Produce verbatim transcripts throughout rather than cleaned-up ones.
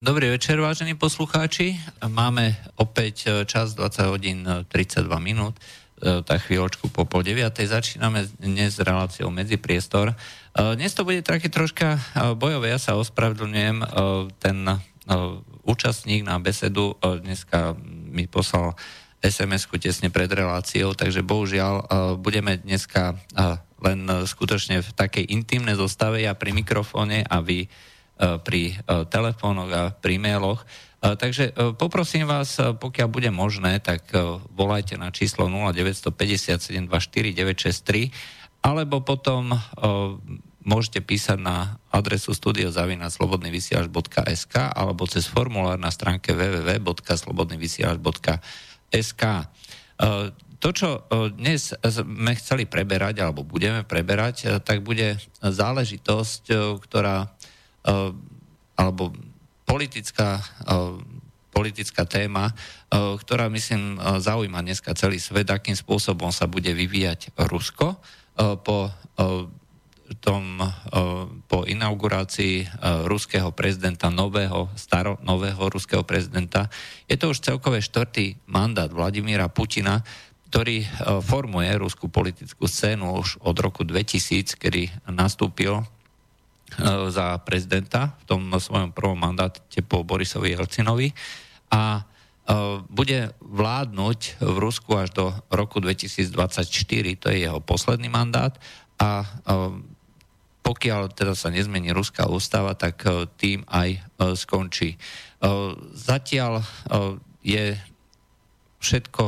Dobrý večer, vážení poslucháči. Máme opäť čas dvadsať hodín tridsaťdva minút. Tak chvíľočku po pol deviatej. Začíname dnes s reláciou Medzipriestor. Dnes to bude také troška bojové. Ja sa ospravedlňujem. Ten účastník na besedu dneska mi poslal es em esku tesne pred reláciou, takže bohužiaľ budeme dneska len skutočne v takej intimnej zostave, ja pri mikrofóne a vy pri telefónoch a pri mailoch. Takže poprosím vás, pokiaľ bude možné, tak volajte na číslo nula deväť päť sedem dva štyri deväť šesť tri alebo potom môžete písať na adresu studio zavináč slobodný vysielač bodka es ká alebo cez formulár na stránke www bodka slobodný vysielač bodka es ká. To, čo dnes sme chceli preberať alebo budeme preberať, tak bude záležitosť, ktorá alebo politická, politická téma, ktorá, myslím, zaujíma dneska celý svet, akým spôsobom sa bude vyvíjať Rusko po tom, po inaugurácii ruského prezidenta, nového, staronového ruského prezidenta. Je to už celkové štvrtý mandát Vladimíra Putina, ktorý formuje ruskú politickú scénu už od roku dvetisíc, kedy nastúpil za prezidenta v tom svojom prvom mandáte po Borisovi Jelcinovi a bude vládnuť v Rusku až do roku dvetisícdvadsaťštyri, to je jeho posledný mandát a pokiaľ teda sa nezmení ruská ústava, tak tým aj skončí. Zatiaľ je všetko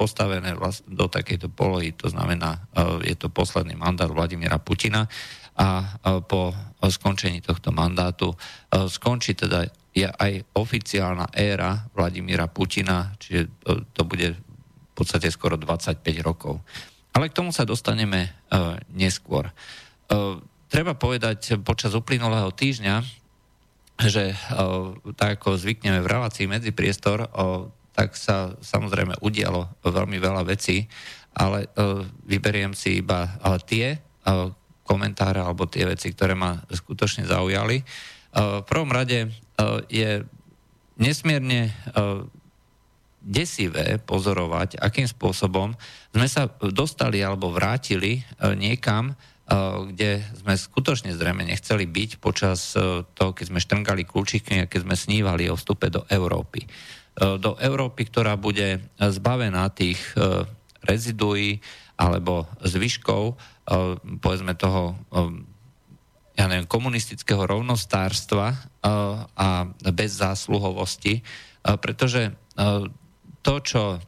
postavené do takejto polohy, to znamená, je to posledný mandát Vladimíra Putina a po skončení tohto mandátu skončí teda aj oficiálna éra Vladimíra Putina, čiže to bude v podstate skoro dvadsaťpäť rokov. Ale k tomu sa dostaneme neskôr. Treba povedať počas uplynulého týždňa, že tak ako zvykneme v relácii Medzipriestor, tak sa samozrejme udialo veľmi veľa vecí, ale vyberiem si iba tie komentáre alebo tie veci, ktoré ma skutočne zaujali. V prvom rade je nesmierne desivé pozorovať, akým spôsobom sme sa dostali alebo vrátili niekam, kde sme skutočne zrejme nechceli byť počas toho, keď sme štrngali kľúčikmi a keď sme snívali o vstupe do Európy. Do Európy, ktorá bude zbavená tých reziduí alebo zvyškov, povedzme toho, ja neviem, komunistického rovnostárstva a bez zásluhovosti, pretože to, čo,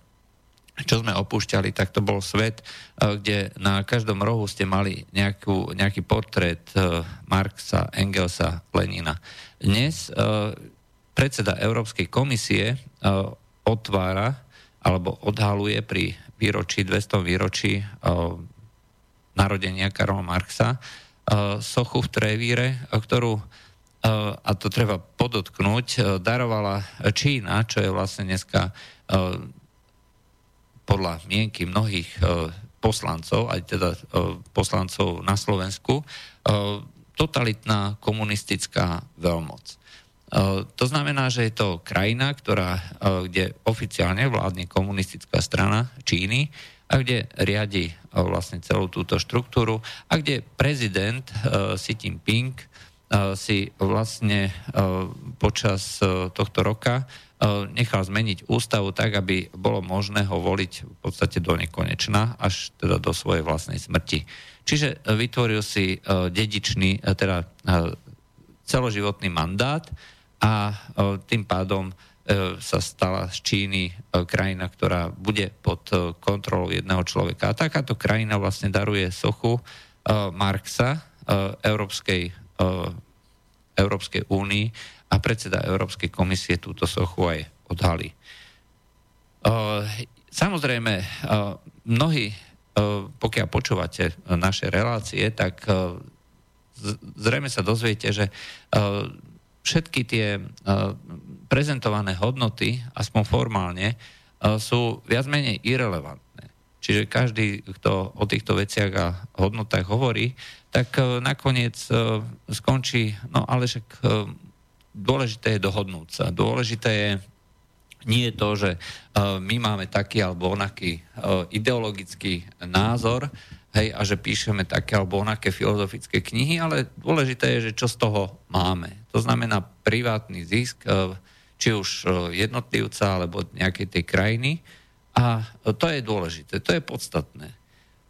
čo sme opúšťali, tak to bol svet, kde na každom rohu ste mali nejakú, nejaký portrét Marxa, Engelsa, Lenina. Dnes predseda Európskej komisie otvára alebo odhaluje pri výročí, dvestom výročí narodenia Karla Marxa sochu v Trevíre, ktorú, a to treba podotknúť, darovala Čína, čo je vlastne dneska podľa mienky mnohých poslancov, aj teda poslancov na Slovensku, totalitná komunistická veľmoc. To znamená, že je to krajina, ktorá, kde oficiálne vládne komunistická strana Číny a kde riadi vlastne celú túto štruktúru a kde prezident Xi Jinping si vlastne počas tohto roka nechal zmeniť ústavu tak, aby bolo možné ho voliť v podstate do nekonečna, až teda do svojej vlastnej smrti. Čiže vytvoril si dedičný, teda celoživotný mandát, a tým pádom sa stala z Číny krajina, ktorá bude pod kontrolou jedného človeka. A takáto krajina vlastne daruje sochu Marxa Európskej, Európskej únii a predseda Európskej komisie túto sochu aj odhalí. Samozrejme, mnohí, pokiaľ počúvate naše relácie, tak zrejme sa dozviete, že všetky tie prezentované hodnoty, aspoň formálne, sú viac menej irelevantné. Čiže každý, kto o týchto veciach a hodnotách hovorí, tak nakoniec skončí, no ale však dôležité je dohodnúť sa. Dôležité je nie je to, že uh, my máme taký alebo onaký uh, ideologický názor, hej, a že píšeme také alebo onaké filozofické knihy, ale dôležité je, že čo z toho máme. To znamená privátny zisk, uh, či už uh, jednotlivca alebo nejakej tej krajiny. A to je dôležité, to je podstatné.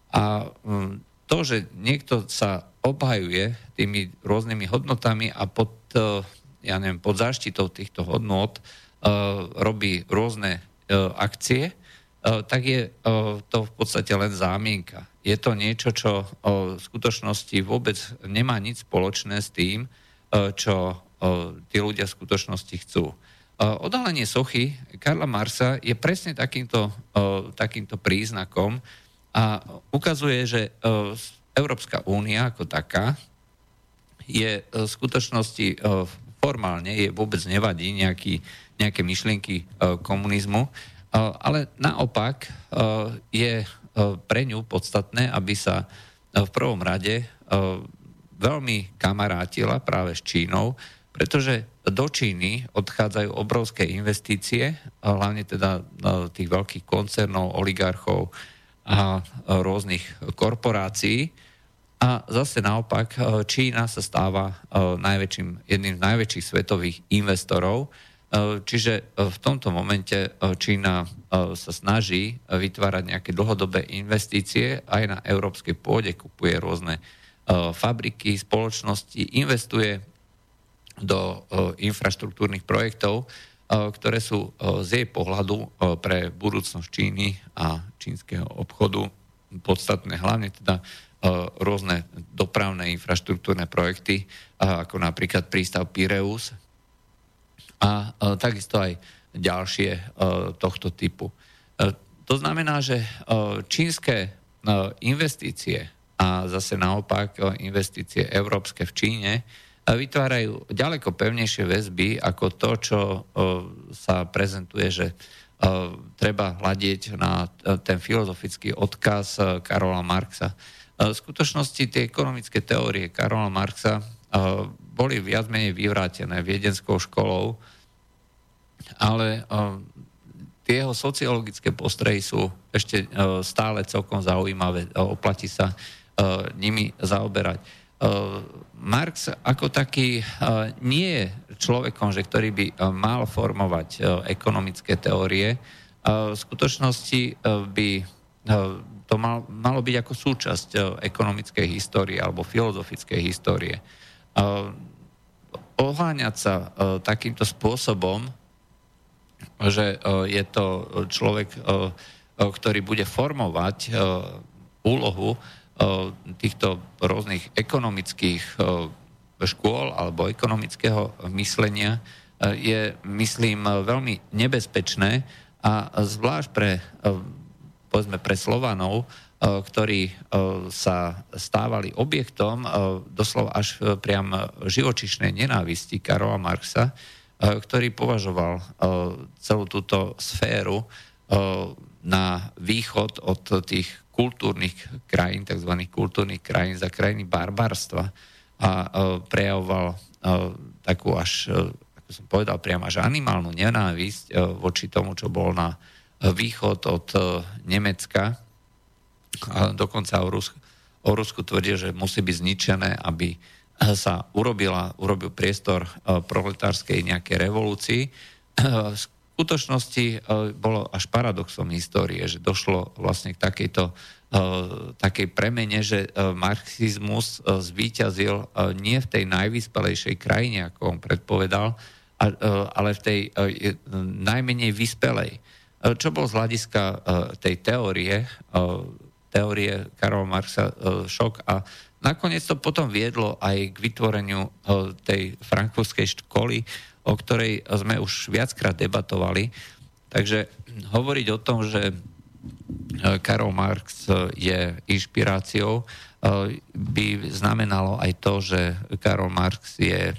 A um, to, že niekto sa obhajuje tými rôznymi hodnotami a pod, uh, ja neviem, pod záštitou týchto hodnôt Uh, robí rôzne uh, akcie, uh, tak je uh, to v podstate len zámienka. Je to niečo, čo uh, v skutočnosti vôbec nemá nič spoločné s tým, uh, čo uh, tí ľudia v skutočnosti chcú. Uh, odhalenie sochy Karla Marxa je presne takýmto, uh, takýmto príznakom a ukazuje, že uh, Európska únia ako taká je uh, v skutočnosti uh, formálne je vôbec nevadí nejaký nejaké myšlienky komunizmu, ale naopak je pre ňu podstatné, aby sa v prvom rade veľmi kamarátila práve s Čínou, pretože do Číny odchádzajú obrovské investície, hlavne teda tých veľkých koncernov, oligarchov a rôznych korporácií. A zase naopak Čína sa stáva najväčším, jedným z najväčších svetových investorov. Čiže v tomto momente Čína sa snaží vytvárať nejaké dlhodobé investície, aj na európskej pôde kupuje rôzne fabriky, spoločnosti, investuje do infraštruktúrnych projektov, ktoré sú z jej pohľadu pre budúcnosť Číny a čínskeho obchodu podstatné, hlavne teda rôzne dopravné infraštruktúrne projekty, ako napríklad prístav Pireus, a e, takisto aj ďalšie e, tohto typu. E, to znamená, že e, čínske e, investície a zase naopak e, investície európske v Číne e, vytvárajú ďaleko pevnejšie väzby ako to, čo e, sa prezentuje, že e, treba hľadiť na ten filozofický odkaz e, Karola Marxa. E, v skutočnosti tie ekonomické teórie Karola Marxa e, boli viac menej vyvrátené viedenskou školou, ale uh, tie jeho sociologické postrehy sú ešte uh, stále celkom zaujímavé. Uh, oplatí sa uh, nimi zaoberať. Uh, Marx ako taký uh, nie je človekom, že ktorý by uh, mal formovať uh, ekonomické teórie. Uh, v skutočnosti uh, by uh, to mal, malo byť ako súčasť uh, ekonomickej histórie alebo filozofickej histórie. Uh, oháňať sa uh, takýmto spôsobom, že uh, je to človek, uh, ktorý bude formovať uh, úlohu uh, týchto rôznych ekonomických uh, škôl alebo ekonomického myslenia, uh, je, myslím, uh, veľmi nebezpečné a zvlášť pre, uh, povedzme, pre Slovanov, ktorí sa stávali objektom doslova až priam živočíšnej nenávisti Karola Marxa, ktorý považoval celú túto sféru na východ od tých kultúrnych krajín, takzvaných kultúrnych krajín, za krajiny barbarstva a prejavoval takú až, ako som povedal, priam až animálnu nenávisť voči tomu, čo bolo na východ od Nemecka. A dokonca o Rusku, o Rusku tvrdí, že musí byť zničené, aby sa urobila, urobil priestor proletárskej nejakej revolúcii. V skutočnosti bolo až paradoxom histórie, že došlo vlastne k takejto, takej premene, že marxizmus zvíťazil nie v tej najvyspelejšej krajine, ako on predpovedal, ale v tej najmenej vyspelej. Čo bol z hľadiska tej teórie, teórie Karola Marxa šok a nakoniec to potom viedlo aj k vytvoreniu tej frankfurtskej školy, o ktorej sme už viackrát debatovali. Takže hovoriť o tom, že Karol Marx je inšpiráciou, by znamenalo aj to, že Karol Marx je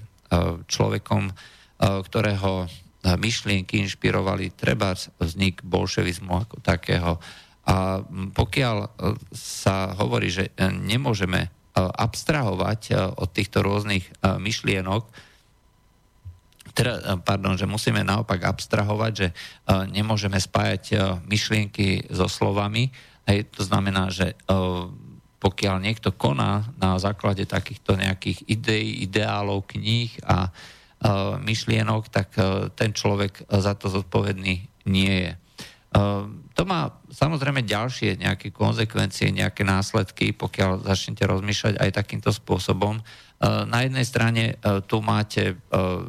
človekom, ktorého myšlienky inšpirovali treba vznik bolševizmu ako takého. A pokiaľ sa hovorí, že nemôžeme abstrahovať od týchto rôznych myšlienok, teda, pardon, že musíme naopak abstrahovať, že uh, nemôžeme spájať uh, myšlienky so slovami. Hej, to znamená, že uh, pokiaľ niekto koná na základe takýchto nejakých ideí, ideálov, kníh a uh, myšlienok, tak uh, ten človek uh, za to zodpovedný nie je. Uh, to má samozrejme ďalšie nejaké konzekvencie, nejaké následky, pokiaľ začnete rozmýšľať aj takýmto spôsobom. Uh, na jednej strane uh, tu máte uh,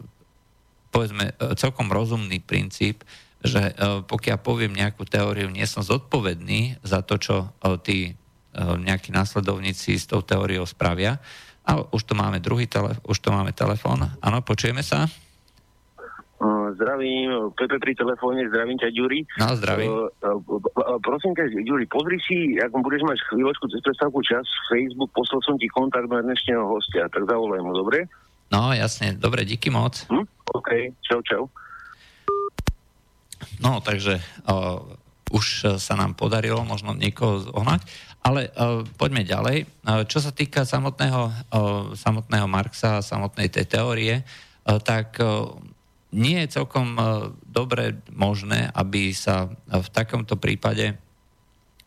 povedzme, celkom rozumný princíp, že pokiaľ poviem nejakú teóriu, nie som zodpovedný za to, čo tí nejakí následovníci s tou teóriou spravia. A už tu máme druhý telefón, už tu máme telefón. Áno, počujeme sa? Zdravím, Pepe pri telefóne, zdravím ťa, Ďuri. No, zdravím. Prosím ťa, Ďuri, pozri si, ak budeš mať chvíľočku cez prestávku čas, Facebook, poslal som ti kontakt na dnešného hostia, tak zavolaj mu, dobre? No, jasne. Dobre, díky moc. Hm? OK, čau, čau. No, takže uh, už sa nám podarilo možno niekoho zohnať, ale uh, poďme ďalej. Uh, čo sa týka samotného, uh, samotného Marxa a samotnej tej teórie, uh, tak uh, nie je celkom uh, dobre možné, aby sa uh, v takomto prípade uh,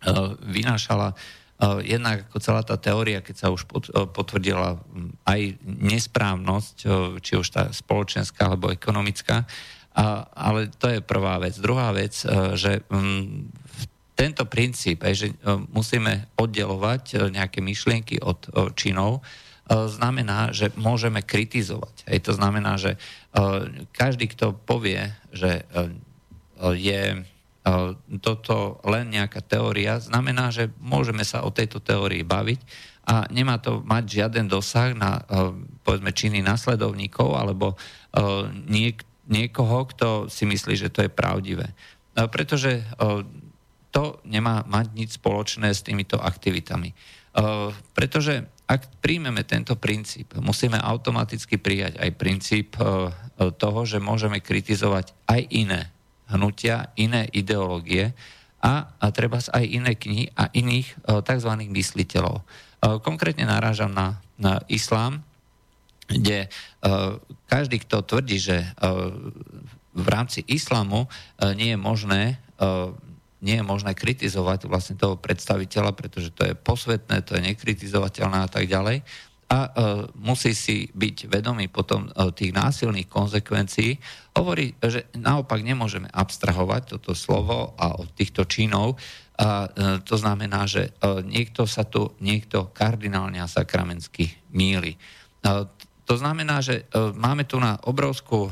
vynášala Uh, jednak ako celá tá teória, keď sa už pot, uh, potvrdila um, aj nesprávnosť, uh, či už tá spoločenská alebo ekonomická, a, ale to je prvá vec. Druhá vec, uh, že um, tento princíp, aj, že uh, musíme oddelovať uh, nejaké myšlienky od uh, činov, uh, znamená, že môžeme kritizovať. Aj, to znamená, že uh, každý, kto povie, že uh, je... toto len nejaká teória, znamená, že môžeme sa o tejto teórii baviť a nemá to mať žiaden dosah na, povedzme, činy nasledovníkov alebo niek- niekoho, kto si myslí, že to je pravdivé. Pretože to nemá mať nič spoločné s týmito aktivitami. Pretože ak príjmeme tento princíp, musíme automaticky prijať aj princíp toho, že môžeme kritizovať aj iné hnutia, iné ideológie a, a treba aj iné knihy a iných e, tzv. Mysliteľov. E, konkrétne narážam na, na islám, kde e, každý, kto tvrdí, že e, v rámci islamu e, nie je možné e, nie je možné kritizovať vlastne toho predstaviteľa, pretože to je posvetné, to je nekritizovateľné a tak ďalej. A e, musí si byť vedomý potom e, tých násilných konzekvencií. Hovorí, že naopak nemôžeme abstrahovať toto slovo a od týchto činov. A, e, to znamená, že e, niekto sa tu, niekto kardinálne a sakramensky mýli. E, to znamená, že e, máme tu na obrovskú e,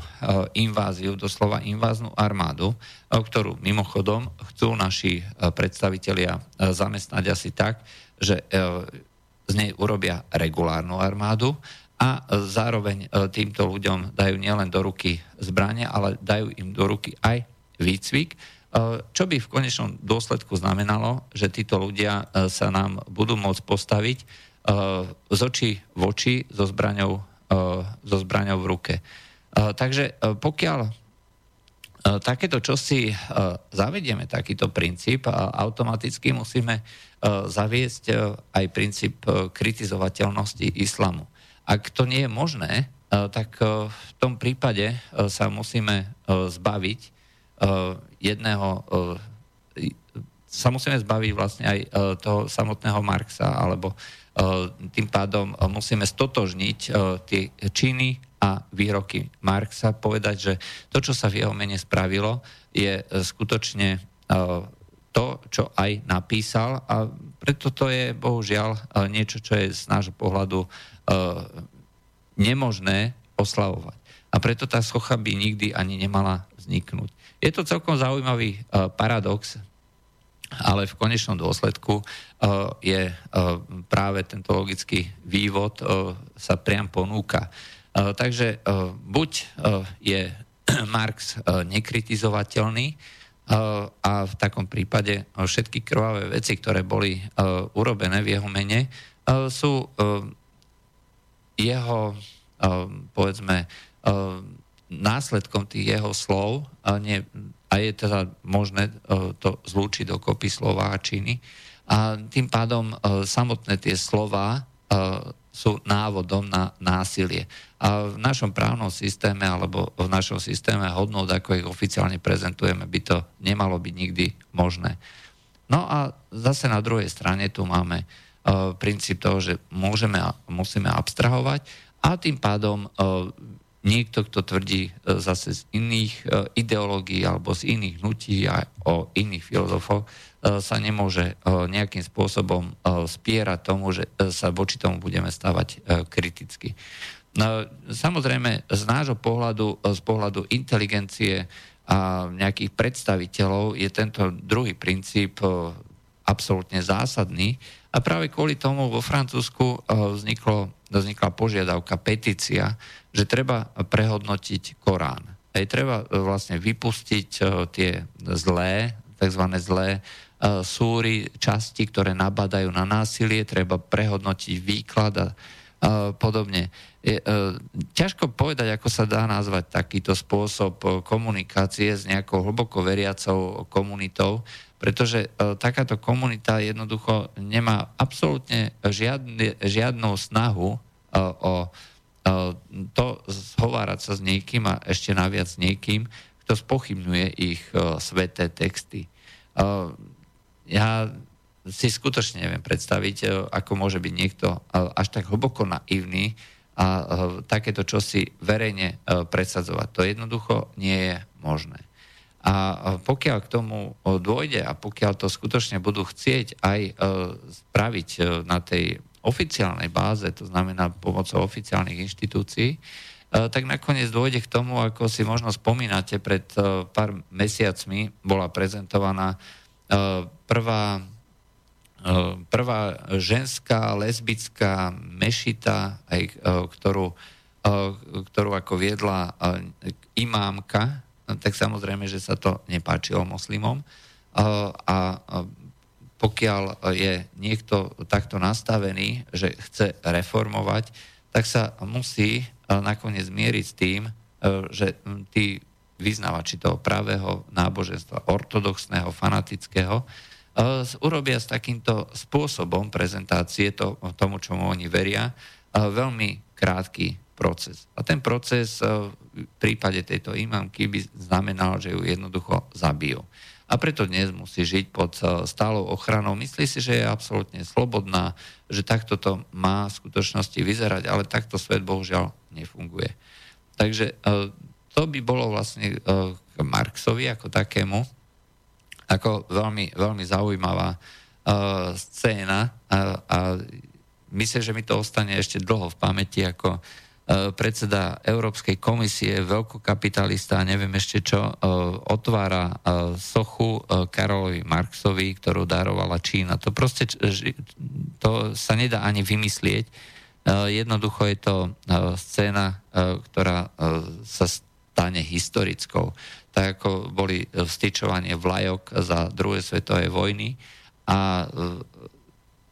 inváziu, doslova inváznú armádu, e, ktorú mimochodom chcú naši e, predstavitelia e, zamestnať asi tak, že... E, z nej urobia regulárnu armádu a zároveň týmto ľuďom dajú nielen do ruky zbrane, ale dajú im do ruky aj výcvik, čo by v konečnom dôsledku znamenalo, že títo ľudia sa nám budú môcť postaviť z očí v oči so zbraňou, so zbraňou v ruke. Takže pokiaľ takéto čosi zavedieme, takýto princíp, a automaticky musíme zaviesť aj princíp kritizovateľnosti islamu. Ak to nie je možné, tak v tom prípade sa musíme zbaviť jedného, sa musíme zbaviť vlastne aj toho samotného Marxa, alebo tým pádom musíme stotožniť tie činy a výroky Marxa, povedať, že to, čo sa v jeho mene spravilo, je skutočne to, čo aj napísal, a preto to je bohužiaľ niečo, čo je z nášho pohľadu nemožné oslavovať. A preto tá socha by nikdy ani nemala vzniknúť. Je to celkom zaujímavý paradox, ale v konečnom dôsledku uh, je uh, práve tento logický vývod uh, sa priam ponúka. Uh, takže uh, buď uh, je Marx uh, nekritizovateľný uh, a v takom prípade uh, všetky krvavé veci, ktoré boli uh, urobené v jeho mene, uh, sú uh, jeho, uh, povedzme, uh, následkom tých jeho slov a, nie, a je teda možné uh, to zlúčiť dokopy slova a činy. A tým pádom uh, samotné tie slova uh, sú návodom na násilie. A v našom právnom systéme alebo v našom systéme hodnôt, ako ich oficiálne prezentujeme, by to nemalo byť nikdy možné. No a zase na druhej strane tu máme uh, princíp toho, že môžeme a musíme abstrahovať a tým pádom uh, niekto, kto tvrdí uh, zase z iných uh, ideológií alebo z iných hnutí a o iných filozofoch, uh, sa nemôže uh, nejakým spôsobom uh, spierať tomu, že uh, sa voči tomu budeme stavať uh, kriticky. No, samozrejme, z nášho pohľadu, uh, z pohľadu inteligencie a nejakých predstaviteľov je tento druhý princíp absolútne zásadný a práve kvôli tomu vo Francúzsku vzniklo, vznikla požiadavka, petícia, že treba prehodnotiť Korán. Aj treba vlastne vypustiť tie zlé, takzvané zlé súry, časti, ktoré nabadajú na násilie, treba prehodnotiť výklad a podobne. Je, ťažko povedať, ako sa dá nazvať takýto spôsob komunikácie s nejakou hlboko veriacou komunitou, pretože takáto komunita jednoducho nemá absolútne žiadne, žiadnu snahu o to zhovárať sa s niekým a ešte naviac s niekým, kto spochybňuje ich sveté texty. Ja si skutočne neviem predstaviť, ako môže byť niekto až tak hlboko naivný, a takéto čosi verejne presadzovať. To jednoducho nie je možné. A pokiaľ k tomu dôjde a pokiaľ to skutočne budú chcieť aj spraviť na tej oficiálnej báze, to znamená pomocou oficiálnych inštitúcií, tak nakoniec dôjde k tomu, ako si možno spomínate, pred pár mesiacmi bola prezentovaná prvá prvá ženská, lesbická mešita, aj, ktorú, ktorú ako viedla imámka, tak samozrejme, že sa to nepáčilo moslimom. A pokiaľ je niekto takto nastavený, že chce reformovať, tak sa musí nakoniec zmieriť s tým, že tí vyznavači toho pravého náboženstva, ortodoxného, fanatického, urobia s takýmto spôsobom prezentácie to, tomu, čomu oni veria, veľmi krátky proces. A ten proces v prípade tejto imamky by znamenal, že ju jednoducho zabijú. A preto dnes musí žiť pod stálou ochranou. Myslí si, že je absolútne slobodná, že takto to má v skutočnosti vyzerať, ale takto svet bohužiaľ nefunguje. Takže to by bolo vlastne k Marxovi ako takému, ako veľmi, veľmi zaujímavá uh, scéna a, a myslím, že mi to ostane ešte dlho v pamäti ako uh, predseda Európskej komisie, veľkokapitalista a neviem ešte čo, uh, otvára uh, sochu uh, Karolovi Marxovi, ktorú darovala Čína. To proste, to sa nedá ani vymyslieť. Uh, jednoducho je to uh, scéna, uh, ktorá uh, sa stane historickou. Tak ako boli vstyčovanie vlajok za druhej svetovej vojny a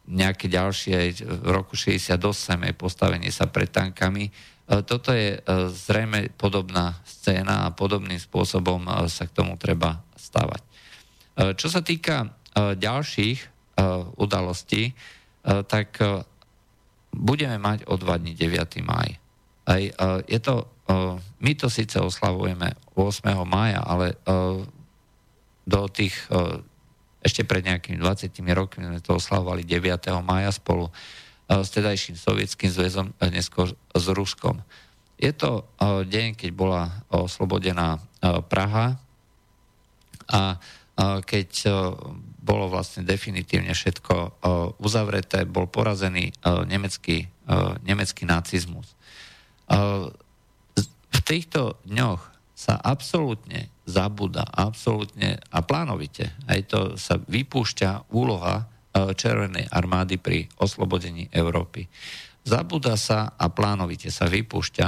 nejaké ďalšie v roku šesťdesiatom ôsmom postavenie sa pred tankami. Toto je zrejme podobná scéna a podobným spôsobom sa k tomu treba stavať. Čo sa týka ďalších udalostí, tak budeme mať o dva dni deviaty máj. Je to My to síce oslavujeme ôsmeho mája, ale do tých, ešte pred nejakými dvadsiatimi rokmi sme to oslavovali deviateho mája spolu s tedajším Sovietským zväzom, neskôr s Ruskom. Je to deň, keď bola oslobodená Praha a keď bolo vlastne definitívne všetko uzavreté, bol porazený nemecký, nemecký nacizmus. V týchto dňoch sa absolútne zabúda, absolútne a plánovite, aj to sa vypúšťa úloha Červenej armády pri oslobodení Európy. Zabúda sa a plánovite sa vypúšťa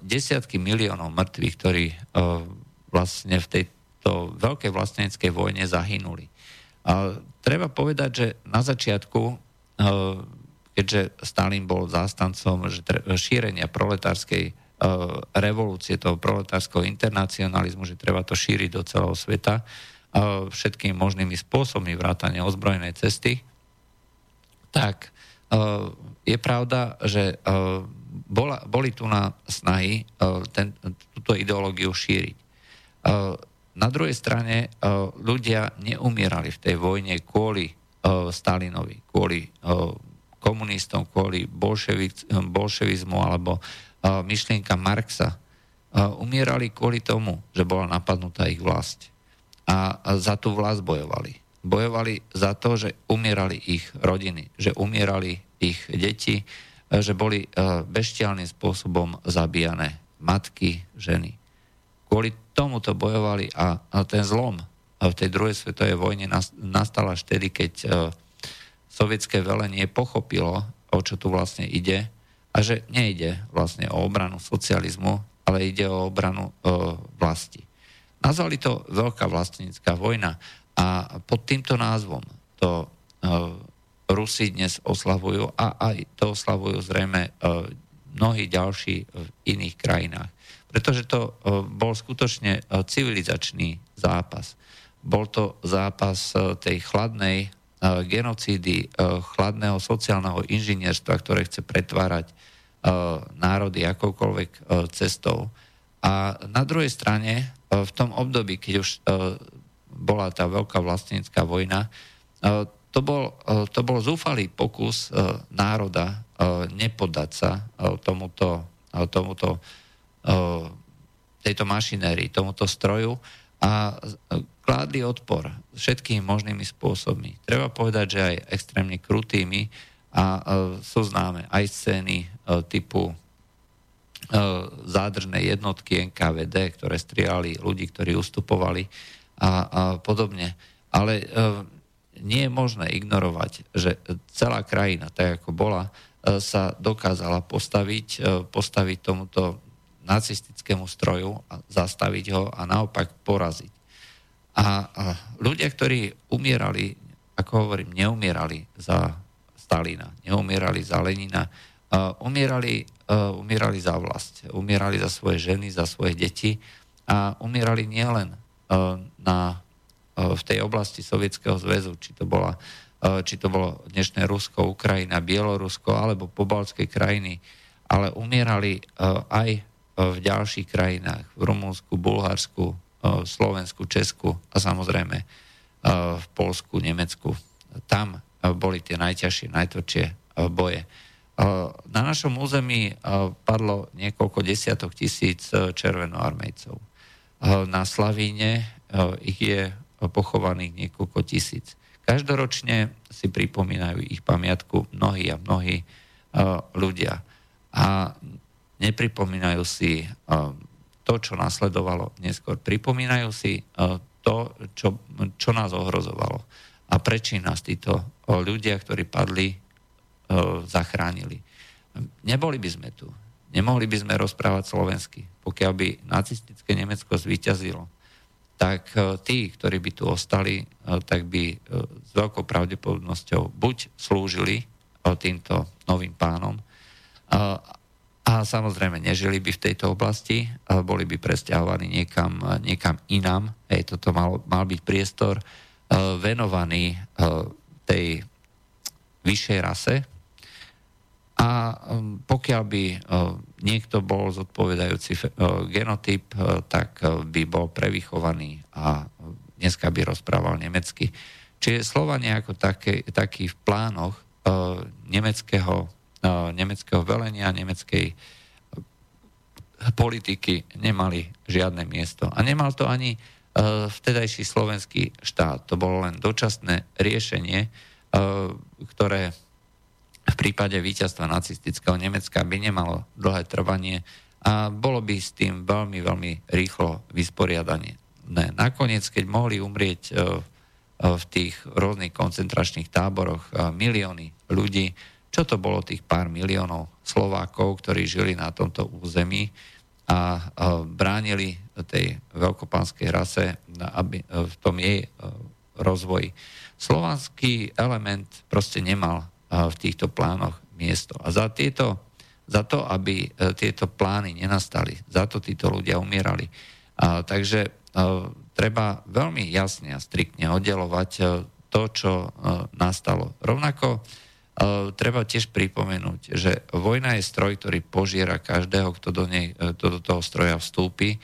desiatky miliónov mŕtvych, ktorí vlastne v tejto veľkej vlasteneckej vojne zahynuli. A treba povedať, že na začiatku, keďže Stalin bol zástancom šírenia proletárskej revolúcie, toho proletárskeho internacionalizmu, že treba to šíriť do celého sveta všetkými možnými spôsobmi vrátane ozbrojenej cesty, tak je pravda, že bola, boli tu na snahy ten, túto ideológiu šíriť. Na druhej strane ľudia neumierali v tej vojne kvôli Stalinovi, kvôli komunistom, kvôli bolševizmu alebo myšlienka Marxa. Umierali kvôli tomu, že bola napadnutá ich vlast. A za tú vlast bojovali. Bojovali za to, že umierali ich rodiny, že umierali ich deti, že boli beštiálnym spôsobom zabíjane matky, ženy. Kvôli tomu to bojovali a ten zlom v tej druhej svetovej vojne nastal až vtedy, keď sovietské velenie pochopilo, o čo tu vlastne ide a že nejde vlastne o obranu socializmu, ale ide o obranu vlasti. Nazvali to Veľká vlastnícka vojna a pod týmto názvom to Rusi dnes oslavujú a aj to oslavujú zrejme mnohí ďalší v iných krajinách. Pretože to bol skutočne civilizačný zápas. Bol to zápas tej chladnej genocídy, chladného sociálneho inžinierstva, ktoré chce pretvárať národy akoukoľvek cestou. A na druhej strane, v tom období, keď už bola tá veľká vlastnícka vojna, to bol, to bol zúfalý pokus národa nepodať sa tomuto, tomuto, tejto mašinérii, tomuto stroju a kládli odpor všetkými možnými spôsobmi. Treba povedať, že aj extrémne krutými a sú známe aj scény typu zádržné jednotky en ká vé dé, ktoré strieľali ľudí, ktorí ustupovali a, a podobne. Ale e, nie je možné ignorovať, že celá krajina, tak ako bola, e, sa dokázala postaviť, e, postaviť tomuto nacistickému stroju, a zastaviť ho a naopak poraziť. A, a ľudia, ktorí umierali, ako hovorím, neumierali za Stalina, neumierali za Lenina, Uh, umierali, uh, umierali za vlast, umierali za svoje ženy, za svoje deti a umierali nielen uh, na, uh, v tej oblasti Sovietskeho zväzu, či to, bola, uh, či to bolo dnešné Rusko, Ukrajina, Bielorusko alebo pobaltské krajiny, ale umierali uh, aj v ďalších krajinách, v Rumunsku, Bulharsku, uh, Slovensku, Česku a samozrejme uh, v Poľsku, Nemecku. Tam uh, boli tie najťažšie, najtvrdšie uh, boje. Na našom území padlo niekoľko desiatok tisíc červenoarmejcov. Na Slavíne ich je pochovaných niekoľko tisíc. Každoročne si pripomínajú ich pamiatku mnohí a mnohí ľudia. A nepripomínajú si to, čo nasledovalo neskôr. Pripomínajú si to, čo, čo nás ohrozovalo. A prečo nás títo ľudia, ktorí padli, zachránili. Neboli by sme tu. Nemohli by sme rozprávať slovensky. Pokiaľ by nacistické Nemecko zvíťazilo, tak tí, ktorí by tu ostali, tak by s veľkou pravdepodobnosťou buď slúžili týmto novým pánom a, a samozrejme nežili by v tejto oblasti, boli by presťahovaní niekam, niekam inam. Hej, toto mal, mal byť priestor venovaný tej vyššej rase. A pokiaľ by niekto bol zodpovedajúci genotyp, tak by bol prevychovaný a dneska by rozprával nemecky. Čiže Slovania ako také, taký v plánoch nemeckého, nemeckého velenia, nemeckej politiky nemali žiadne miesto. A nemal to ani vtedajší slovenský štát. To bolo len dočasné riešenie, ktoré v prípade víťazstva nacistického Nemecka by nemalo dlhé trvanie a bolo by s tým veľmi, veľmi rýchlo vysporiadanie. Ne. Nakoniec, keď mohli umrieť v tých rôznych koncentračných táboroch milióny ľudí, čo to bolo tých pár miliónov Slovákov, ktorí žili na tomto území a bránili tej veľkopánskej rase aby v tom jej rozvoji. Slovanský element proste nemal v týchto plánoch miesto. A za, tieto, za to, aby tieto plány nenastali, za to títo ľudia umierali. A, takže a, treba veľmi jasne a striktne oddelovať a, to, čo a, nastalo. Rovnako a, Uh, treba tiež pripomenúť, že vojna je stroj, ktorý požiera každého, kto do, nej, kto do toho stroja vstúpi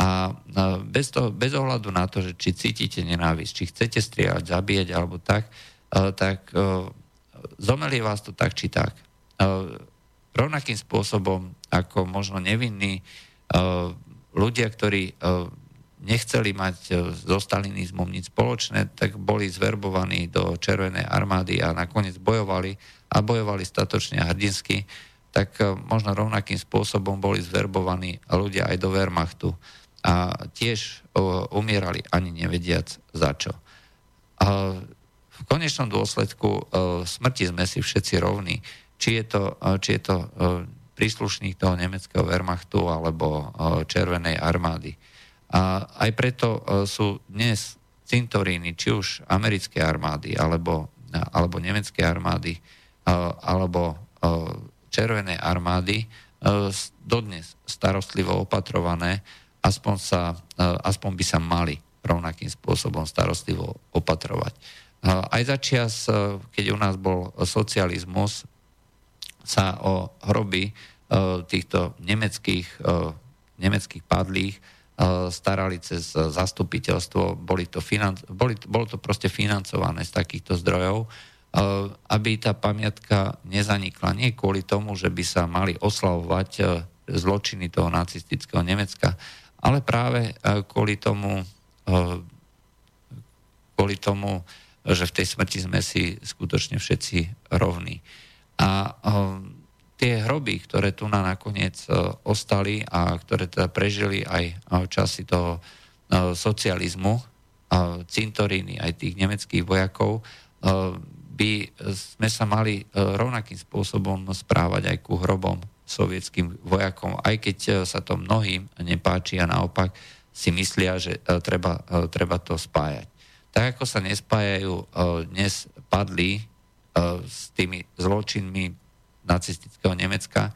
a uh, bez, toho, bez ohľadu na to, že či cítite nenávisť, či chcete strieľať, zabíjať alebo tak, uh, tak uh, zomelie vás to tak či tak. Uh, rovnakým spôsobom, ako možno nevinní uh, ľudia, ktorí uh, nechceli mať so stalinizmom nič spoločné, tak boli zverbovaní do Červenej armády a nakoniec bojovali a bojovali statočne a hrdinsky, tak možno rovnakým spôsobom boli zverbovaní ľudia aj do Wehrmachtu a tiež umierali ani nevediac za čo. A v konečnom dôsledku smrti sme si všetci rovní. Či je to, či je to príslušník toho nemeckého Wehrmachtu alebo Červenej armády. A aj preto sú dnes cintoríny, či už americké armády, alebo, alebo nemecké armády, alebo červené armády, dodnes starostlivo opatrované, aspoň, sa, aspoň by sa mali rovnakým spôsobom starostlivo opatrovať. Aj za čias, keď u nás bol socializmus, sa o hroby týchto nemeckých, nemeckých padlých starali cez zastupiteľstvo, boli to financ- boli, bolo to proste financované z takýchto zdrojov, aby tá pamiatka nezanikla. Nie kvôli tomu, že by sa mali oslavovať zločiny toho nacistického Nemecka, ale práve kvôli tomu, kvôli tomu, že v tej smrti sme si skutočne všetci rovní. A tie hroby, ktoré tu na nakoniec ostali a ktoré teda prežili aj časy toho socializmu, cintoríny aj tých nemeckých vojakov, by sme sa mali rovnakým spôsobom správať aj ku hrobom sovietským vojakom, aj keď sa to mnohým nepáči a naopak si myslia, že treba, treba to spájať. Tak ako sa nespájajú dnes padlí s tými zločinmi nacistického Nemecka,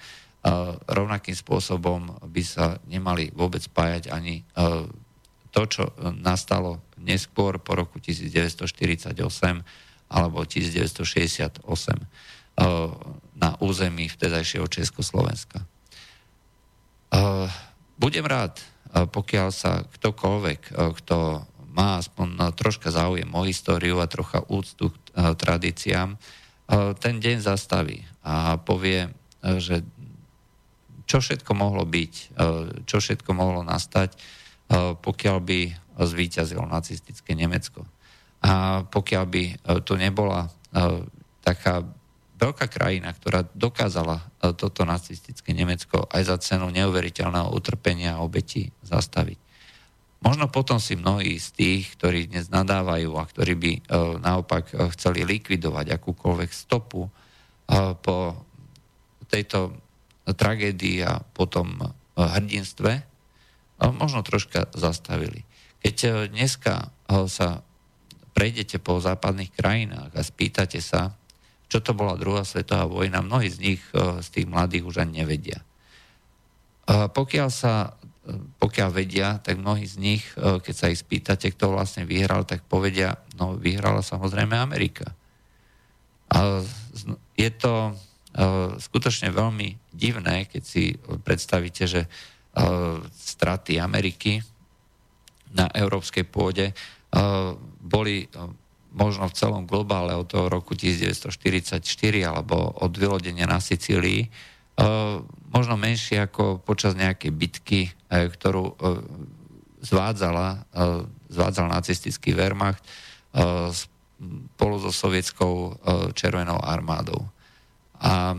rovnakým spôsobom by sa nemali vôbec spájať ani to, čo nastalo neskôr po roku devätnásťstoštyridsaťosem alebo devätnásťstošesťdesiatosem na území vtedajšieho Československa. Budem rád, pokiaľ sa ktokoľvek, kto má aspoň troška záujem o históriu a trocha úctu k tradíciám, ten deň zastaví a povie, že čo všetko mohlo byť, čo všetko mohlo nastať, pokiaľ by zvíťazilo nacistické Nemecko. A pokiaľ by tu nebola taká veľká krajina, ktorá dokázala toto nacistické Nemecko aj za cenu neuveriteľného utrpenia a obetí zastaviť. Možno potom si mnohí z tých, ktorí dnes nadávajú a ktorí by naopak chceli likvidovať akúkoľvek stopu po tejto tragédii a potom hrdinstve, možno troška zastavili. Keď dneska sa prejdete po západných krajinách a spýtate sa, čo to bola druhá svetová vojna, mnohí z nich, z tých mladých, už ani nevedia. Pokiaľ sa pokiaľ vedia, tak mnohí z nich, keď sa ich spýtate, kto vlastne vyhral, tak povedia, no vyhrala samozrejme Amerika. A je to skutočne veľmi divné, keď si predstavíte, že straty Ameriky na európskej pôde boli možno v celom globále od toho roku devätnásťstoštyridsaťštyri alebo od vylodenia na Sicílii možno menšie ako počas nejakej bitky, ktorú zvádzala, zvádzal nacistický Wehrmacht spolu so sovietskou červenou armádou. A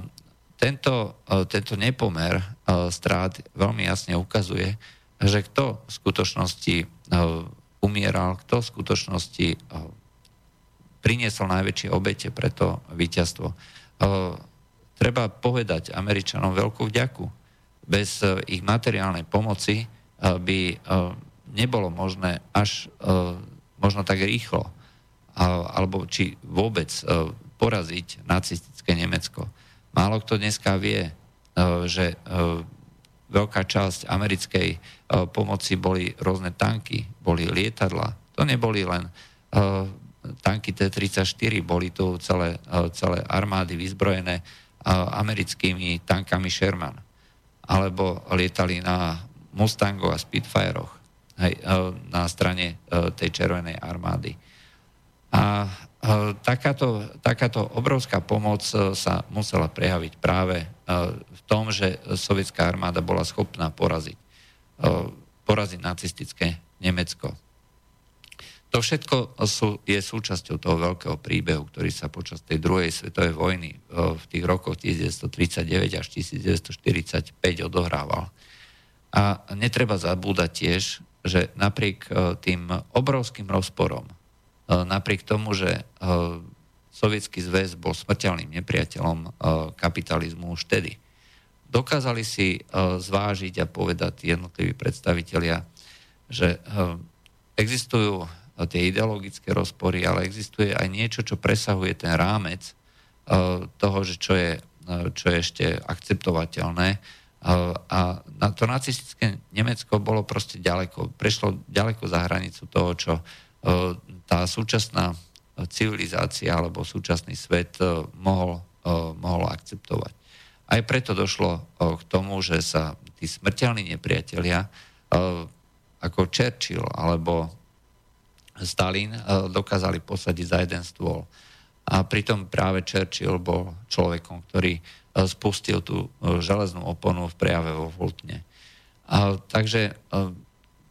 tento, tento nepomer strát veľmi jasne ukazuje, že kto v skutočnosti umieral, kto v skutočnosti priniesol najväčšie obete pre to víťazstvo. Treba povedať Američanom veľkú vďaku. Bez ich materiálnej pomoci by nebolo možné až možno tak rýchlo alebo či vôbec poraziť nacistické Nemecko. Málo kto dneska vie, že veľká časť americkej pomoci boli rôzne tanky, boli lietadla. To neboli len tanky té tridsaťštyri, boli tu celé, celé armády vyzbrojené americkými tankami Sherman. Alebo lietali na Mustangoch a Spitfireoch, hej, na strane tej Červenej armády. A takáto, takáto obrovská pomoc sa musela prejaviť práve v tom, že sovietská armáda bola schopná poraziť, poraziť nacistické Nemecko. To všetko sú, je súčasťou toho veľkého príbehu, ktorý sa počas tej druhej svetovej vojny v tých rokoch devätnásť tridsaťdeväť až devätnásť štyridsaťpäť odohrával. A netreba zabúdať tiež, že napriek tým obrovským rozporom, napriek tomu, že Sovietský zväz bol smrteľným nepriateľom kapitalizmu už vtedy, dokázali si zvážiť a povedať jednotliví predstavitelia, že existujú tie ideologické rozpory, ale existuje aj niečo, čo presahuje ten rámec toho, že čo je, čo je ešte akceptovateľné. A to nacistické Nemecko bolo proste ďaleko, prešlo ďaleko za hranicu toho, čo tá súčasná civilizácia alebo súčasný svet mohol, mohol akceptovať. Aj preto došlo k tomu, že sa tí smrteľní nepriatelia ako Churchill alebo Stalin dokázali posadiť za jeden stôl. A pritom práve Churchill bol človekom, ktorý spustil tú železnú oponu v prejave vo Fultone. A takže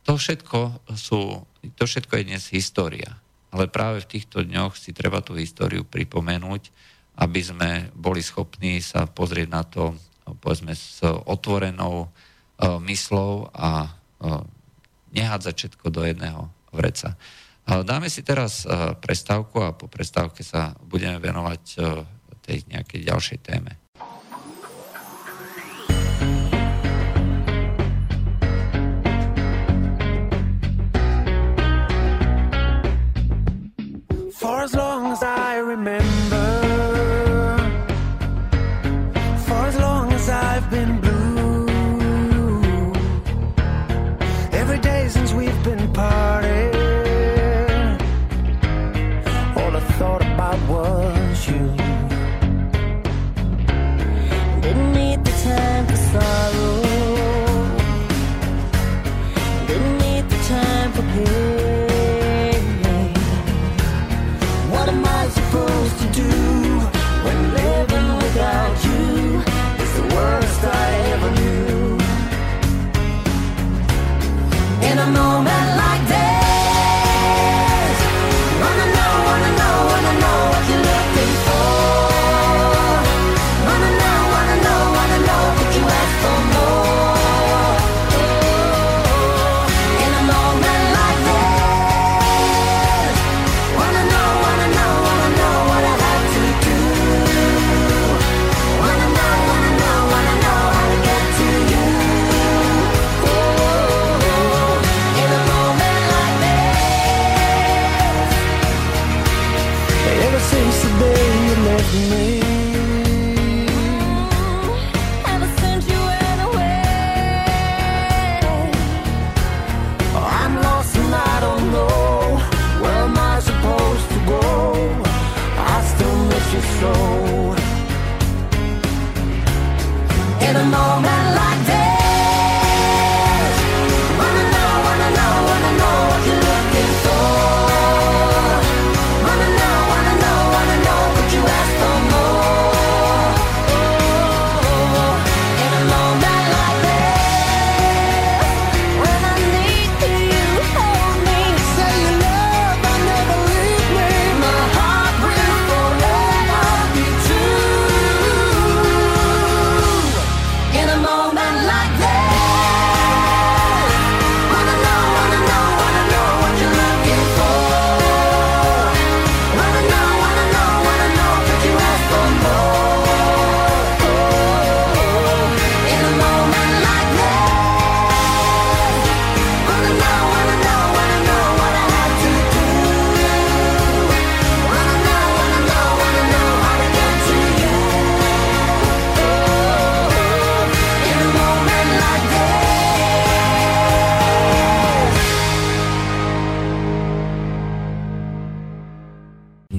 to všetko, sú, to všetko je dnes história. Ale práve v týchto dňoch si treba tú históriu pripomenúť, aby sme boli schopní sa pozrieť na to, povedzme, s otvorenou myslou a nehádzať všetko do jedného vreca. Dáme si teraz prestávku a po prestávke sa budeme venovať tej nejakej ďalšej téme. For as long as I remember, for as long as I've been blue, every day since we've been parted, thought about was you. Didn't need the time for sorrow, didn't need the time for pain. What am I supposed to do when living without you is the worst I ever knew? In a moment like that, in a moment like that.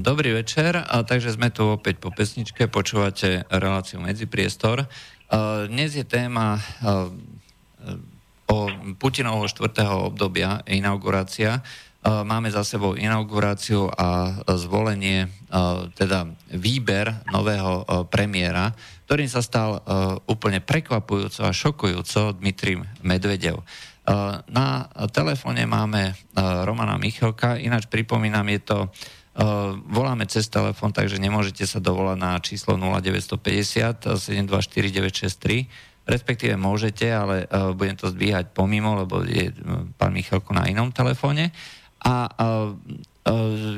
Dobrý večer, a takže sme tu opäť po pesničke, počúvate reláciu Medzipriestor. Dnes je téma o Putinovho štvrtého obdobia, inaugurácia. Máme za sebou inauguráciu a zvolenie, teda výber nového premiéra, ktorým sa stal úplne prekvapujúco a šokujúco Dmitrij Medvedev. Na telefóne máme Romana Michalka, ináč pripomínam, je to, voláme cez telefón, takže nemôžete sa dovolať na číslo nula deväť päť nula sedem dva štyri deväť šesť tri, respektíve môžete, ale budem to zdvíhať pomimo, lebo je pán Michalko na inom telefóne. A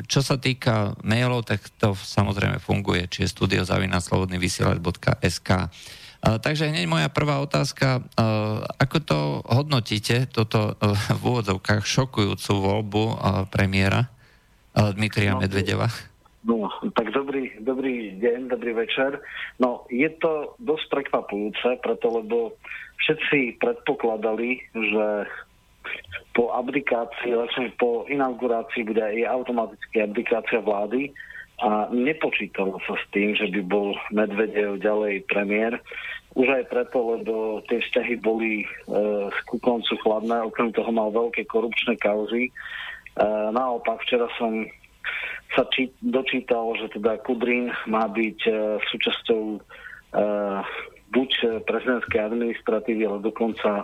čo sa týka mailov, tak to samozrejme funguje, či je studio zavináč slobodný vysielač bodka es ká. Takže hneď moja prvá otázka, ako to hodnotíte, toto v úvodzovkách šokujúcu voľbu premiéra Dmitrija Medvedeva? No, tak dobrý, dobrý deň, dobrý večer. No, je to dosť prekvapujúce, preto lebo všetci predpokladali, že po abdikácii, vlastne po inaugurácii bude aj automaticky abdikácia vlády, a nepočítalo sa s tým, že by bol Medvedev ďalej premiér. Už aj preto, lebo tie vzťahy boli e, ku koncu chladné, okrem toho mal veľké korupčné kauzy. E, naopak, včera som sa či, dočítal, že teda Kudrín má byť e, súčasťou e, buď prezidentskej administratívy, ale dokonca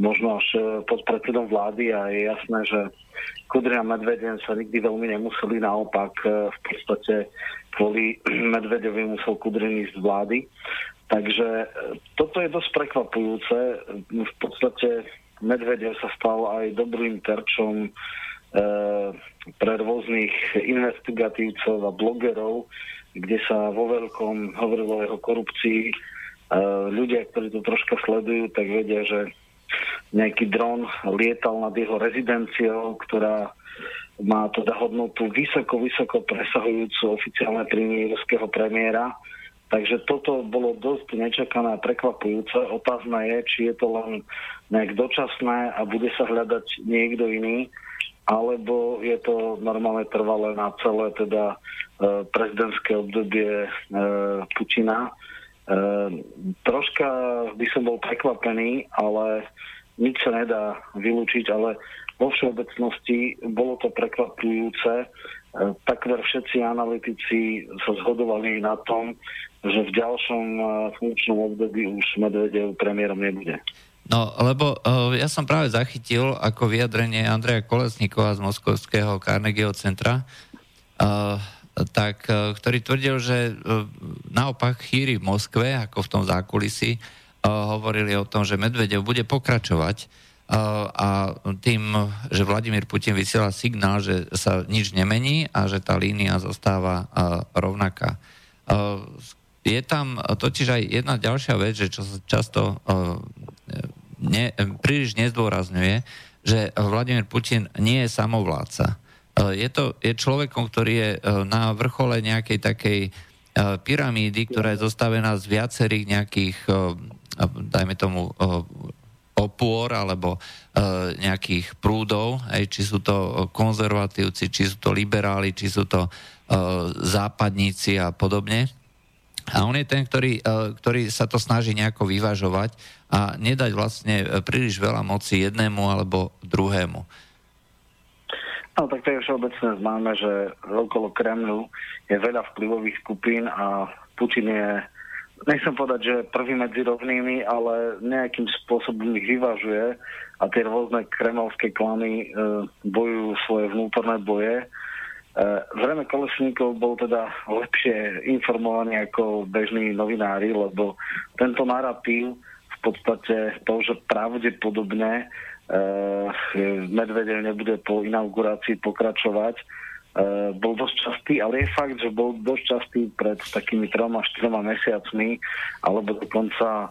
možno až pod predsedom vlády, a je jasné, že Kudrín a Medvedev sa nikdy veľmi nemuseli, naopak v podstate kvôli Medvedevi musel Kudrín ísť z vlády. Takže toto je dosť prekvapujúce. V podstate Medvedev sa stal aj dobrým terčom e, pre rôznych investigatívcov a blogerov, kde sa vo veľkom hovorilo o jeho korupcii. E, ľudia, ktorí to troška sledujú, tak vedia, že nejaký dron lietal nad jeho rezidenciou, ktorá má teda hodnotu vysoko, vysoko presahujúcu oficiálne príjmy ruského premiéra. Takže toto bolo dosť nečakané a prekvapujúce. Otázna je, či je to len nejak dočasné a bude sa hľadať niekto iný, alebo je to normálne trvalé na celé teda prezidentské obdobie e, Putina. Uh, troška by som bol prekvapený, ale nič sa nedá vylúčiť, ale vo všeobecnosti bolo to prekvapujúce. Uh, takmer všetci analytici sa zhodovali na tom, že v ďalšom uh, funkčnom období už Medvedev premiérom nebude. No, lebo uh, ja som práve zachytil ako vyjadrenie Andreja Kolesníkova z moskovského Carnegieho centra, uh, tak, ktorý tvrdil, že naopak chýry v Moskve, ako v tom zákulisí, hovorili o tom, že Medvedev bude pokračovať a tým, že Vladimír Putin vysiela signál, že sa nič nemení a že tá línia zostáva rovnaká. Je tam totiž aj jedna ďalšia vec, že čo sa často ne, príliš nezdôrazňuje, že Vladimír Putin nie je samovládca. Je to je človekom, ktorý je na vrchole nejakej takej pyramídy, ktorá je zostavená z viacerých nejakých, dajme tomu, opôr alebo nejakých prúdov, či sú to konzervatívci, či sú to liberáli, či sú to západníci a podobne. A on je ten, ktorý, ktorý sa to snaží nejako vyvažovať a nedať vlastne príliš veľa moci jednému alebo druhému. No, tak to je všeobecne známe, že okolo Kremľu je veľa vplyvových skupín a Putin je, nechcem povedať, že prvý medzi rovnými, ale nejakým spôsobom ich vyvažuje a tie rôzne kremelské klany e, bojujú svoje vnútorné boje. E, zrejme Kolesníkov bol teda lepšie informovaný ako bežní novinári, lebo tento narratív v podstate to, že pravdepodobne Uh, Medvedev nebude po inaugurácii pokračovať. Uh, bol dosť častý, ale je fakt, že bol dosť častý pred takými troma, štyroma mesiacmi, alebo dokonca uh,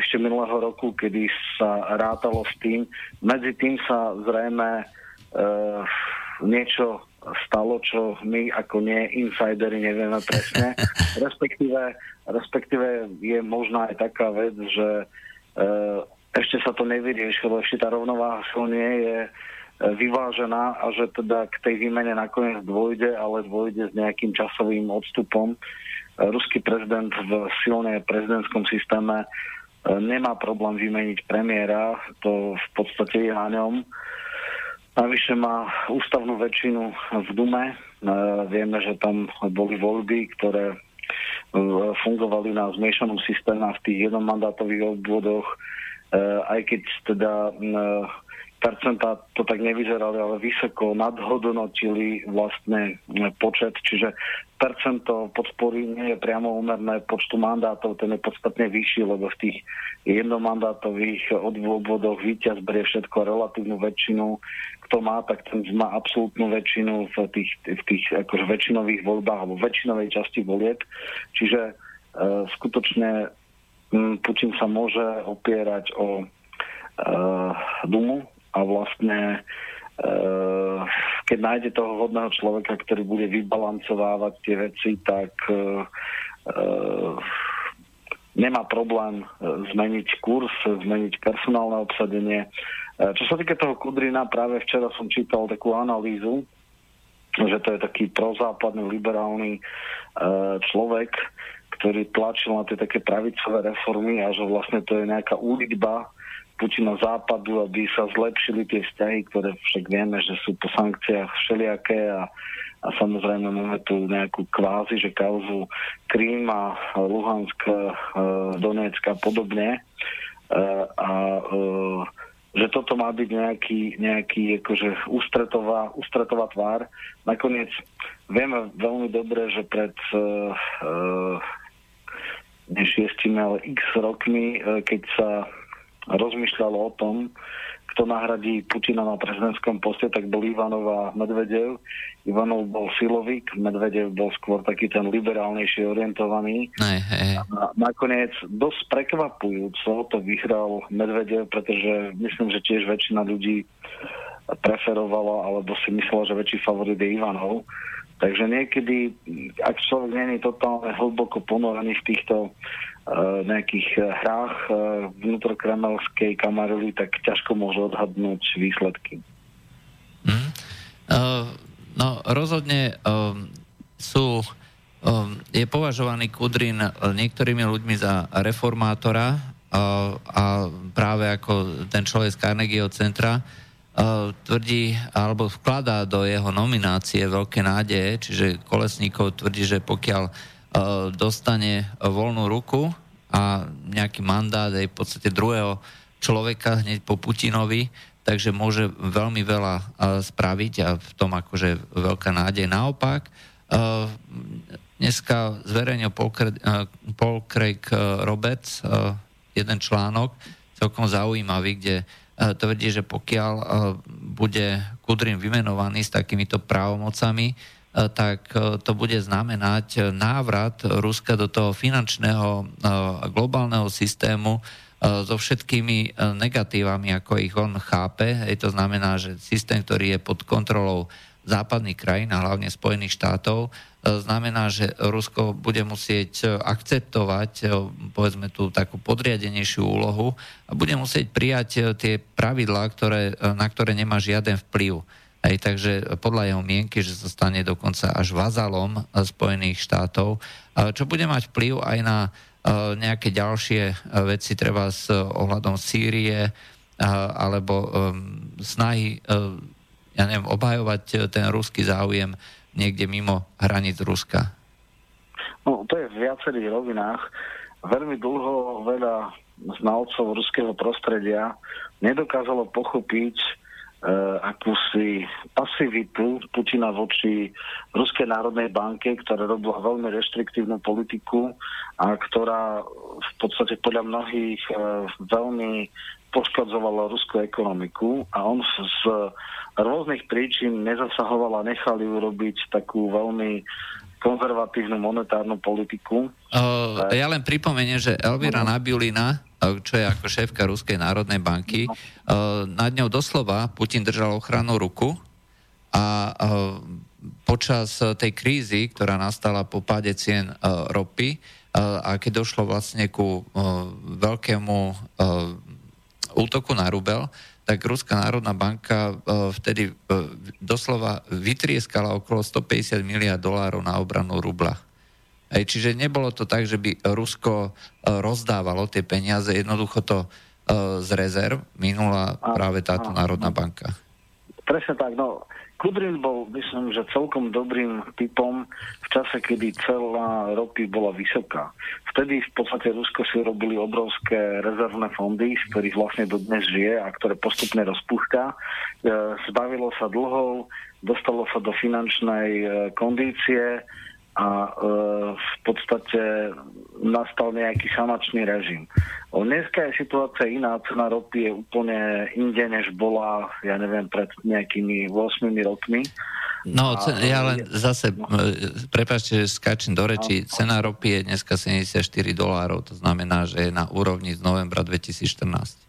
ešte minulého roku, kedy sa rátalo s tým. Medzi tým sa zrejme uh, niečo stalo, čo my ako nie insideri nevieme presne. Respektíve, respektíve je možná aj taká vec, že uh, ešte sa to nevyriešilo, ešte tá rovnováha nie je vyvážená a že teda k tej výmene nakoniec dôjde, ale dôjde s nejakým časovým odstupom. Ruský prezident v silne prezidentskom systéme nemá problém vymeniť premiéra, to v podstate je na ňom. Navyše má ústavnú väčšinu v Dume. Vieme, že tam boli voľby, ktoré fungovali na zmiešanom systéme v tých jednomandátových obvodoch, aj keď teda percentá to tak nevyzerali, ale vysoko nadhodnotili vlastne počet, čiže percento podpory nie je priamo úmerné počtu mandátov, ten je podstatne vyšší, lebo v tých jednomandátových obvodoch víťaz berie všetko relatívnu väčšinu, kto má, tak ten má absolútnu väčšinu v tých, v tých akože väčšinových voľbách alebo väčšinovej časti volieb, čiže e, skutočne m, Putin sa môže opierať o e, Dumu. A vlastne, keď nájde toho hodného človeka, ktorý bude vybalancovávať tie veci, tak nemá problém zmeniť kurz, zmeniť personálne obsadenie. Čo sa týka toho Kudrina, práve včera som čítal takú analýzu, že to je taký prozápadný, liberálny človek, ktorý tlačil na tie také pravicové reformy a že vlastne to je nejaká úlitba Putina západu, aby sa zlepšili tie vzťahy, ktoré však vieme, že sú po sankciách všelijaké a, a samozrejme máme tu nejakú kvázi, že kauzu Krím a Luhansk, e, Donetsk a podobne. E, a e, že toto má byť nejaký, nejaký akože ústretová, ústretová tvár. Nakoniec vieme veľmi dobre, že pred e, e, šiestimi, ale x rokmi, e, keď sa rozmýšľalo o tom, kto nahradí Putina na prezidentskom poste, tak bol Ivanov a Medvedev. Ivanov bol silovik, Medvedev bol skôr taký ten liberálnejšie orientovaný. Aj, aj. A nakoniec dosť prekvapujúco to vyhral Medvedev, pretože myslím, že tiež väčšina ľudí preferovala, alebo si myslela, že väčší favorit je Ivanov. Takže niekedy, ak človek nie je totálne hlboko ponorený v týchto v nejakých hrách vnútrokremelskej kamarily, tak ťažko môžu odhadnúť výsledky. Mm. Uh, no rozhodne um, sú, um, je považovaný Kudrin niektorými ľuďmi za reformátora uh, a práve ako ten človek z Carnegieho centra uh, tvrdí, alebo vkladá do jeho nominácie veľké nádeje, čiže Kolesníkov tvrdí, že pokiaľ dostane voľnú ruku a nejaký mandát aj v podstate druhého človeka hneď po Putinovi, takže môže veľmi veľa spraviť a v tom akože veľká nádej. Naopak, dneska zverejnil Paul Craig Roberts jeden článok, celkom zaujímavý, kde tvrdí, že pokiaľ bude Kudrin vymenovaný s takýmito právomocami, tak to bude znamenať návrat Ruska do toho finančného globálneho systému so všetkými negatívami, ako ich on chápe. To znamená, že systém, ktorý je pod kontrolou západných krajín a hlavne Spojených štátov, znamená, že Rusko bude musieť akceptovať, povedzme, tú takú podriadenejšiu úlohu a bude musieť prijať tie pravidlá, ktoré, na ktoré nemá žiaden vplyv. Hej, takže podľa jeho mienky, že sa stane dokonca až vazalom Spojených štátov, čo bude mať vplyv aj na nejaké ďalšie veci, treba s ohľadom Sýrie, alebo snahy, ja neviem, obhajovať ten ruský záujem niekde mimo hraníc Ruska. No, to je v viacerých rovinách. Veľmi dlho veľa znalcov ruského prostredia nedokázalo pochopiť akúsi pasivitu Putina voči Ruskej národnej banke, ktorá robila veľmi reštriktívnu politiku a ktorá v podstate podľa mnohých veľmi poškodzovala ruskú ekonomiku a on z rôznych príčin nezasahoval a nechal ju robiť takú veľmi konzervatívnu monetárnu politiku. Uh, ja len pripomeniem, že Elvira Nabiulina, čo je ako šéfka Ruskej národnej banky, uh, nad ňou doslova Putin držal ochrannú ruku a uh, počas tej krízy, ktorá nastala po páde cien uh, ropy uh, a keď došlo vlastne ku uh, veľkému uh, útoku na rubel, tak Ruská národná banka vtedy doslova vytrieskala okolo stopäťdesiat miliárd dolárov na obranu rubla. Čiže nebolo to tak, že by Rusko rozdávalo tie peniaze, jednoducho to z rezerv minula práve táto Národná banka. Presne tak, no. Kudrin bol, myslím, že celkom dobrým typom v čase, kedy cena ropy bola vysoká. Vtedy v podstate Rusko si robili obrovské rezervné fondy, z ktorých vlastne dodnes žije a ktoré postupne rozpúšťa. Zbavilo sa dlhov, dostalo sa do finančnej kondície a v podstate nastal nejaký sanačný režim. Dneska je situácia iná, cena ropy je úplne inde, než bola, ja neviem, pred nejakými ôsmimi rokmi. No, cen, ja len zase, prepáčte, že skáčem do reči, cena ropy je dneska sedemdesiatštyri dolárov, to znamená, že je na úrovni z novembra dvetisícštrnásť.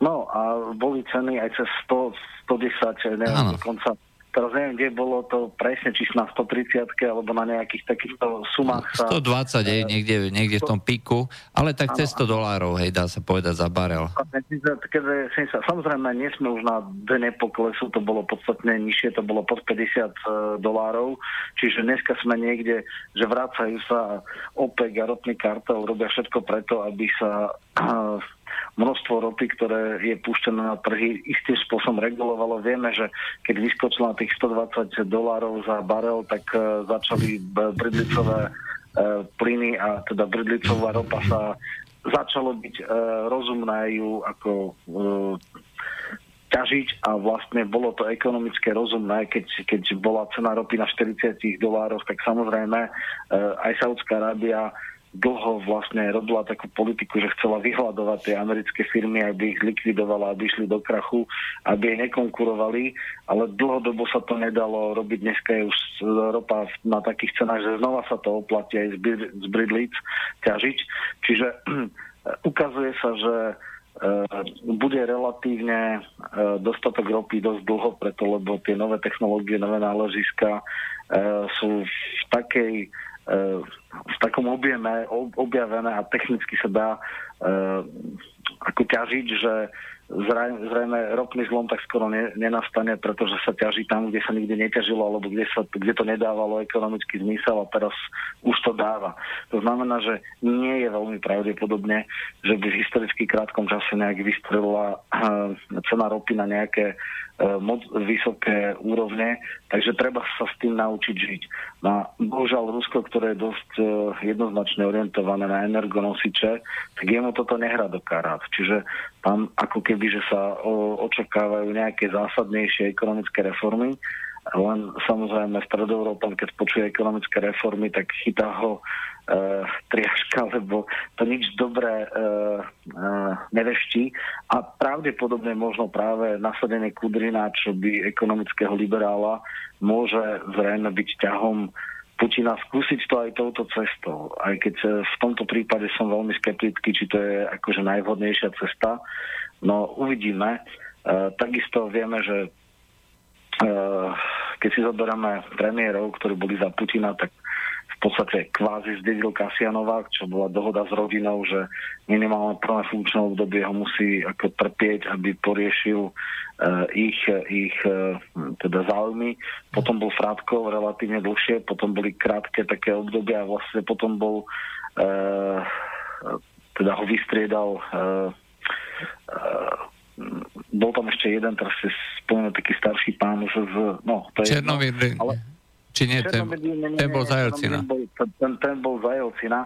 No, a boli ceny aj cez sto, stodesať, neviem, dokonca. Teraz neviem, kde bolo to presne, či na stotridsiatke alebo na nejakých takýchto sumách. Sa... stodvadsať je niekde, niekde v tom piku, ale tak cez sto dolárov, hej, dá sa povedať za barel. Samozrejme, nie sme už na dne poklesu, to bolo podstatne nižšie, to bolo pod päťdesiat dolárov, čiže dneska sme niekde, že vracajú sa OPEC a ropný kartel, robia všetko preto, aby sa množstvo ropy, ktoré je púštené na trhy, istým spôsobom regulovalo. Vieme, že keď vyskočilo na tých stodvadsať dolárov za barel, tak uh, začali bridlicové uh, plyny a teda bridlicová ropa sa začalo byť uh, rozumné ju ako uh, ťažiť a vlastne bolo to ekonomické rozumné, keď, keď bola cena ropy na štyridsať dolárov, tak samozrejme uh, aj Saudská Arábia dlho vlastne robila takú politiku, že chcela vyhľadovať tie americké firmy, aby ich likvidovala, aby išli do krachu, aby jej nekonkurovali, ale dlhodobo sa to nedalo robiť. Dneska je už ropa na takých cenách, že znova sa to oplatí aj z bridlíc ťažiť. Čiže ukazuje sa, že bude relatívne dostatok ropy dosť dlho, preto lebo tie nové technológie, nové náležiska sú v takej v takom objeme objavené a technicky sa dá e, ako ťažiť, že zrejme ropný zlom tak skoro ne, nenastane, pretože sa ťaží tam, kde sa nikdy neťažilo, alebo kde, sa, kde to nedávalo ekonomický zmysel a teraz už to dáva. To znamená, že nie je veľmi pravdepodobne, že by v historicky krátkom čase nejak vystrelila e, cena ropy na nejaké e, moc vysoké úrovne, takže treba sa s tým naučiť žiť. A bohužiaľ Rusko, ktoré je dosť e, jednoznačne orientované na energonosiče, tak jemu toto nehrá do karát. Čiže tam ako keby že sa očakávajú nejaké zásadnejšie ekonomické reformy, len samozrejme Stredoeurópan, keď počuje ekonomické reformy, tak chytá ho e, triažka, lebo to nič dobré e, e, neveští a pravdepodobne možno práve nasadenie Kudrina, čo by ekonomického liberála, môže zrejme byť ťahom Putina skúsiť to aj touto cestou. Aj keď v tomto prípade som veľmi skeptický, či to je akože najvhodnejšia cesta. No uvidíme. E, takisto vieme, že e, keď si zoberieme premiérov, ktorí boli za Putina, tak v podstate kvázi zdedil Kasianova, čo bola dohoda s rodinou, že minimálne prvé funkčné obdobie ho musí ako trpieť, aby poriešil uh, ich, ich uh, teda záujmy. Potom bol Frádkov relatívne dlhšie, potom boli krátke také obdobia a vlastne potom bol uh, teda ho vystriedal uh, uh, bol tam ešte jeden, teraz si spomínal taký starší pán z, no to je Černovirdin. Či nie, ten, ten bol za Jelcina. Ten, ten bol za Jelcina.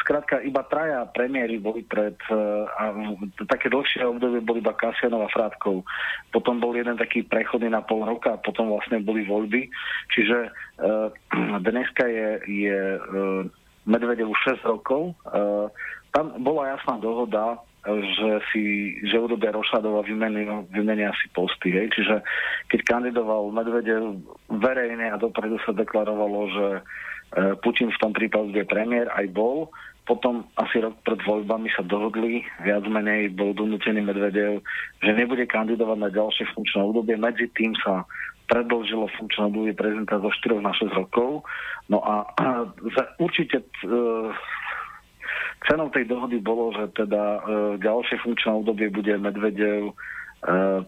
Skrátka, iba traja premiéry boli pred, a také dlhšie obdobie boli iba Kasianov a Frádkov. Potom bol jeden taký prechodný na pol roka, potom vlastne boli voľby. Čiže dneska je, je Medvedev už šesť rokov. Tam bola jasná dohoda, že si, že urobia Rošadov a vymenia, vymenia si posty. Hej. Čiže keď kandidoval Medvedev verejne a dopredu sa deklarovalo, že Putin v tom prípade je premiér, aj bol. Potom asi rok pred voľbami sa dohodli, viac menej bol donútený Medvedev, že nebude kandidovať na ďalšie funkčné obdobie. Medzi tým sa predĺžilo funkčné obdobie prezidenta zo štyroch na šesť rokov. No a určite cenou tej dohody bolo, že teda e, ďalšie funkčné obdobie bude Medvedev e,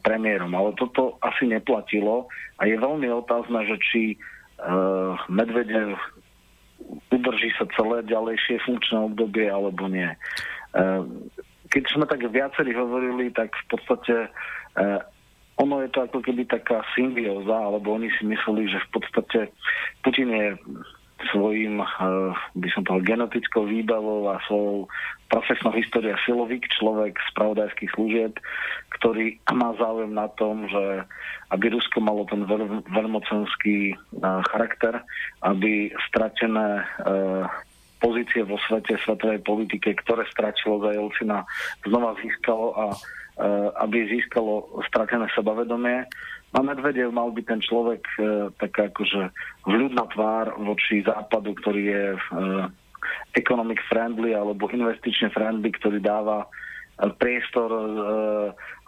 premiérom. Ale toto asi neplatilo a je veľmi otázna, že či uh, Medvedev udrží sa celé ďalejšie funkčné obdobie alebo nie. Uh, keď sme tak viacerí hovorili, tak v podstate uh, ono je to ako keby taká symbióza, alebo oni si mysleli, že v podstate Putin je svojím, by som povedal, genotickou výbavou a svojou profesnou históriou silovik, človek z spravodajských služieb, ktorý má záujem na tom, že aby Rusko malo ten veľ- veľmocenský charakter, aby stratené pozície vo svete, svetovej politike, ktoré stratilo za Jelcina, znova získalo a aby získalo stratené sebavedomie. A Medvedev mal byť ten človek e, taká akože vľudná tvár voči západu, ktorý je e, economic friendly alebo investične friendly, ktorý dáva priestor e,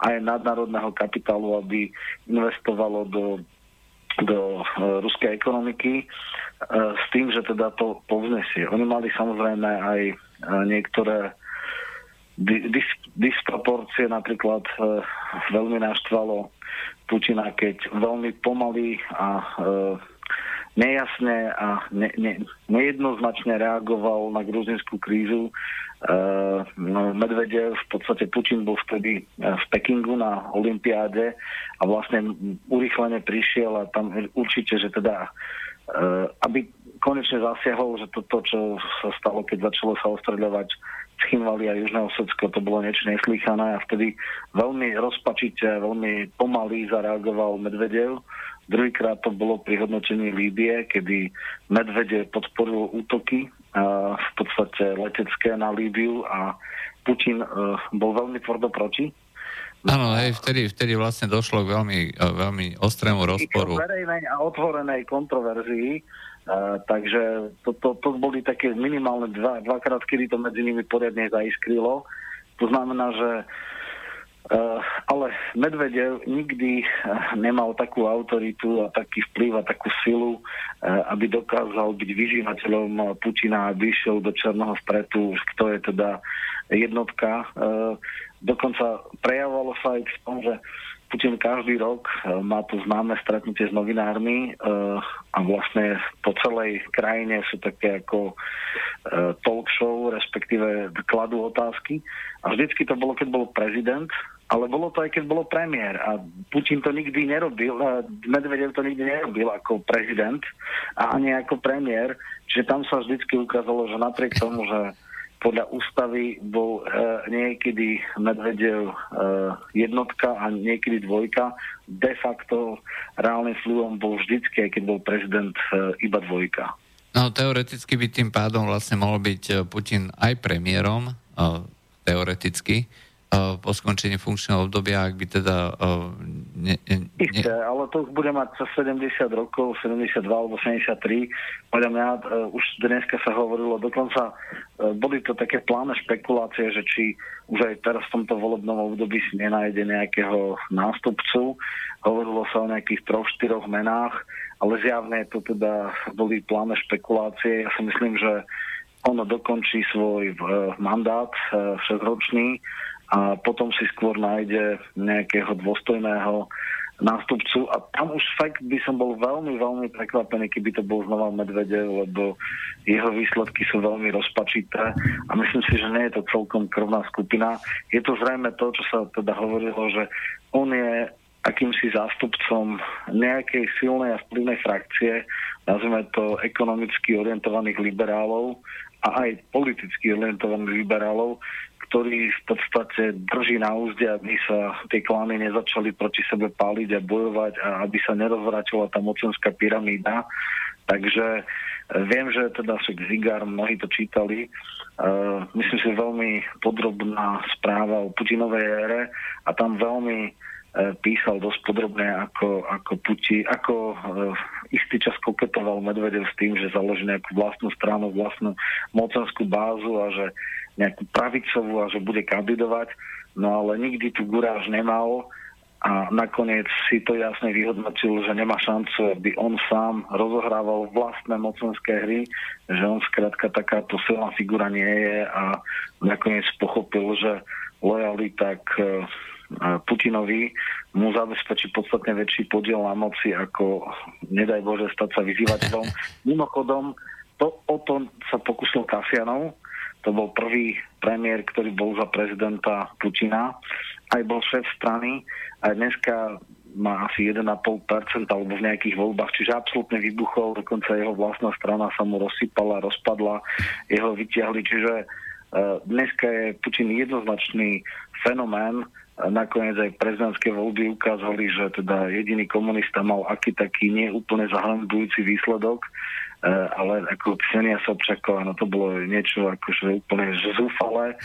aj nadnárodného kapitálu, aby investovalo do, do e, ruskej ekonomiky e, s tým, že teda to povznesie. Oni mali samozrejme aj e, niektoré dis- disproporcie, napríklad e, veľmi naštvalo Putina, keď veľmi pomaly a e, nejasne a ne, ne, nejednoznačne reagoval na gruzinskú krízu. E, no, Medvedev, v podstate Putin bol vtedy v Pekingu na olympiáde a vlastne urýchlene prišiel a tam určite, že teda e, aby konečne zasiahol, že toto, čo sa stalo, keď začalo sa ostreľovať Cchinvali a Južné Osecko, to bolo niečo neslýchané a vtedy veľmi rozpačite, veľmi pomaly zareagoval Medvedev. Druhýkrát to bolo pri hodnotení Líbie, kedy Medvedev podporil útoky uh, v podstate letecké na Líbiu a Putin uh, bol veľmi tvrdo proti. Áno, hej, vtedy, vtedy vlastne došlo k veľmi, veľmi ostrému rozporu. K verejnej a otvorenej kontroverzii. Uh, takže to, to, to boli také minimálne dva, dvakrát, kedy to medzi nimi poriadne zaiskrilo. To znamená, že uh, ale Medvedev nikdy uh, nemal takú autoritu a taký vplyv a takú silu, uh, aby dokázal byť vyžívateľom Putina, aby išiel do černého stretu, kto je teda jednotka. Uh, dokonca prejavovalo sa aj k tomu, že Putin každý rok má to známe stretnutie s novinármi a vlastne po celej krajine sú také ako talk show, respektíve kladú otázky. A vždycky to bolo, keď bol prezident, ale bolo to aj, keď bol premiér. A Putin to nikdy nerobil, Medvedev to nikdy nerobil ako prezident a ani ako premiér. Čiže tam sa vždycky ukázalo, že napriek tomu, že podľa ústavy bol e, niekedy Medvedev e, jednotka a niekedy dvojka. De facto reálnym vplyvom bol vždycky, aj keď bol prezident, e, iba dvojka. No teoreticky by tým pádom vlastne mohol byť Putin aj premiérom, e, teoreticky, e, po skončení funkčného obdobia, ak by teda... E, ne, ne... Isté, ale to už bude mať sedemdesiat rokov, sedemdesiatdva alebo sedemdesiattri. Podľa mňa e, už dneska sa hovorilo dokonca... Boli to také pláne špekulácie, že či už aj teraz v tomto volebnom období si nenájde nejakého nástupcu. Hovorilo sa o nejakých troch, štyroch menách, ale zjavne to teda boli pláne špekulácie. Ja si myslím, že ono dokončí svoj mandát šesťročný a potom si skôr nájde nejakého dôstojného nástupcu. A tam už fakt by som bol veľmi, veľmi prekvapený, keby to bol znova Medvedev, lebo jeho výsledky sú veľmi rozpačité a myslím si, že nie je to celkom krvná skupina. Je to zrejme to, čo sa teda hovorilo, že on je akýmsi zástupcom nejakej silnej a vplyvnej frakcie, nazveme to ekonomicky orientovaných liberálov a aj politicky orientovaných liberálov, ktorý v podstate drží na úzde, aby sa tie klany nezačali proti sebe páliť a bojovať a aby sa nerozvrátila tá mocenská pyramída. Takže viem, že teda však Zigar, mnohí to čítali. Uh, myslím si, veľmi podrobná správa o Putinovej ére a tam veľmi uh, písal dosť podrobne, ako, ako, Putin, ako uh, istý čas koketoval Medvedev s tým, že založí nejakú vlastnú stranu, vlastnú mocenskú bázu a že nejakú pravicovú a že bude kandidovať, no ale nikdy tu guráž nemal a nakoniec si to jasne vyhodnotil, že nemá šancu, aby on sám rozohrával vlastné mocenské hry, že on skrátka takáto silná figura nie je a nakoniec pochopil, že lojalita k Putinovi mu zabezpečí podstatne väčší podiel na moci ako, nedaj Bože, stať sa vyzývateľom. Mimochodom, to, o tom sa pokusil Kasianov, to bol prvý premiér, ktorý bol za prezidenta Putina, aj bol šéf strany, aj dneska má asi jeden a pol percenta alebo v nejakých voľbách, čiže absolútne vybuchol, dokonca jeho vlastná strana sa mu rozsypala, rozpadla, jeho vytiahli, čiže dneska je Putin jednoznačný fenomén. Nakoniec aj prezidentské voľby ukázali, že teda jediný komunista mal aký taký neúplne zahanbujúci výsledok, ale ako Ksenia Sobčaková, no to bolo niečo akože úplne zúfale.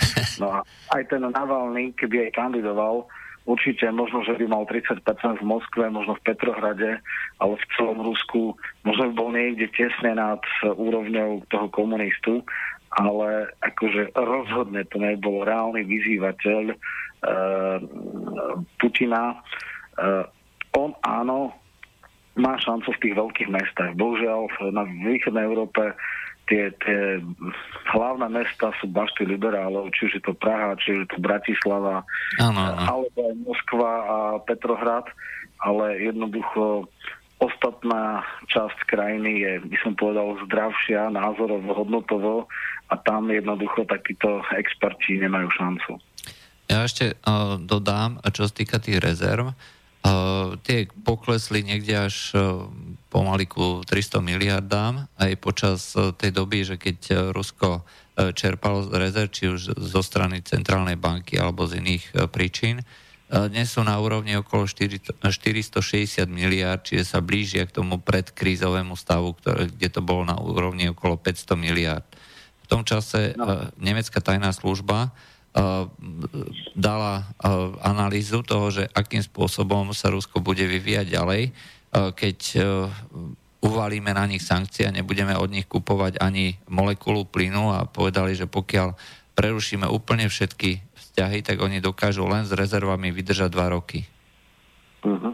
No a aj ten Navalny, keby aj kandidoval, určite možno, že by mal tridsať percent v Moskve, možno v Petrohrade, ale v celom Rusku, možno by bol niekde tesne nad úrovňou toho komunistu, ale akože rozhodne to nebol reálny vyzývateľ e, Putina. E, on áno, má šancu v tých veľkých mestách. Bohužiaľ, na východnej Európe tie, tie hlavné mesta sú bašty liberálov, či už je to Praha, či už je to Bratislava, ano, ano. alebo aj Moskva a Petrohrad, ale jednoducho ostatná časť krajiny je, by som povedal, zdravšia názorovo, hodnotovo a tam jednoducho takíto experti nemajú šancu. Ja ešte uh, dodám, čo sa týka tých rezerv, uh, tie poklesli niekde až uh, pomaly ku trista miliardám aj počas uh, tej doby, že keď Rusko uh, čerpalo z rezerv, či už zo strany centrálnej banky alebo z iných uh, príčin. Dnes sú na úrovni okolo štyristošesťdesiat miliárd, čiže sa blížia k tomu predkrízovému stavu, ktoré, kde to bolo na úrovni okolo päťsto miliárd. V tom čase no. nemecká tajná služba uh, dala uh, analýzu toho, že akým spôsobom sa Rusko bude vyvíjať ďalej, uh, keď uh, uvalíme na nich sankcie a nebudeme od nich kupovať ani molekulu plynu a povedali, že pokiaľ prerušíme úplne všetky ťahy, tak oni dokážu len s rezervami vydržať dva roky. Uh-huh.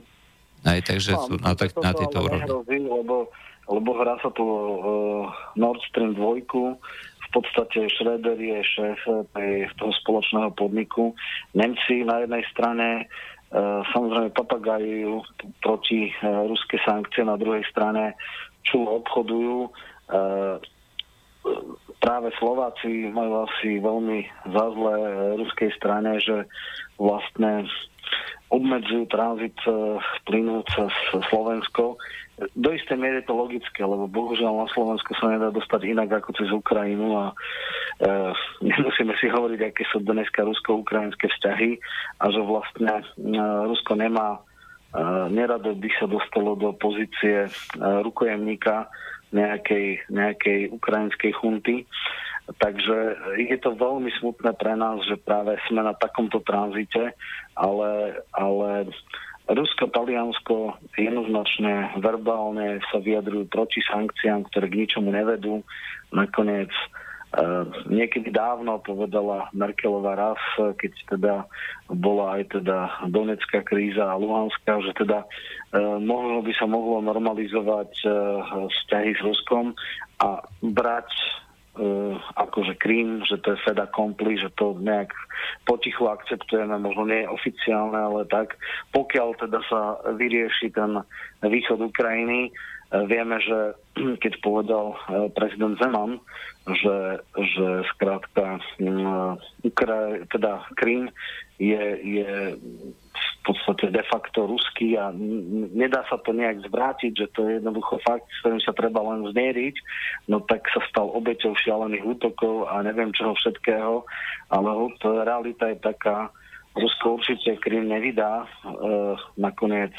Aj takže no, sú na, tak, na tejto úrovni. Lebo, lebo hrá sa tu uh, Nord Stream dva, v podstate Schröder je šéf tej, toho spoločného podniku. Nemci na jednej strane uh, samozrejme papagajujú proti uh, ruské sankcie, na druhej strane čulo obchodujú. Uh, Práve Slováci majú asi veľmi za zlé ruskej strane, že vlastne obmedzujú tranzit plynu cez Slovensko. Do istej miery je to logické, lebo bohužiaľ na Slovensku sa nedá dostať inak ako cez Ukrajinu a e, nemusíme si hovoriť, aké sú dneska rusko-ukrajinské vzťahy a že vlastne e, Rusko nemá, e, nerado by sa dostalo do pozície e, rukojemníka nejakej, nejakej ukrajinskej chunty. Takže je to veľmi smutné pre nás, že práve sme na takomto tranzite, ale, ale Rusko-Taliansko jednoznačne verbálne sa vyjadrujú proti sankciám, ktoré k ničomu nevedú. Nakoniec Uh, niekedy dávno povedala Merkelová raz, keď teda bola aj teda Donetská kríza a Luhanská, že teda uh, možno by sa mohlo normalizovať uh, vzťahy s Ruskom a brať uh, akože Krím, že to je fait accompli, že to nejak potichu akceptujeme, možno nie je oficiálne, ale tak, pokiaľ teda sa vyrieši ten východ Ukrajiny. Vieme, že keď povedal prezident Zeman, že, že skrátka Ukra- teda Krím je, je v podstate de facto ruský a nedá sa to nejak zvrátiť, že to je jednoducho fakt, s ktorým sa treba len zmieriť, no tak sa stal obeťou šialených útokov a neviem čoho všetkého, ale to realita je taká, Rusko určite Krím nevydá, e, nakoniec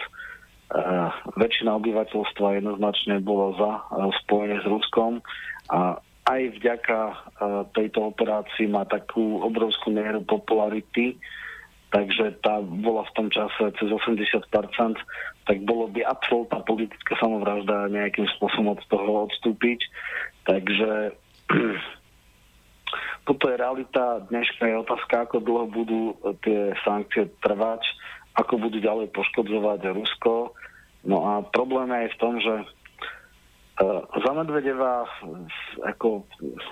Uh, väčšina obyvateľstva jednoznačne bola za uh, spojenie s Ruskom a aj vďaka uh, tejto operácii má takú obrovskú mieru popularity, takže tá bola v tom čase cez osemdesiat percent, tak bolo by absolútna politická samovražda nejakým spôsobom od toho odstúpiť, takže toto je realita, dnešná je otázka, ako dlho budú tie sankcie trvať, ako budú ďalej poškodzovať Rusko. No a problém je v tom, že e, za Medvedeva ako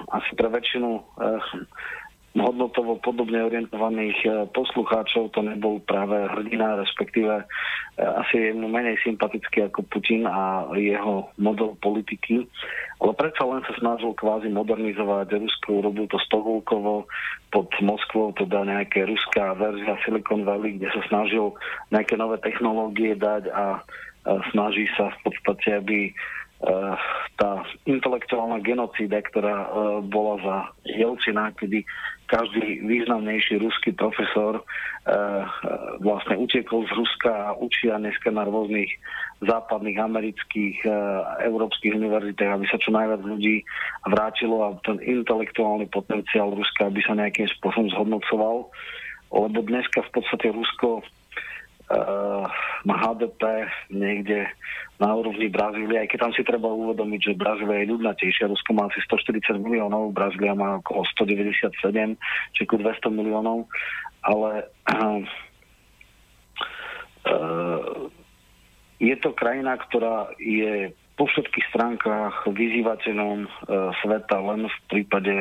asi pre väčšinu e, hodnotovo podobne orientovaných poslucháčov, to nebol práve hrdina, respektíve asi jemu menej sympatický ako Putin a jeho model politiky. Ale predsa len sa snažil kvázi modernizovať Rusko, urobil to Stogulkovo pod Moskvou, teda nejaká ruská verzia Silicon Valley, kde sa snažil nejaké nové technológie dať a snaží sa v podstate, aby tá intelektuálna genocída, ktorá bola za Jelčina, kedy každý významnejší ruský profesor vlastne utekol z Ruska a učia dneska na rôznych západných, amerických, európskych univerzitách, aby sa čo najviac ľudí vrátilo a ten intelektuálny potenciál Ruska, aby sa nejakým spôsobom zhodnocoval. Lebo dneska v podstate Rusko má há dé pé niekde na úrovni Brazílie, aj keď tam si treba uvedomiť, že Brazília je ľudnatejšia. Rusko má asi stoštyridsať miliónov, Brazília má okolo stodeväťdesiatsedem, či ku dvesto miliónov, ale uh, uh, je to krajina, ktorá je po všetkých stránkach vyzývateľom e, sveta len v prípade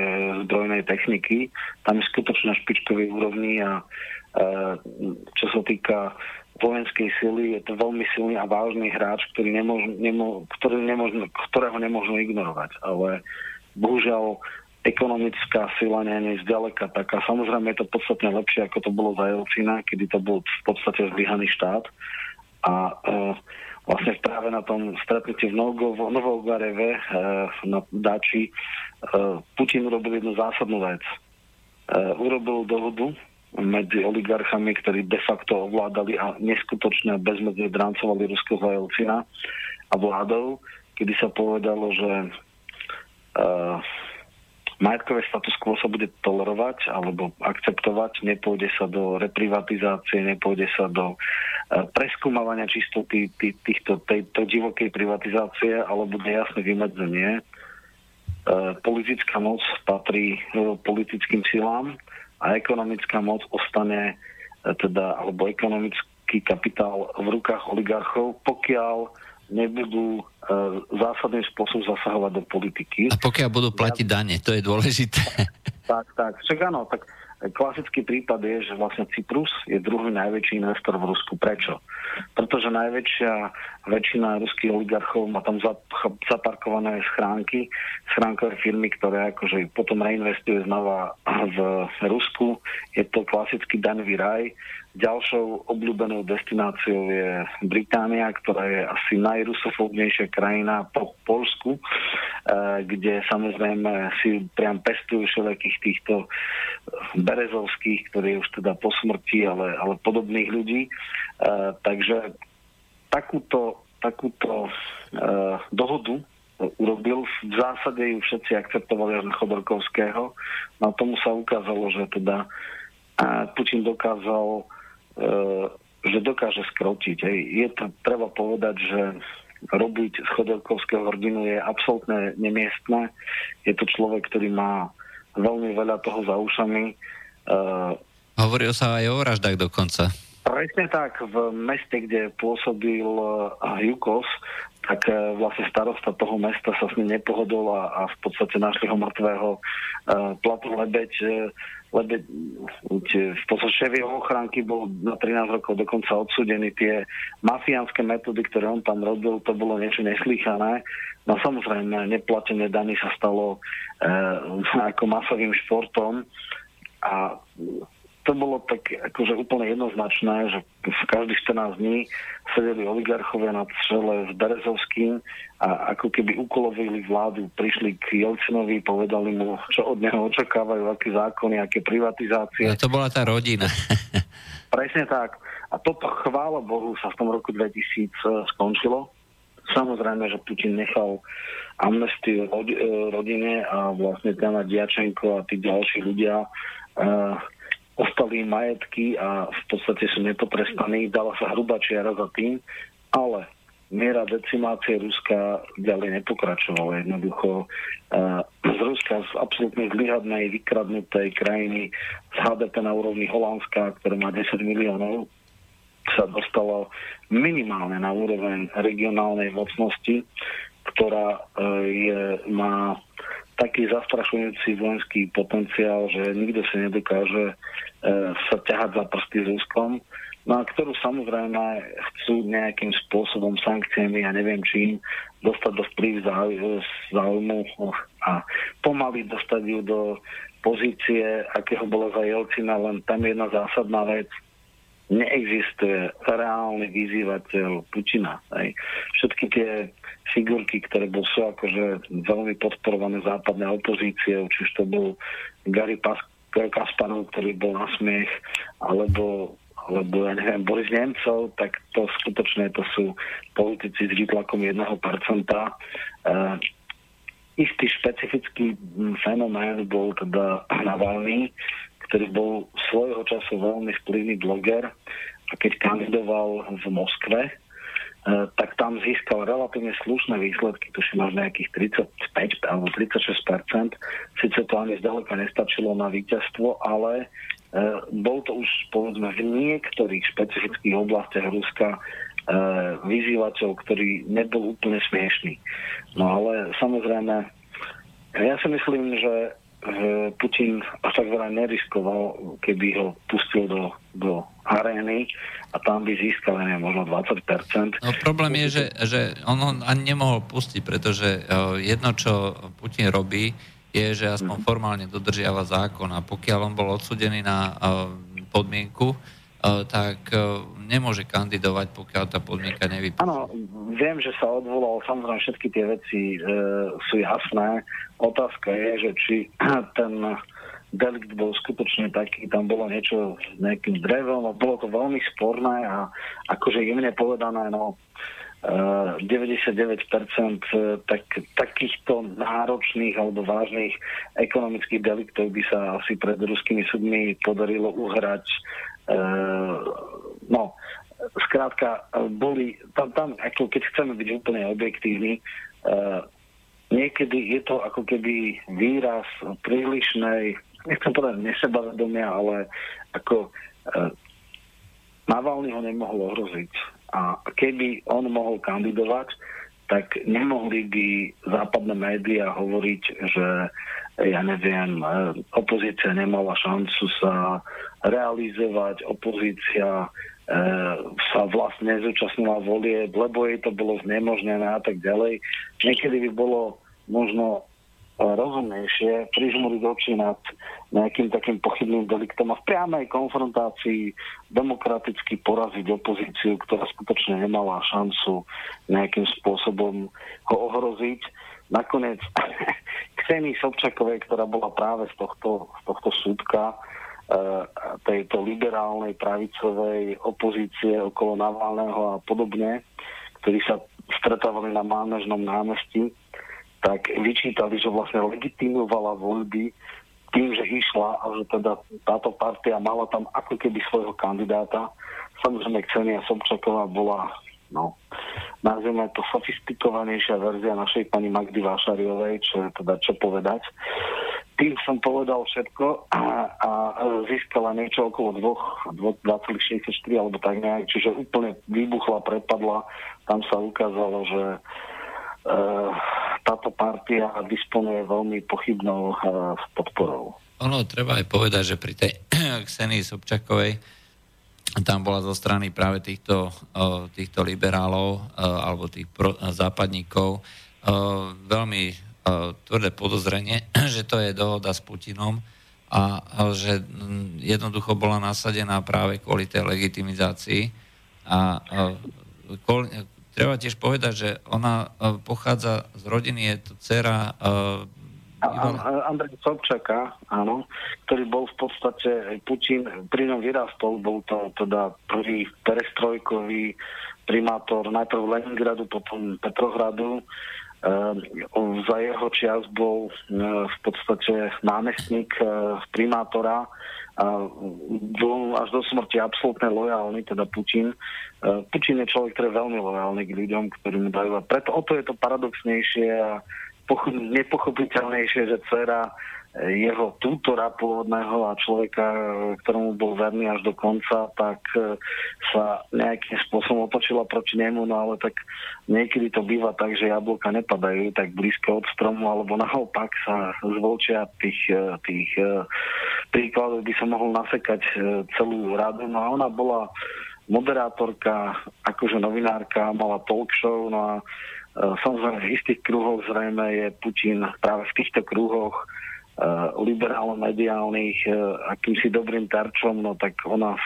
zbrojnej techniky. Tam je skutočne špičkový úrovni a e, čo sa týka vojenskej sily, je to veľmi silný a vážny hráč, ktorý nemôžu, nemô, ktorý nemôžu, ktorého nemôžno ignorovať. Ale bohužiaľ ekonomická sila nie je zďaleka taká. Samozrejme je to podstatne lepšie, ako to bolo za Jelcina, kedy to bol v podstate zlyhaný štát. A e, vlastne práve na tom stretnutí v Novogareve e, na Dači e, Putin urobil jednu zásadnú vec. E, urobil dohodu medzi oligarchami, ktorí de facto ovládali a neskutočne bezmedzne drancovali Rusko za Jelcina a vládou, kedy sa povedalo, že e, majetkové status quo sa bude tolerovať alebo akceptovať, nepôjde sa do reprivatizácie, nepôjde sa do preskúmavania čistoty tý, týchto, tejto divokej privatizácie alebo nejasné vymedzenie. E, politická moc patrí politickým silám a ekonomická moc ostane, e, teda, alebo ekonomický kapitál v rukách oligarchov, pokiaľ nebudú e, zásadným spôsobom zasahovať do politiky. A pokiaľ budú platiť ja... dane, to je dôležité. Tak, tak, však áno, tak klasický prípad je, že vlastne Cyprus je druhý najväčší investor v Rusku. Prečo? Pretože najväčšia väčšina ruských oligarchov má tam zaparkované schránky, schránkové firmy, ktoré akože potom reinvestuje znova v Rusku. Je to klasický daňový raj. Ďalšou obľúbenou destináciou je Británia, ktorá je asi najrusofóbnejšia krajina po Poľsku, kde samozrejme si priam pestujú všelijakých týchto Berezovských, ktorý je už teda po smrti, ale, ale podobných ľudí. E, takže takúto, takúto e, dohodu urobil. V zásade ju všetci akceptovali až na Chodorkovského. Na tomu sa ukázalo, že teda Putin dokázal, e, že dokáže skrotiť. Ej, je to, treba povedať, že robiť z Chodorkovského hrdinu je absolútne nemiestné. Je to človek, ktorý má veľmi veľa toho za ušami. Uh, Hovoril sa aj o vraždách dokonca. Presne tak. V meste, kde pôsobil uh, Jukos, tak uh, vlastne starosta toho mesta sa s ním nepohodol a, a v podstate našli ho mŕtvého. Uh, Platon Lebeď, Lebeď v podstate šéf jeho ochránky bol na trinásť rokov dokonca odsúdený. Tie mafiánske metódy, ktoré on tam robil, to bolo niečo neslýchané. No samozrejme, neplatenie daní sa stalo e, ako masovým športom a to bolo tak akože úplne jednoznačné, že v každých štrnásť dní sedeli oligarchovia na čele s Berezovským a ako keby ukolovili vládu, prišli k Jelcinovi, povedali mu, čo od neho očakávajú, aké zákony, aké privatizácie. No to bola tá rodina. Presne tak. A toto, chvála Bohu, sa v tom roku dvetisíc skončilo. Samozrejme, že Putin nechal amnestiu rodine a vlastne Jana Diačenko a tí ďalší ľudia e, ostali majetky a v podstate sú nepotrestaní. Dala sa hrubá čiara za tým, ale miera decimácie Ruska ďalej nepokračovala. Jednoducho e, z Ruska, z absolútne zlyhadnej, vykradnutej krajiny, z há dé pé na úrovni Holandska, ktoré má desať miliónov, sa dostalo minimálne na úroveň regionálnej mocnosti, ktorá je, má taký zastrašujúci vojenský potenciál, že nikto si nedokáže e, sa ťahať za prsty s Ruskom, no a ktorú samozrejme chcú nejakým spôsobom, sankciami, ja neviem čím, dostať do vplyv záujmu a pomaly dostať ju do pozície, akého bola za Jelcina, len tam jedna zásadná vec, neexistuje reálny vyzývateľ Putina. Hej. Všetky tie figurky, ktoré bol, sú akože veľmi podporované západné opozície, či už to bol Garry Kasparov, ktorý bol na smiech, alebo, alebo ja neviem, Boris Nemcov, tak to skutočne to sú politici s výtlakom jedno percento. Uh, istý špecifický fenomén bol teda Navalny, ktorý bol svojho času veľmi vplyvný bloger a keď kandidoval v Moskve, e, tak tam získal relatívne slušné výsledky, tuším až nejakých tridsaťpäť alebo tridsaťšesť percent. Sice to ani zďaleka nestačilo na víťazstvo, ale e, bol to už, povedzme, v niektorých špecifických oblastiach Ruska vyzývateľ, ktorý nebol úplne smiešný. No ale samozrejme, ja si myslím, že Putin až tak veľa neriskoval, keby ho pustil do, do arény a tam by získal, neviem, možno dvadsať percent. No, problém je, že, že on ho ani nemohol pustiť, pretože jedno, čo Putin robí, je, že aspoň formálne dodržiava zákon a pokiaľ on bol odsúdený na podmienku, tak nemôže kandidovať, pokiaľ tá podmienka nevypísala. Áno, viem, že sa odvolal, samozrejme všetky tie veci e, sú jasné. Otázka je, že či ten delikt bol skutočne taký, tam bolo niečo s nejakým drevom, a bolo to veľmi sporné a akože jemne povedané, no e, deväťdesiatdeväť percent tak, takýchto náročných alebo vážnych ekonomických deliktov by sa asi pred ruskými súdmi podarilo uhrať. No, skrátka, boli, tam, tam ako keď chceme byť úplne objektívni, niekedy je to ako keby výraz prílišnej, nechcem povedať nesebavedomia, ale ako Navalny ho nemohol ohroziť. A keby on mohol kandidovať, tak nemohli by západné médiá hovoriť, že ja neviem, opozícia nemala šancu sa realizovať, opozícia e, sa vlastne zúčastnila volieb, lebo jej to bolo znemožnené a tak ďalej. Niekedy by bolo možno rozumnejšie prižmúriť oči nad nejakým takým pochybným deliktom a v priamej konfrontácii demokraticky poraziť opozíciu, ktorá skutočne nemala šancu nejakým spôsobom ho ohroziť. Nakoniec Ksenii Sobčakovej, ktorá bola práve z tohto, z tohto súdka, tejto liberálnej pravicovej opozície okolo Navalného a podobne, ktorí sa stretávali na Mládežnom námestí, tak vyčítali, že vlastne legitimovala voľby tým, že išla a že teda táto partia mala tam ako keby svojho kandidáta. Samozrejme, Ksenia Sobčaková bola, no, nazvime to sofistikovanejšia verzia našej pani Magdy Vášariovej, čo je teda čo povedať. Tým som povedal všetko a, a získala niečo okolo dva celé šesťdesiatštyri alebo tak nejak, čiže úplne vybuchla, prepadla. Tam sa ukázalo, že e, táto partia disponuje veľmi pochybnou e, podporou. Ono, treba aj povedať, že pri tej Ksenii Sobčakovej tam bola zo strany práve týchto, týchto liberálov alebo tých pro, západníkov veľmi tvrdé podozrenie, že to je dohoda s Putinom a že jednoducho bola nasadená práve kvôli tej legitimizácii. A kvôli, treba tiež povedať, že ona pochádza z rodiny, je to dcera Andreja Sobčaka, áno, ktorý bol v podstate Putin, pri ňom vyrástol, bol to teda prvý perestrojkový primátor najprv Leningradu, potom Petrohradu. Uh, za jeho čias bol uh, v podstate námestník uh, primátora a bol až do smrti absolútne lojálny, teda Putin. Uh, Putin je človek, ktorý je veľmi lojálny k ľuďom, ktorým dajú. Preto o to je to paradoxnejšie a nepochopiteľnejšie, že dcera jeho tútora pôvodného a človeka, ktorému bol verný až do konca, tak sa nejakým spôsobom otočila proti nemu, no ale tak niekedy to býva tak, že jablka nepadajú tak blízko od stromu, alebo naopak sa zvolčia tých, tých príkladov, by sa mohol nasekať celú radu. No a ona bola moderátorka, akože novinárka, mala talk show, no a samozrejme v istých kruhoch zrejme je Putin práve v týchto kruhoch liberálno-mediálnych akýmsi dobrým terčom, no tak ona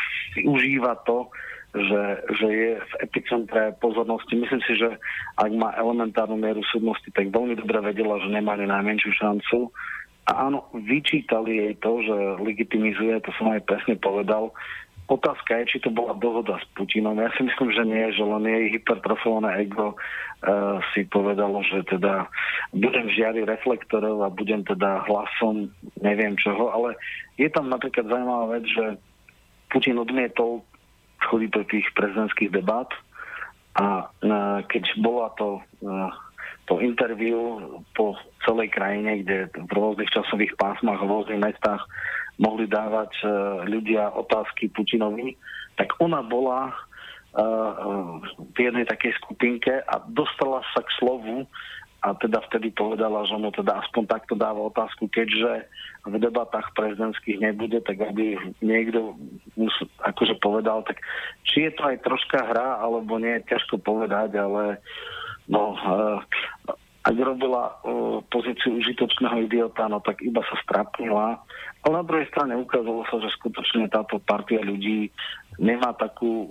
užíva to, že, že je v epicentre pozornosti. Myslím si, že ak má elementárnu mieru súdnosti, tak veľmi dobre vedela, že nemá ani najmenšiu šancu. A áno, vyčítali jej to, že legitimizuje, to som aj presne povedal. Otázka je, či to bola dohoda s Putinom. Ja si myslím, že nie, že len jej hypertrofované ego e, si povedalo, že teda budem v žiari reflektorov a budem teda hlasom neviem čoho, ale je tam napríklad zaujímavá vec, že Putin odmietol chodiť do tých prezidentských debát a e, keď bola to... E, po interviu po celej krajine, kde v rôznych časových pásmach, v rôznych mestách mohli dávať ľudia otázky Putinovi, tak ona bola v jednej takej skupinke a dostala sa k slovu a teda vtedy povedala, že mu teda aspoň takto dáva otázku, keďže v debatách prezidentských nebude, tak aby niekto akože povedal, tak či je to aj troška hra, alebo nie, ťažko povedať, ale no, ak robila pozíciu užitočného idiota, no tak iba sa strapnila. Ale na druhej strane ukázalo sa, že skutočne táto partia ľudí nemá takú,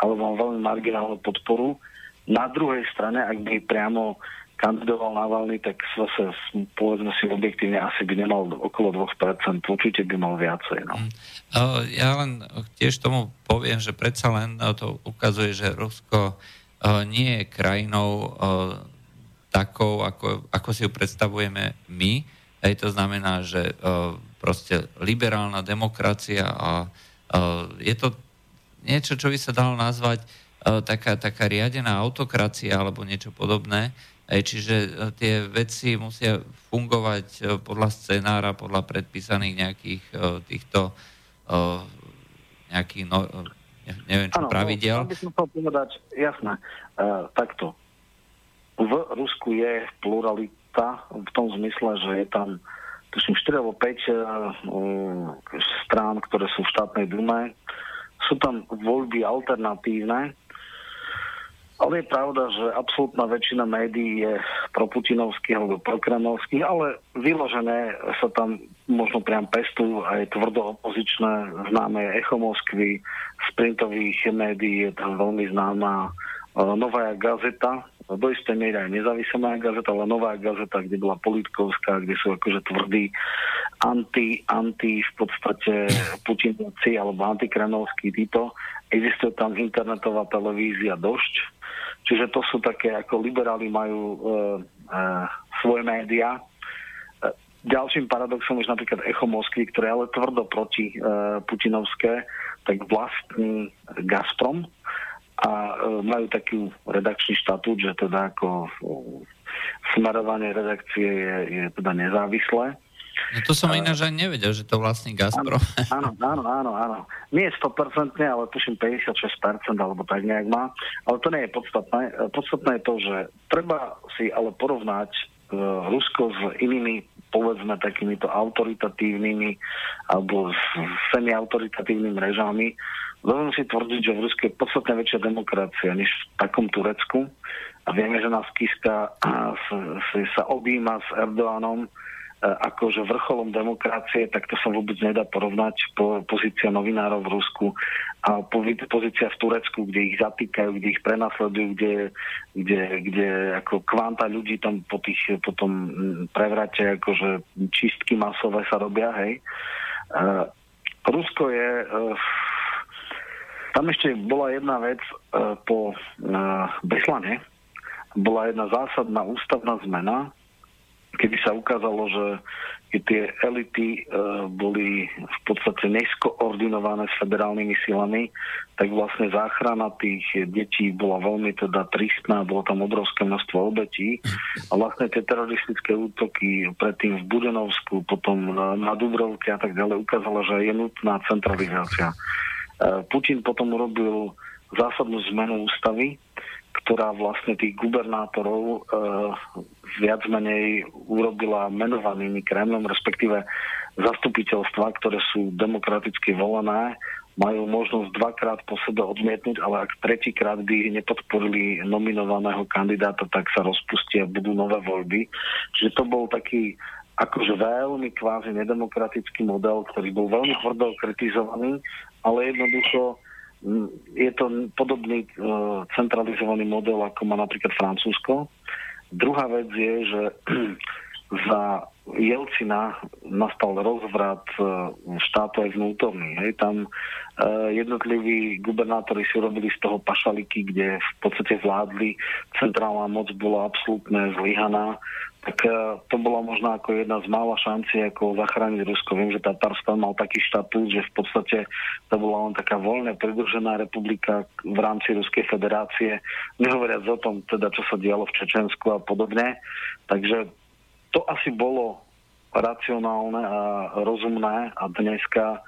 alebo veľmi marginálnu podporu. Na druhej strane, ak by priamo kandidoval Navalny, tak zase, povedzme si objektívne, asi by nemal okolo dve percentá, určite by mal viacej. No. Ja len tiež tomu poviem, že predsa len to ukazuje, že Rusko nie je krajinou takou, ako, ako si ju predstavujeme my. Aj to znamená, že proste liberálna demokracia a je to niečo, čo by sa dalo nazvať taká, taká riadená autokracia alebo niečo podobné. Aj čiže tie veci musia fungovať podľa scenára, podľa predpísaných nejakých týchto nejakých no, neviem, čo ano, pravidel. Áno, by som chcel povedať, jasné, e, takto. V Rusku je pluralita v tom zmysle, že je tam tuším štyri alebo päť e, strán, ktoré sú v štátnej dume. Sú tam voľby alternatívne, ale je pravda, že absolútna väčšina médií je proputinovských alebo prokremovských, ale vyložené sa tam možno priam pestujú aj tvrdo opozičné, známe je Echo Moskvy, z printových médií je tam veľmi známa Nová Gazeta, do istej miery aj Nezávislá Gazeta, ale Nová Gazeta, kde bola Politkovská, kde sú akože tvrdí anti, anti v podstate putinovci alebo antikremovskí títo. Existuje tam internetová televízia Došť. Čiže to sú také, ako liberáli majú e, e, svoje médiá. E, ďalším paradoxom je napríklad Echo Moskvy, ktoré ale tvrdo proti e, putinovské, tak vlastní Gazprom a e, majú taký redakčný štatút, že teda ako e, smerovanie redakcie je, je teda nezávislé. No to som ináč aj nevedel, že to vlastní Gazprom. Áno, áno, áno, áno. Nie sto percent, ale tuším päťdesiatšesť percent alebo tak nejak má. Ale to nie je podstatné. Podstatné je to, že treba si ale porovnať Rusko s inými, povedzme, takýmito autoritatívnymi alebo s semiautoritatívnymi režami. Dovolím si tvrdiť, že v Rusku je podstatne väčšia demokracia než v takom Turecku. A vieme, že nás Kiska sa objíma s Erdoganom akože vrcholom demokracie, tak to sa vôbec nedá porovnať. Po, pozícia novinárov v Rusku a po, pozícia v Turecku, kde ich zatýkajú, kde ich prenasledujú, kde, kde, kde ako kvanta ľudí tam po, tých, po tom prevrate, akože čistky masové sa robia, hej. Uh, Rusko je... Uh, tam ešte bola jedna vec uh, po uh, Beslane. Bola jedna zásadná ústavná zmena, kedy sa ukázalo, že tie elity e, boli v podstate neskoordinované s federálnymi silami, tak vlastne záchrana tých detí bola veľmi teda tristná, bolo tam obrovské množstvo obetí a vlastne tie teroristické útoky predtým v Budenovsku, potom na Dubrovke a tak ďalej ukázalo, že je nutná centralizácia. E, Putin potom urobil zásadnú zmenu ústavy, ktorá vlastne tých gubernátorov e, viac menej urobila menovanými Kremlom, respektíve zastupiteľstva, ktoré sú demokraticky volené, majú možnosť dvakrát po sebe odmietnúť, ale ak tretíkrát by nepodporili nominovaného kandidáta, tak sa rozpustia, budú nové voľby. Čiže to bol taký akože veľmi kvázi nedemokratický model, ktorý bol veľmi hordo kritizovaný, ale jednoducho je to podobný e, centralizovaný model, ako má napríklad Francúzsko. Druhá vec je, že za Jelcina nastal rozvrat e, štátu aj vnútorný. Hej. Tam e, jednotliví gubernátori si urobili z toho pašaliky, kde v podstate vládli. Centrálna moc bola absolútne zlyhaná. Tak e, to bola možno ako jedna z mála šancí, ako zachrániť Rusko. Viem, že Tatarstan mal taký štatút, že v podstate to bola len taká voľne pridružená republika v rámci Ruskej federácie. Nehovoriac o tom, teda, čo sa dialo v Čečensku a podobne. Takže to asi bolo racionálne a rozumné a dneska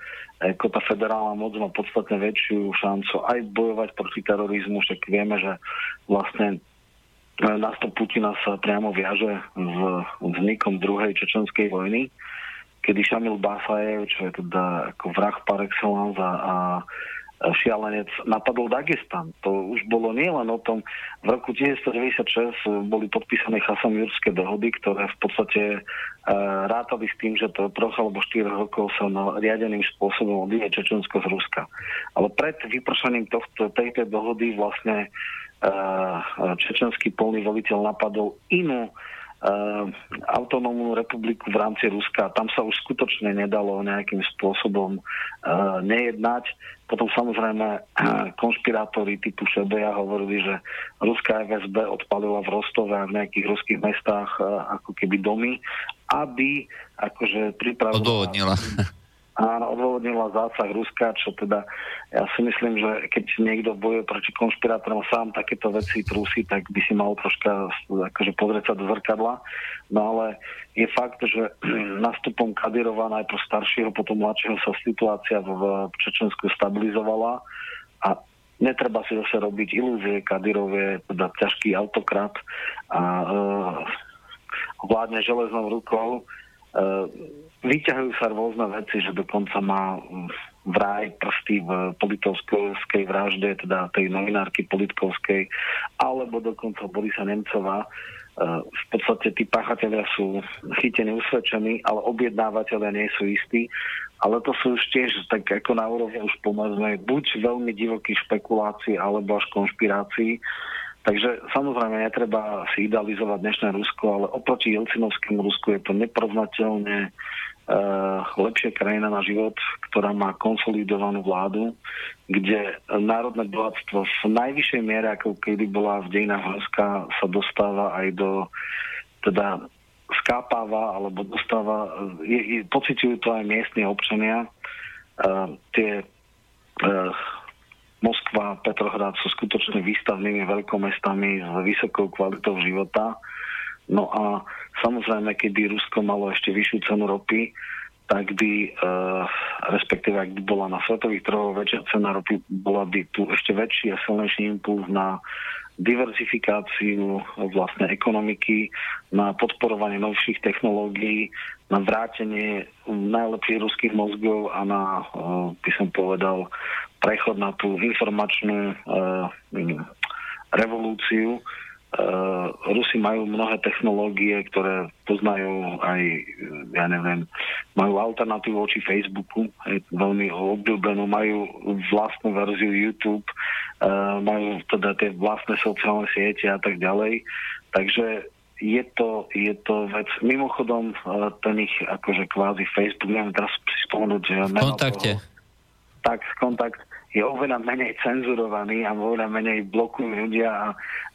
ako tá federálna moc má podstatne väčšiu šancu aj bojovať proti terorizmu, však vieme, že vlastne nástup Putina sa priamo viaže s vznikom druhej čečenskej vojny, kedy Šamil Basajev, čo je teda ako vrah par excellence a šialenec, napadol Dagestan. To už bolo nielen o tom. V roku devätnásťstodeväťdesiatšesť boli podpísané chasamjurské dohody, ktoré v podstate e, rátali s tým, že to troch alebo štyroch rokov sa na riadeným spôsobom odvíja Čečensko z Ruska. Ale pred vypršaním tohto, tejto dohody vlastne e, čečenský polný voliteľ napadol inú autonómnu republiku v rámci Ruska. Tam sa už skutočne nedalo nejakým spôsobom uh, nejednať. Potom samozrejme uh, konšpirátori typu Šebeja hovorili, že ruská ef es bé odpalila v Rostove a v nejakých ruských mestách uh, ako keby domy, aby akože pripravila... Odôvodnila. Áno, odôvodnila zásah Ruska, čo teda ja si myslím, že keď niekto bojuje proti konšpirátorom sám takéto veci trúsi, tak by si mal troška akože pozrieť sa do zrkadla. No ale je fakt, že nástupom Kadyrova najprv staršieho, potom mladšieho sa situácia v Čečensku stabilizovala a netreba si zase robiť ilúzie. Kadyrov je teda ťažký autokrat a e, vládne železnou rukou. E, Vyťahujú sa rôzne veci, že dokonca má vraj prsty v politkovskej vražde, teda tej novinárky Politkovskej, alebo dokonca Borisa Nemcova. V podstate tí páchatelia sú chytení, usvedčení, ale objednávateľia nie sú istí. Ale to sú už tiež tak ako na úrovni už pomazné buď veľmi divokých špekulácií, alebo až konšpirácií. Takže samozrejme netreba si idealizovať dnešné Rusko, ale oproti Jelcinovskému Rusku je to neporovnateľne e, lepšia krajina na život, ktorá má konsolidovanú vládu, kde národné bohatstvo v najvyššej miere, ako kedy bola v dejinách Ruska, sa dostáva aj do teda skápáva alebo dostáva, je, je, pociťujú to aj miestni občania. E, tie e, Moskva a Petrohrad sú skutočne výstavnými veľkomestami s vysokou kvalitou života. No a samozrejme, keby Rusko malo ešte vyššiu cenu ropy, tak by, e, respektíve ak by bola na svetových trhoch väčšia cena ropy, bola by tu ešte väčší a silnejší impuls na diverzifikáciu vlastne ekonomiky, na podporovanie novších technológií, na vrátenie najlepších ruských mozgov a na, by som povedal, prechod na tú informačnú eh, revolúciu. Eh, Rusi majú mnohé technológie, ktoré poznajú aj, ja neviem, majú alternatívu voči Facebooku, je veľmi obľúbenú, majú vlastnú verziu YouTube, eh, majú teda tie vlastné sociálne siete a tak ďalej. Takže je to, je to vec. Mimochodom, eh, ten ich akože kvázi Facebook, neviem teraz si spomenúť, že... V kontakte. Toho, tak, kontakt je oveľa menej cenzurovaný a oveľa menej blokujú ľudia a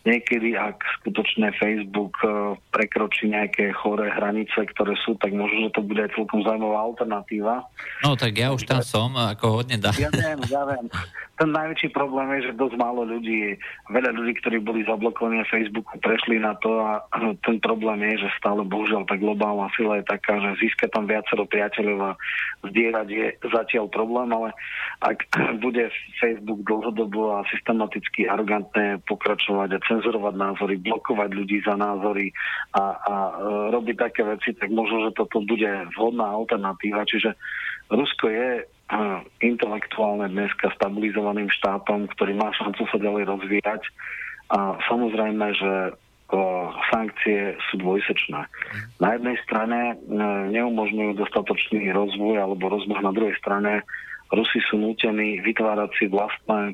niekedy, ak skutočne Facebook prekročí nejaké choré hranice, ktoré sú, tak možno, že to bude aj celkom zaujímavá alternatíva. No tak ja už tam som, ako hodne dá. Ja viem, ja viem. Ten najväčší problém je, že dosť málo ľudí, veľa ľudí, ktorí boli zablokovaní na Facebooku, prešli na to a ten problém je, že stále bohužiaľ tá globálna sila je taká, že získa tam viacero priateľov a zdierať je zatiaľ problém, ale ak bude Facebook dlhodobo a systematicky arogantne pokračovať a cenzurovať názory, blokovať ľudí za názory a, a robiť také veci, tak možno, že toto bude vhodná alternatíva. Čiže Rusko je intelektuálne dneska stabilizovaným štátom, ktorý má šancu sa ďalej rozvíjať a samozrejme, že sankcie sú dvojsečné. Na jednej strane neumožňujú dostatočný rozvoj alebo rozmach, na druhej strane Rusi sú nútení vytvárať si vlastné e,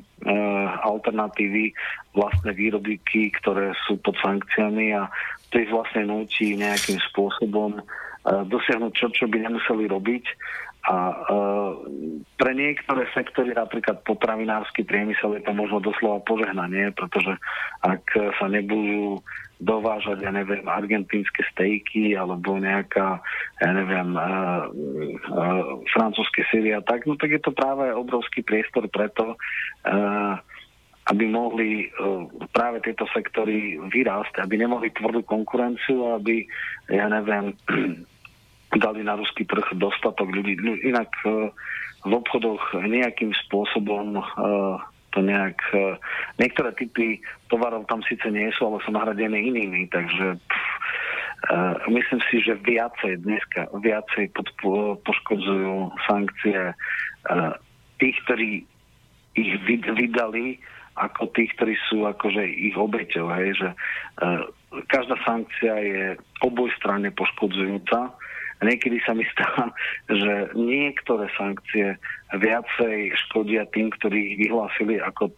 alternatívy, vlastné výrobky, ktoré sú pod sankciami a to ich vlastne núti nejakým spôsobom e, dosiahnuť čo, čo by nemuseli robiť. A e, pre niektoré sektory, napríklad potravinársky priemysel, je to možno doslova požehnanie, pretože ak sa nebudú dovážať, ja neviem, argentínske stejky alebo nejaká, ja neviem, e, e, francúzske syria, tak, no tak je to práve obrovský priestor preto, e, aby mohli e, práve tieto sektory vyrásť, aby nemohli tvrdú konkurenciu, aby, ja neviem, dali na ruský trh dostatok ľudí. Inak e, v obchodoch nejakým spôsobom e, to nejak... E, niektoré typy tovarov tam síce nie sú, ale sú nahradené inými, takže pff, e, myslím si, že viacej dneska, viacej pod, po, poškodzujú sankcie e, tých, ktorí ich vid, vydali, ako tých, ktorí sú akože ich obeťou, hej, že e, každá sankcia je obojstranne poškodzujúca. Niekedy sa mi stáva, že niektoré sankcie viacej škodia tým, ktorí ich vyhlásili, ako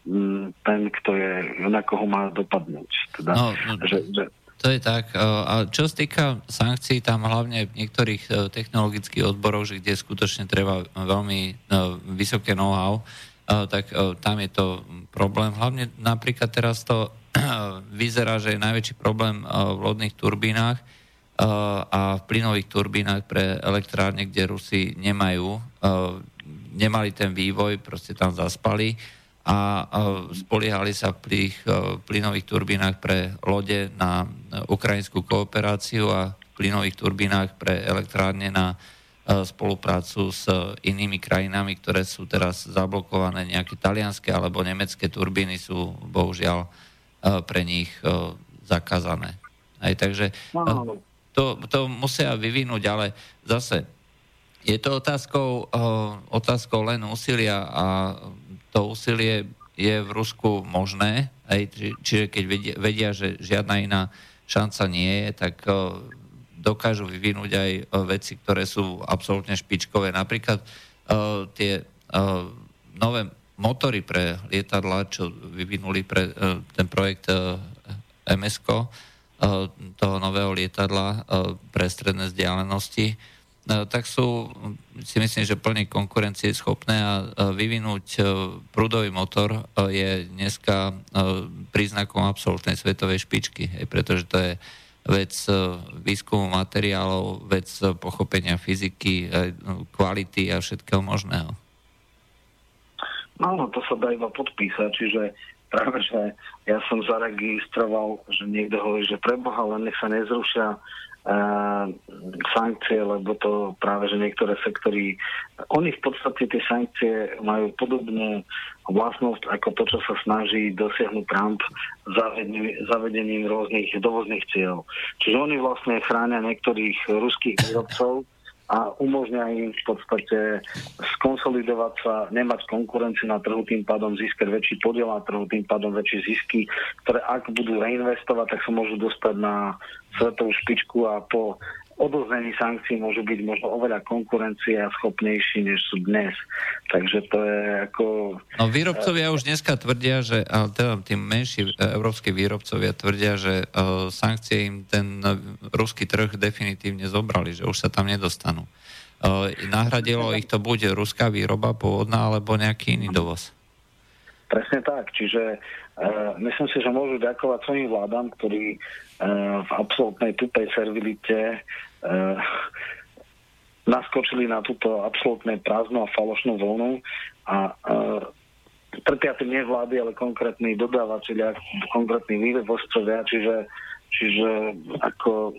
ten, kto je, na koho má dopadnúť. Teda, no, no, že, že... To je tak. A čo sa týka sankcií, tam hlavne v niektorých technologických odboroch, že kde skutočne treba veľmi vysoké know-how, tak tam je to problém. Hlavne napríklad teraz to vyzerá, že je najväčší problém v lodných turbínach a v plynových turbínach pre elektrárne, kde Rusi nemajú, nemali ten vývoj, proste tam zaspali a spoliehali sa v tých plynových turbínach pre lode na ukrajinskú kooperáciu a v plynových turbínach pre elektrárne na spoluprácu s inými krajinami, ktoré sú teraz zablokované, nejaké talianske alebo nemecké turbíny sú bohužiaľ pre nich zakázané. Aj, takže... To, to musia vyvinúť, ale zase je to otázkou, otázkou len úsilia a to úsilie je v Rusku možné, aj, či, čiže keď vedia, vedia, že žiadna iná šanca nie je, tak dokážu vyvinúť aj veci, ktoré sú absolútne špičkové. Napríklad tie nové motory pre lietadla, čo vyvinuli pre ten projekt em es ko, toho nového lietadla pre stredné vzdialenosti, tak sú, si myslím, že plne konkurencieschopné a vyvinúť prúdový motor je dneska príznakom absolútnej svetovej špičky, pretože to je vec výskumu materiálov, vec pochopenia fyziky, kvality a všetkého možného. No, to sa dá iba podpísať, čiže práve, že ja som zaregistroval, že niekto hovorí, že preboha, len nech sa nezrušia e, sankcie, lebo to práve, že niektoré sektory, oni v podstate tie sankcie majú podobnú vlastnosť ako to, čo sa snaží dosiahnuť Trump zavedením, zavedením rôznych dovozných cieľ. Čiže oni vlastne chránia niektorých ruských výrobcov a umožňa im v podstate skonsolidovať sa, nemať konkurenciu na trhu, tým pádom získať väčší podiel na trhu, tým pádom väčšie zisky, ktoré ak budú reinvestovať, tak sa môžu dostať na svetovú špičku a po odoznení sankcií môžu byť možno oveľa konkurencia schopnejší, než sú dnes. Takže to je ako... No výrobcovia už dneska tvrdia, že teda tí menší európski výrobcovia tvrdia, že sankcie im ten ruský trh definitívne zobrali, že už sa tam nedostanú. Nahradilo ich to buď ruská výroba pôvodná, alebo nejaký iný dovoz. Presne tak. Čiže uh, myslím si, že môžu ďakovať svojim vládám, ktorí uh, v absolútnej tupej servilite uh, naskočili na túto absolútne prázdnu a falošnú vlnu a uh, trpia tým nie vlády, ale konkrétni dodávateľia, konkrétni vývozcovia, čiže, čiže ako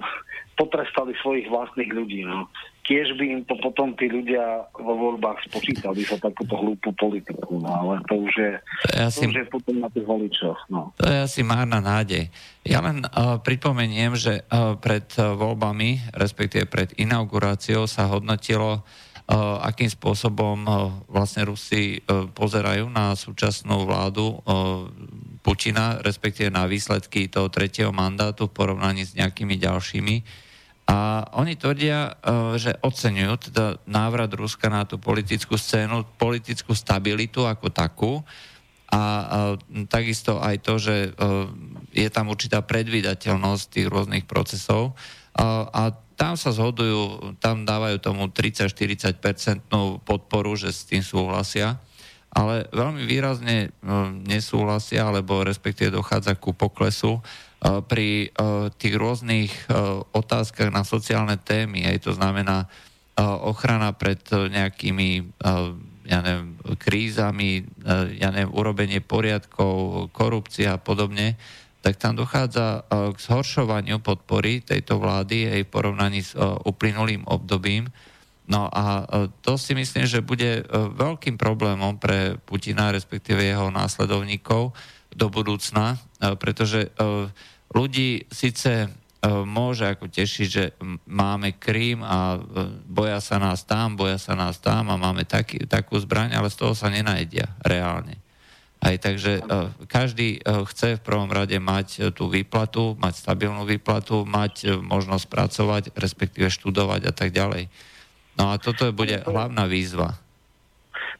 potrestali svojich vlastných ľudí. No. Tiež by im to potom tí ľudia vo voľbách spočítali sa takúto hlúpu politiku, no, ale to už je, to to už je potom na tých voličoch. No. To je asi márna nádej. Ja len uh, pripomeniem, že uh, pred uh, voľbami, respektíve pred inauguráciou sa hodnotilo, uh, akým spôsobom uh, vlastne Rusi uh, pozerajú na súčasnú vládu uh, Putina, respektíve na výsledky toho tretieho mandátu v porovnaní s nejakými ďalšími. A oni tvrdia, že oceňujú teda návrat Ruska na tú politickú scénu, politickú stabilitu ako takú a takisto aj to, že je tam určitá predvídateľnosť tých rôznych procesov a tam sa zhodujú, tam dávajú tomu tridsať až štyridsať percentnú podporu, že s tým súhlasia, ale veľmi výrazne nesúhlasia, alebo respektíve dochádza ku poklesu pri uh, tých rôznych uh, otázkach na sociálne témy, aj to znamená uh, ochrana pred uh, nejakými uh, ja neviem, krízami, uh, ja neviem, urobenie poriadkov, korupcia a podobne, tak tam dochádza uh, k zhoršovaniu podpory tejto vlády aj v porovnaní s uh, uplynulým obdobím. No a uh, to si myslím, že bude uh, veľkým problémom pre Putina, respektíve jeho následovníkov do budúcna, uh, pretože uh, ľudí síce e, môže ako tešiť, že máme Krím a e, boja sa nás tam, boja sa nás tam a máme taký, takú zbraň, ale z toho sa nenajedia reálne. Aj takže e, každý e, chce v prvom rade mať e, tú výplatu, mať stabilnú výplatu, mať e, možnosť pracovať, respektíve študovať a tak ďalej. No a toto bude hlavná výzva.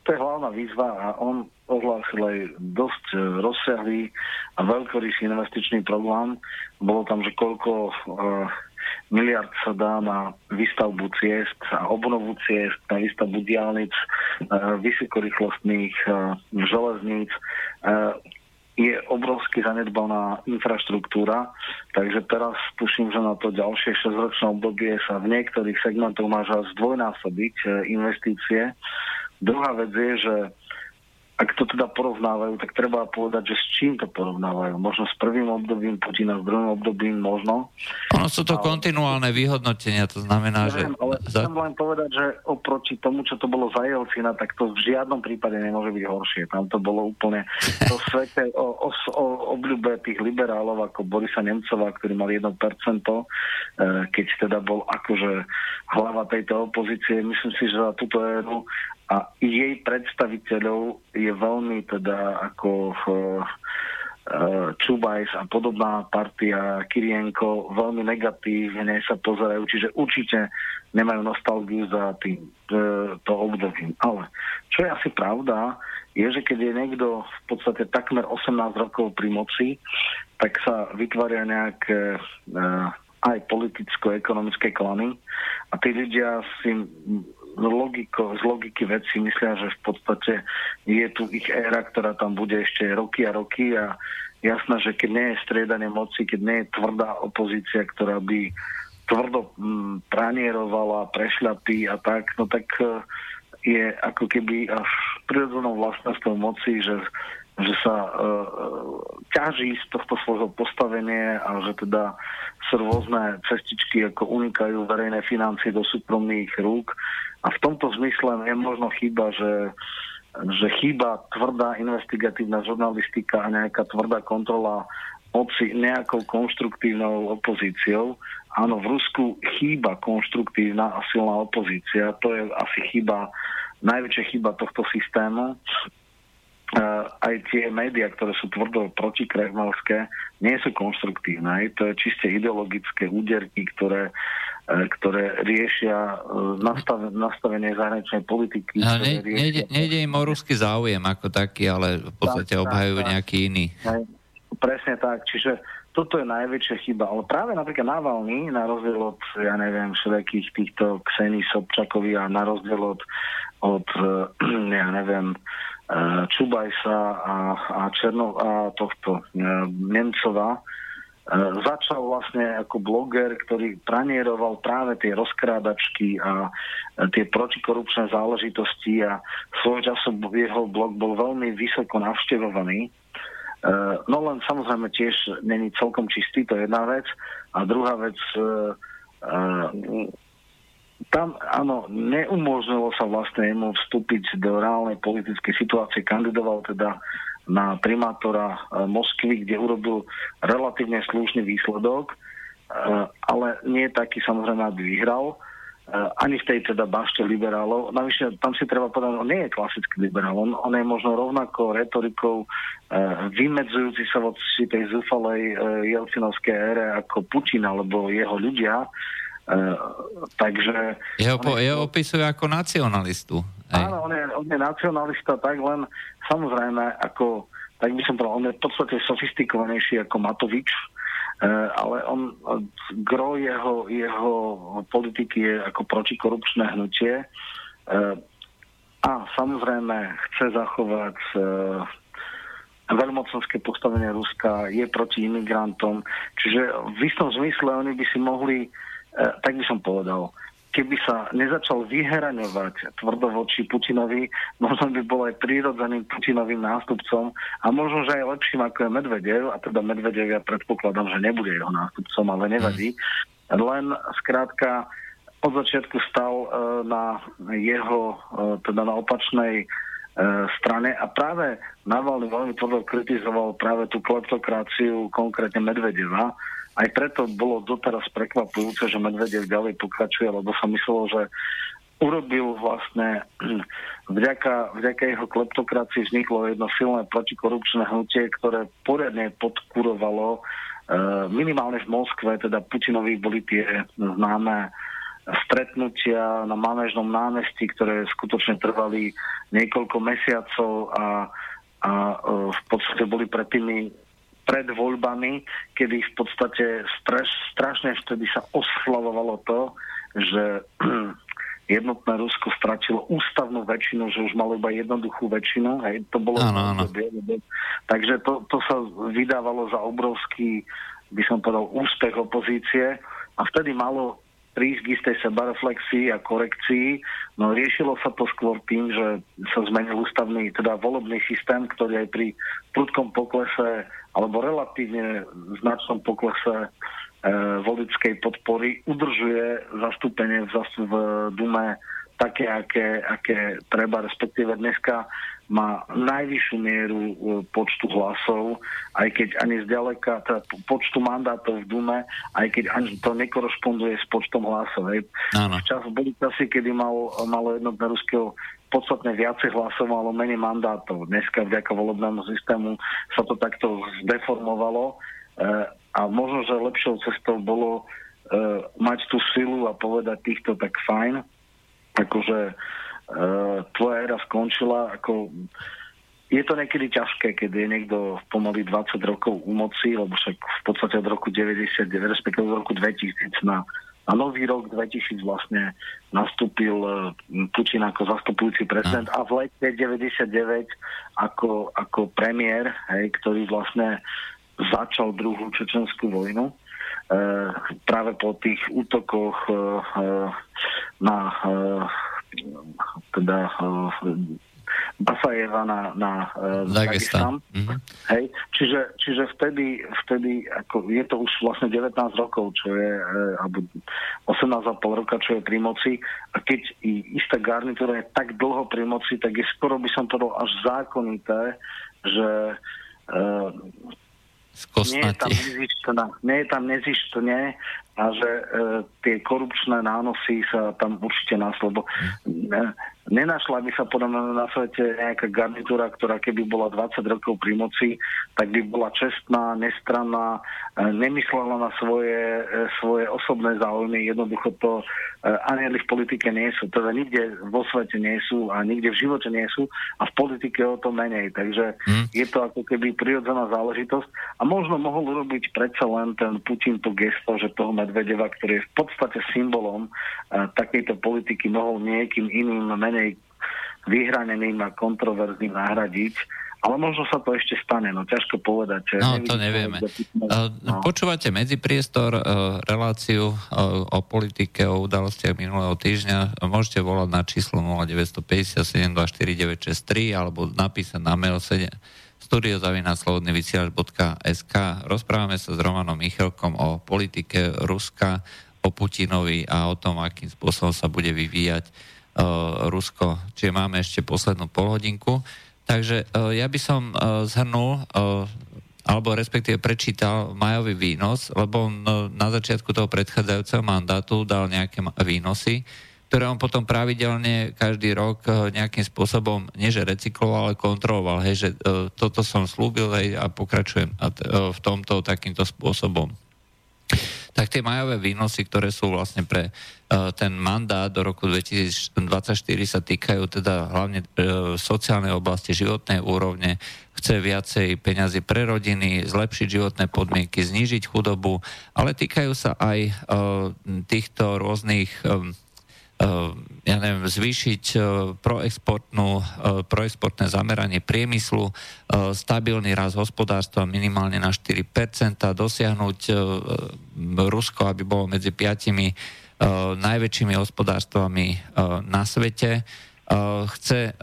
To je hlavná výzva a on ohlásil aj dosť rozsiahlý a veľkorysý investičný program. Bolo tam, že koľko e, miliard sa dá na výstavbu ciest a obnovu ciest, na výstavbu diaľnic, e, vysokorýchlostných e, železníc. E, je obrovsky zanedbaná infraštruktúra, takže teraz tuším, že na to ďalšie šesťročné obdobie sa v niektorých segmentoch má až zdvojnásobiť e, investície. Druhá vec je, že ak to teda porovnávajú, tak treba povedať, že s čím to porovnávajú. Možno s prvým obdobím Putina, s druhým obdobím možno. Ono sú to ale... kontinuálne vyhodnotenia, to znamená, neviem, že... ale chcem len povedať, že oproti tomu, čo to bolo za Jelcina, tak to v žiadnom prípade nemôže byť horšie. Tam to bolo úplne to svete o, o, o obľúbe tých liberálov ako Borisa Nemcova, ktorý mal jedno percento, keď teda bol akože hlava tejto opozície. Myslím si, že za túto éru a jej predstaviteľov je veľmi teda ako Čubajs a podobná partia Kirienko veľmi negatívne sa pozerajú, čiže určite nemajú nostalgiu za tým, to obdobím. Ale čo je asi pravda, je, že keď je niekto v podstate takmer osemnásť rokov pri moci, tak sa vytvária nejaké aj politicko-ekonomické klany a tí ľudia si logiko, z logiky veci myslia, že v podstate je tu ich éra, ktorá tam bude ešte roky a roky a jasné, že keď nie je striedanie moci, keď nie je tvrdá opozícia, ktorá by tvrdo pranierovala, prešľapí a tak, no tak je ako keby až prirodzenou vlastnosťou moci, že, že sa e, ťaží z tohto svojho postavenia a že teda sú rôzne cestičky, ako unikajú verejné financie do súkromných rúk. A v tomto zmysle je možno chyba, že, že chýba tvrdá investigatívna žurnalistika a nejaká tvrdá kontrola moci nejakou konštruktívnou opozíciou. Áno, v Rusku chýba konštruktívna a silná opozícia. To je asi chyba, najväčšia chyba tohto systému. Uh, aj tie médiá, ktoré sú tvrdo protikremelské, nie sú konštruktívne. Aj to je čiste ideologické úderky, ktoré, uh, ktoré riešia uh, nastav- nastavenie zahraničnej politiky. No, ne, riešia... nejde, nejde im o ruský záujem ako taký, ale v podstate tak, obhajujú tak, nejaký iný. Presne tak. Čiže toto je najväčšia chyba. Ale práve napríklad Navalny, na rozdiel od, ja neviem, všetkých týchto Ksenii Sobčakovi a na rozdiel od, od ja neviem, Čubajsa a, a, Černo, a tohto Nemcova začal vlastne ako bloger, ktorý pranieroval práve tie rozkrádačky a tie protikorupčné záležitosti a svojho času jeho blog bol veľmi vysoko navštevovaný. No len samozrejme tiež není celkom čistý, to je jedna vec. A druhá vec, tam, áno, neumožnilo sa vlastne jemu vstúpiť do reálnej politickej situácie. Kandidoval teda na primátora Moskvy, kde urobil relatívne slušný výsledok, ale nie taký samozrejme, aby vyhral. Ani v tej teda bašte liberálov. Navyše, tam si treba povedať, on nie je klasický liberál. On, on je možno rovnako retorikou vymedzujúci sa voči tej zúfalej Jelcinovskej ére ako Putin alebo jeho ľudia. Uh, takže... Jeho, po, je, jeho opisuje ako nacionalistu. Hej. Áno, on je, on je nacionalista, tak len samozrejme, ako, tak by som povedal, on je v podstate sofistikovanejší ako Matovič, uh, ale on, uh, gro jeho, jeho politiky je ako protikorupčné hnutie uh, a samozrejme chce zachovať uh, veľmocenské postavenie Ruska, je proti imigrantom, čiže v istom zmysle oni by si mohli, tak by som povedal, keby sa nezačal vyheraňovať tvrdo voči Putinovi, možno by bol aj prírodzeným Putinovým nástupcom a možno, že aj lepším ako je Medvedev, a teda Medvedev ja predpokladám, že nebude jeho nástupcom, ale nevadí. Len skrátka od začiatku stal na jeho, teda na opačnej strane a práve Navalny veľmi tvrdo kritizoval práve tú kleptokraciu, konkrétne Medvedeva. Aj preto bolo doteraz prekvapujúce, že Medvedev ďalej pokračuje, lebo som myslel, že urobil vlastne vďaka, vďaka jeho kleptokracii vzniklo jedno silné protikorupčné hnutie, ktoré poriadne podkurovalo, minimálne v Moskve, teda Putinovi boli tie známe stretnutia na Manéžnom námestí, ktoré skutočne trvali niekoľko mesiacov a, a v podstate boli pred tými pred voľbami, kedy v podstate straš, strašne vtedy sa oslavovalo to, že Jednotné Rusko stratilo ústavnú väčšinu, že už malo iba jednoduchú väčšinu. Hej, to bolo ano, ano. Takže to, to sa vydávalo za obrovský, by som povedal, úspech opozície a vtedy malo prísť k istej sebareflexii a korekcii. No riešilo sa to skôr tým, že sa zmenil ústavný, teda volebný systém, ktorý aj pri prudkom poklese alebo relatívne značnom poklese e, voličskej podpory udržuje zastúpenie v, v Dume také, aké, aké treba, respektíve dneska má najvyššiu mieru počtu hlasov, aj keď ani zďaleka, teda počtu mandátov v Dume, aj keď ani to nekorešponduje s počtom hlasov. Včas boli časy, kedy malo, malo Jednotné Rusko podstatne viacej hlasov, malo menej mandátov. Dneska vďaka volebnému systému sa to takto zdeformovalo a možno, že lepšou cestou bolo mať tú silu a povedať týchto tak fajn, akože tvoja éra skončila, ako je to niekedy ťažké, keď je niekto pomaly dvadsať rokov u moci, lebo však v podstate od roku deväťdesiatdeväť, respektíve od roku dvetisíc na, na nový rok dvetisíc vlastne nastúpil Putin ako zastupujúci prezident a v lete deväťdesiatdeväť ako, ako premiér, hej, ktorý vlastne začal druhú čečenskú vojnu. E, práve po tých útokoch e, na e, teda Basajeva na, na Dagestan. Mm-hmm. Hej, čiže, čiže vtedy, vtedy ako je to už vlastne devätnásť rokov, čo je, alebo osemnásť a pol roka, čo je pri moci. A keď istá garnitúra je tak dlho pri moci, tak je skoro, by som povedal, až zákonité, že uh, nie je tam nezištne, nie je tam nezištne a že e, tie korupčné nánosy sa tam určite následujú. Ne, nenašla by sa podľa mňa na svete nejaká garnitúra, ktorá keby bola dvadsať rokov pri moci, tak by bola čestná, nestranná, e, nemyslela na svoje, e, svoje osobné záujmy. Jednoducho to e, anieli v politike nie sú. Teda nikde vo svete nie sú a nikde v živote nie sú a v politike o to menej. Takže mm. je to ako keby prirodzená záležitosť. A možno mohol urobiť predsa len ten Putin to gesto, že toho Medvedeva, ktorý je v podstate symbolom uh, takejto politiky, mohol niekým iným menej vyhraneným a kontroverzným nahradiť. Ale možno sa to ešte stane, no ťažko povedať. No, nevidíme, to nevieme. No. Počúvate Medzipriestor, reláciu o politike, o udalostiach minulého týždňa. Môžete volať na číslo nula deväť päť sedem dva štyri deväť šesť tri alebo napísať na mail studio zavináč slobodný vysielač bodka es ká. Rozprávame sa s Romanom Michalkom o politike Ruska, o Putinovi a o tom, akým spôsobom sa bude vyvíjať uh, Rusko. Čiže máme ešte poslednú polhodinku. Takže ja by som zhrnul, alebo respektíve prečítal majový výnos, lebo on na začiatku toho predchádzajúceho mandátu dal nejaké výnosy, ktoré on potom pravidelne každý rok nejakým spôsobom, nie že recykloval, ale kontroloval, hej, že toto som slúbil, hej, a pokračujem v tomto takýmto spôsobom. Tak tie majové výnosy, ktoré sú vlastne pre uh, ten mandát do roku dvetisícdvadsaťštyri, sa týkajú teda hlavne uh, sociálnej oblasti, životnej úrovne, chce viacej peňazí pre rodiny, zlepšiť životné podmienky, znížiť chudobu, ale týkajú sa aj uh, týchto rôznych, um, uh, ja neviem, zvýšiť uh, proexportnú, uh, proexportné zameranie priemyslu, uh, stabilný rast hospodárstva minimálne na štyri percentá, dosiahnuť uh, Rusko, aby bolo medzi piatimi uh, najväčšími hospodárstvami uh, na svete. Uh, chce uh,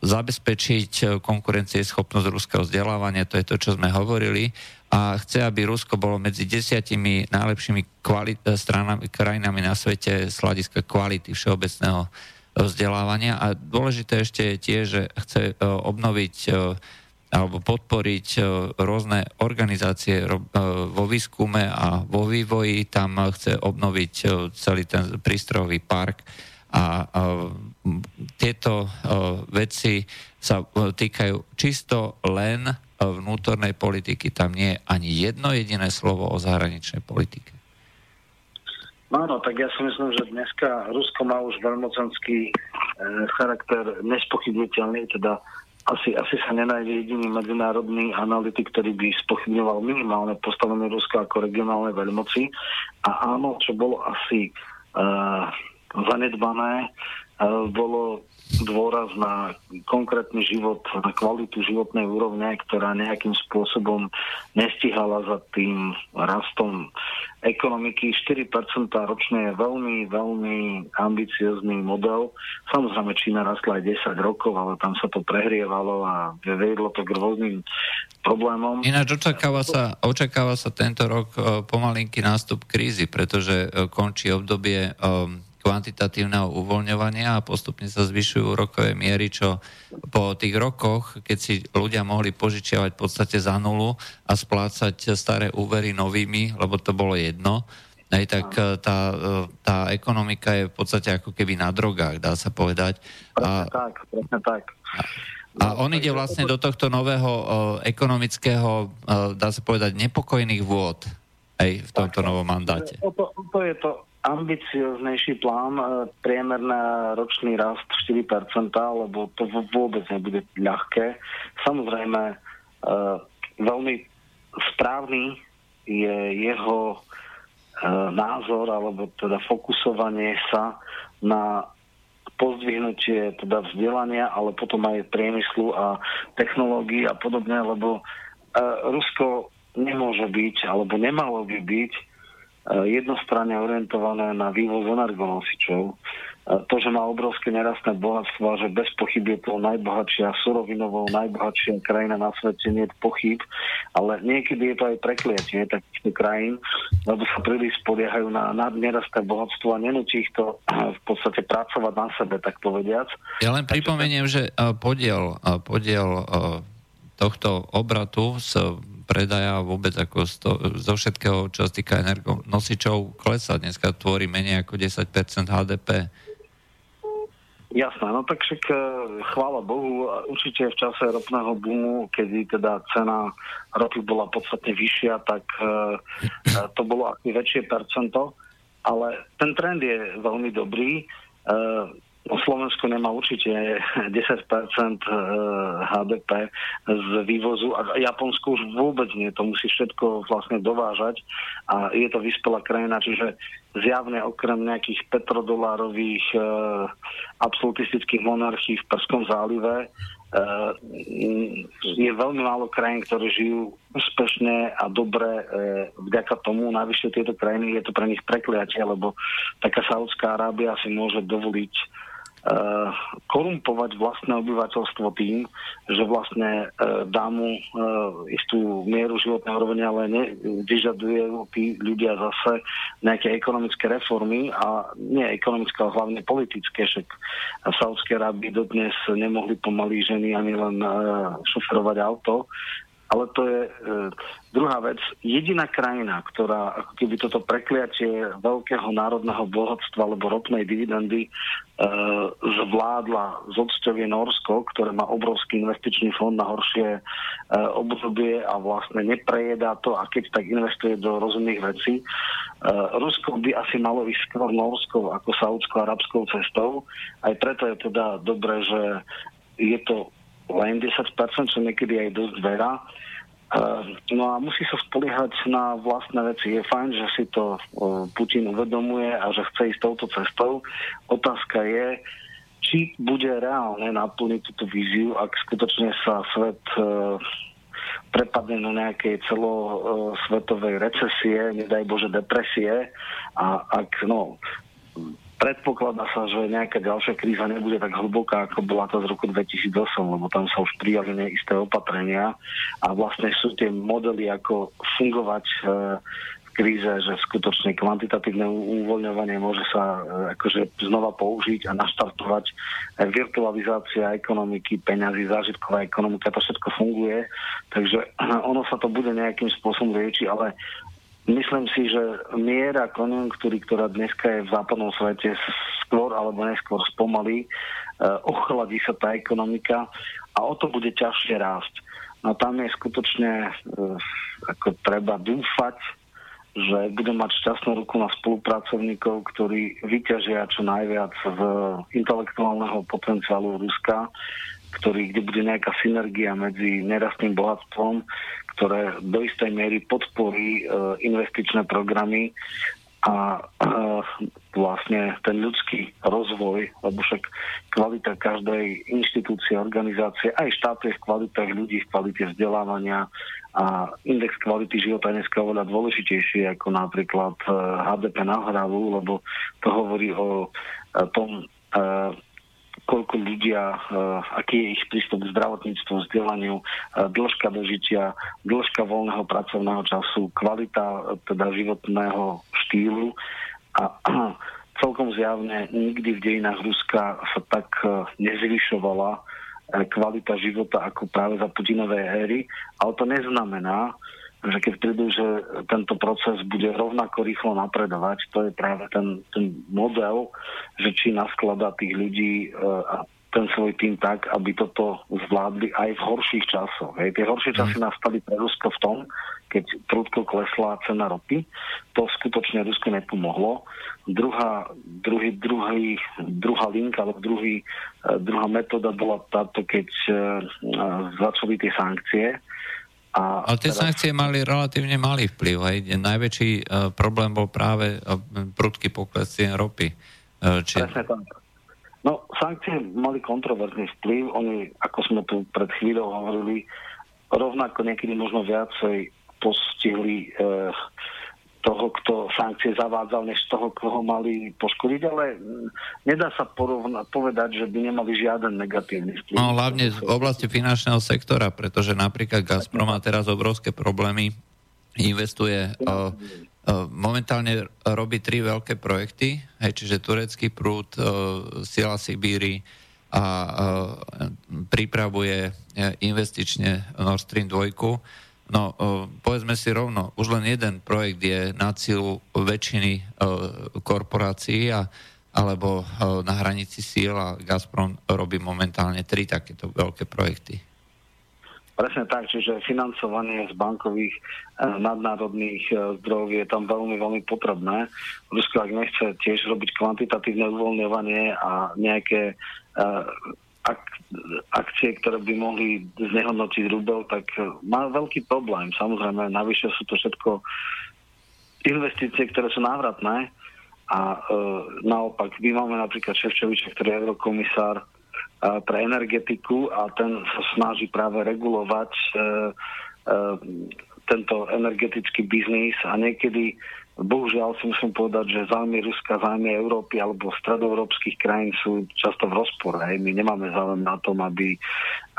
zabezpečiť konkurencieschopnosť ruského vzdelávania, to je to, čo sme hovorili, a chce, aby Rusko bolo medzi desiatimi najlepšími kvali- stranami, krajinami na svete z hľadiska kvality všeobecného vzdelávania. A dôležité ešte je tiež, že chce uh, obnoviť uh, alebo podporiť rôzne organizácie vo výskume a vo vývoji. Tam chce obnoviť celý ten prístrojový park a tieto veci sa týkajú čisto len vnútornej politiky. Tam nie je ani jedno jediné slovo o zahraničnej politike. Áno, tak ja si myslím, že dneska Rusko má už veľmocenský charakter nespochybniteľný, teda Asi, asi sa nenájde jediný medzinárodný analytik, ktorý by spochybňoval minimálne postavenie Ruska ako regionálnej veľmoci. A áno, čo bolo asi uh, zanedbané, uh, bolo dôraz na konkrétny život, na kvalitu životnej úrovne, ktorá nejakým spôsobom nestihala za tým rastom ekonomiky. štyri percentá ročne je veľmi, veľmi ambiciozný model. Samozrejme, Čína rastla aj desať rokov, ale tam sa to prehrievalo a vedlo to k rôznym problémom. Ináč očakáva sa, očakáva sa tento rok pomalinký nástup krízy, pretože končí obdobie kvantitatívneho uvoľňovania a postupne sa zvyšujú úrokové miery, čo po tých rokoch, keď si ľudia mohli požičiavať v podstate za nulu a splácať staré úvery novými, lebo to bolo jedno, aj tak tá, tá ekonomika je v podstate ako keby na drogách, dá sa povedať. Presne a, tak, presne tak. A, a on ide vlastne do tohto nového o, ekonomického, o, dá sa povedať, nepokojných vôd aj v tomto novom mandáte. O to, o to je to ambicioznejší plán, priemerný ročný rast štyri percentá, lebo to vôbec nebude ľahké. Samozrejme, veľmi správny je jeho názor, alebo teda fokusovanie sa na pozdvihnutie teda vzdelania, ale potom aj priemyslu a technológií a podobne, lebo Rusko nemôže byť, alebo nemalo by byť jednostranne orientované na vývoz energonosičov. To, že má obrovské nerastné bohatstvo a že bez pochyb je to najbohatšia surovinovou, najbohatšia krajina na svete, nie je pochyb, ale niekedy je to aj prekliatie takýchto krajín, lebo sa príliš podiehajú na nerastné bohatstvo a nenúti ich to v podstate pracovať na sebe, tak povediac. Ja len pripomeniem, že podiel, podiel tohto obratu z predaja vôbec ako sto, zo všetkého, čo sa týka energonosičov, klesá. Dneska tvorí menej ako desať percent há dé pé. Jasné, no tak však chvála Bohu, určite v čase ropného boomu, keď teda cena ropy bola podstatne vyššia, tak to bolo asi väčšie percento, ale ten trend je veľmi dobrý. Slovensko nemá určite desať percent há dé pé z vývozu a Japonsko už vôbec nie, to musí všetko vlastne dovážať a je to vyspelá krajina, čiže zjavne okrem nejakých petrodolárových e, absolutistických monarchií v Perskom zálive je veľmi málo krajín, ktoré žijú úspešne a dobre vďaka tomu. Najvyššie tieto krajiny je to pre nich prekliatie, lebo taká Saudská Arábia si môže dovoliť korumpovať vlastné obyvateľstvo tým, že vlastne dá mu istú mieru životného úrovne, ale ne, vyžaduje tí ľudia zase nejaké ekonomické reformy a nie ekonomické, ale hlavne politické, však v Saúdskej Arábii dodnes nemohli pomaly ženy ani len šoferovať auto. Ale to je e, druhá vec. Jediná krajina, ktorá ako keby toto prekliatie veľkého národného bohatstva alebo ropnej dividendy e, zvládla z odstevie Norsko, ktoré má obrovský investičný fond na horšie e, obdobie a vlastne neprejedá to a keď tak investuje do rozumných vecí. E, Rusko by asi malo ísť skôr Norskou ako saúdsko-arabskou cestou. Aj preto je teda dobré, že je to len desať percent, čo niekedy aj dosť veľa. No a musí sa spoliehať na vlastné veci. Je fajn, že si to Putin uvedomuje a že chce ísť touto cestou. Otázka je, či bude reálne naplniť túto víziu, ak skutočne sa svet prepadne na nejakej celosvetovej recesie, nedaj Bože depresie a ak no... Predpokladá sa, že nejaká ďalšia kríza nebude tak hlboká, ako bola to z roku dvetisíc osem, lebo tam sa už prijali neisté opatrenia a vlastne sú tie modely, ako fungovať v kríze, že skutočne kvantitatívne uvoľňovanie môže sa akože znova použiť a naštartovať virtualizácia ekonomiky, peňazí, zážitková ekonomika, to všetko funguje, takže ono sa to bude nejakým spôsobom liečiť, ale myslím si, že miera konjunktúry, ktorá dneska je v západnom svete, skôr alebo neskôr spomalí, ochladí sa tá ekonomika a o to bude ťažšie rásť. No tam je skutočne ako treba dúfať, že budú mať šťastnú ruku na spolupracovníkov, ktorí vyťažia čo najviac z intelektuálneho potenciálu Ruska, ktorý, kde bude nejaká synergia medzi nerastným bohatstvom, ktoré do istej miery podporí e, investičné programy a e, vlastne ten ľudský rozvoj, lebo však kvalita každej inštitúcie, organizácie, aj štátu je v kvalitách ľudí, v kvalite vzdelávania a index kvality života je dneska oveľa dôležitejší ako napríklad e, há dé pé na hlavu, lebo to hovorí o e, tom... E, koľko ľudia, aký je ich prístup k zdravotníctvu, vzdelaniu, dĺžka dožitia, dĺžka voľného pracovného času, kvalita teda životného štýlu a celkom zjavne nikdy v dejinách Ruska sa tak nezvyšovala kvalita života ako práve za Putinovej éry, ale to neznamená, že keď prídu, že tento proces bude rovnako rýchlo napredovať, to je práve ten, ten model, že či naskladá tých ľudí a ten svoj tým tak, aby toto zvládli aj v horších časoch. Hej. Tie horšie časy nastali pre Rusko v tom, keď prudko klesla cena ropy. To skutočne Rusko nepomohlo. Druhá, druhý, druhý, druhá linka, alebo druhý, druhá metóda bola táto, keď začali tie sankcie. A ale tie teraz... sankcie mali relatívne malý vplyv. Hej. Najväčší uh, problém bol práve uh, prudký pokles cien ropy. Uh, či... Presne tak. No, sankcie mali kontroverzný vplyv. Oni, ako sme tu pred chvíľou hovorili, rovnako niekedy možno viacej postihli uh, toho, kto sankcie zavádzal, než toho, koho mali poškodiť, ale nedá sa porovna, povedať, že by nemali žiaden negatívny vplyv. No hlavne v oblasti finančného sektora, pretože napríklad Gazprom má teraz obrovské problémy, investuje, o, o, momentálne robí tri veľké projekty, hej, čiže turecký prúd, o, Sila Sibíry a o, pripravuje investične Nord Stream dva. No, povedzme si rovno, už len jeden projekt je na cieľu väčšiny korporácií a, alebo na hranici síl a Gazprom robí momentálne tri takéto veľké projekty. Presne tak, čiže financovanie z bankových nadnárodných zdrojov je tam veľmi, veľmi potrebné. Rusko, ak nechce tiež robiť kvantitatívne uvoľňovanie a nejaké ak- akcie, ktoré by mohli znehodnotiť rubel, tak má veľký problém. Samozrejme, navyše sú to všetko investície, ktoré sú návratné a e, naopak my máme napríklad Šefčoviča, ktorý je eurokomisár pre energetiku a ten sa snaží práve regulovať e, e, tento energetický biznis a niekedy, bohužiaľ si musím povedať, že záujmy Ruska, záujmy Európy alebo stredoeurópskych krajín sú často v rozpore. Hej. My nemáme záujem na tom, aby,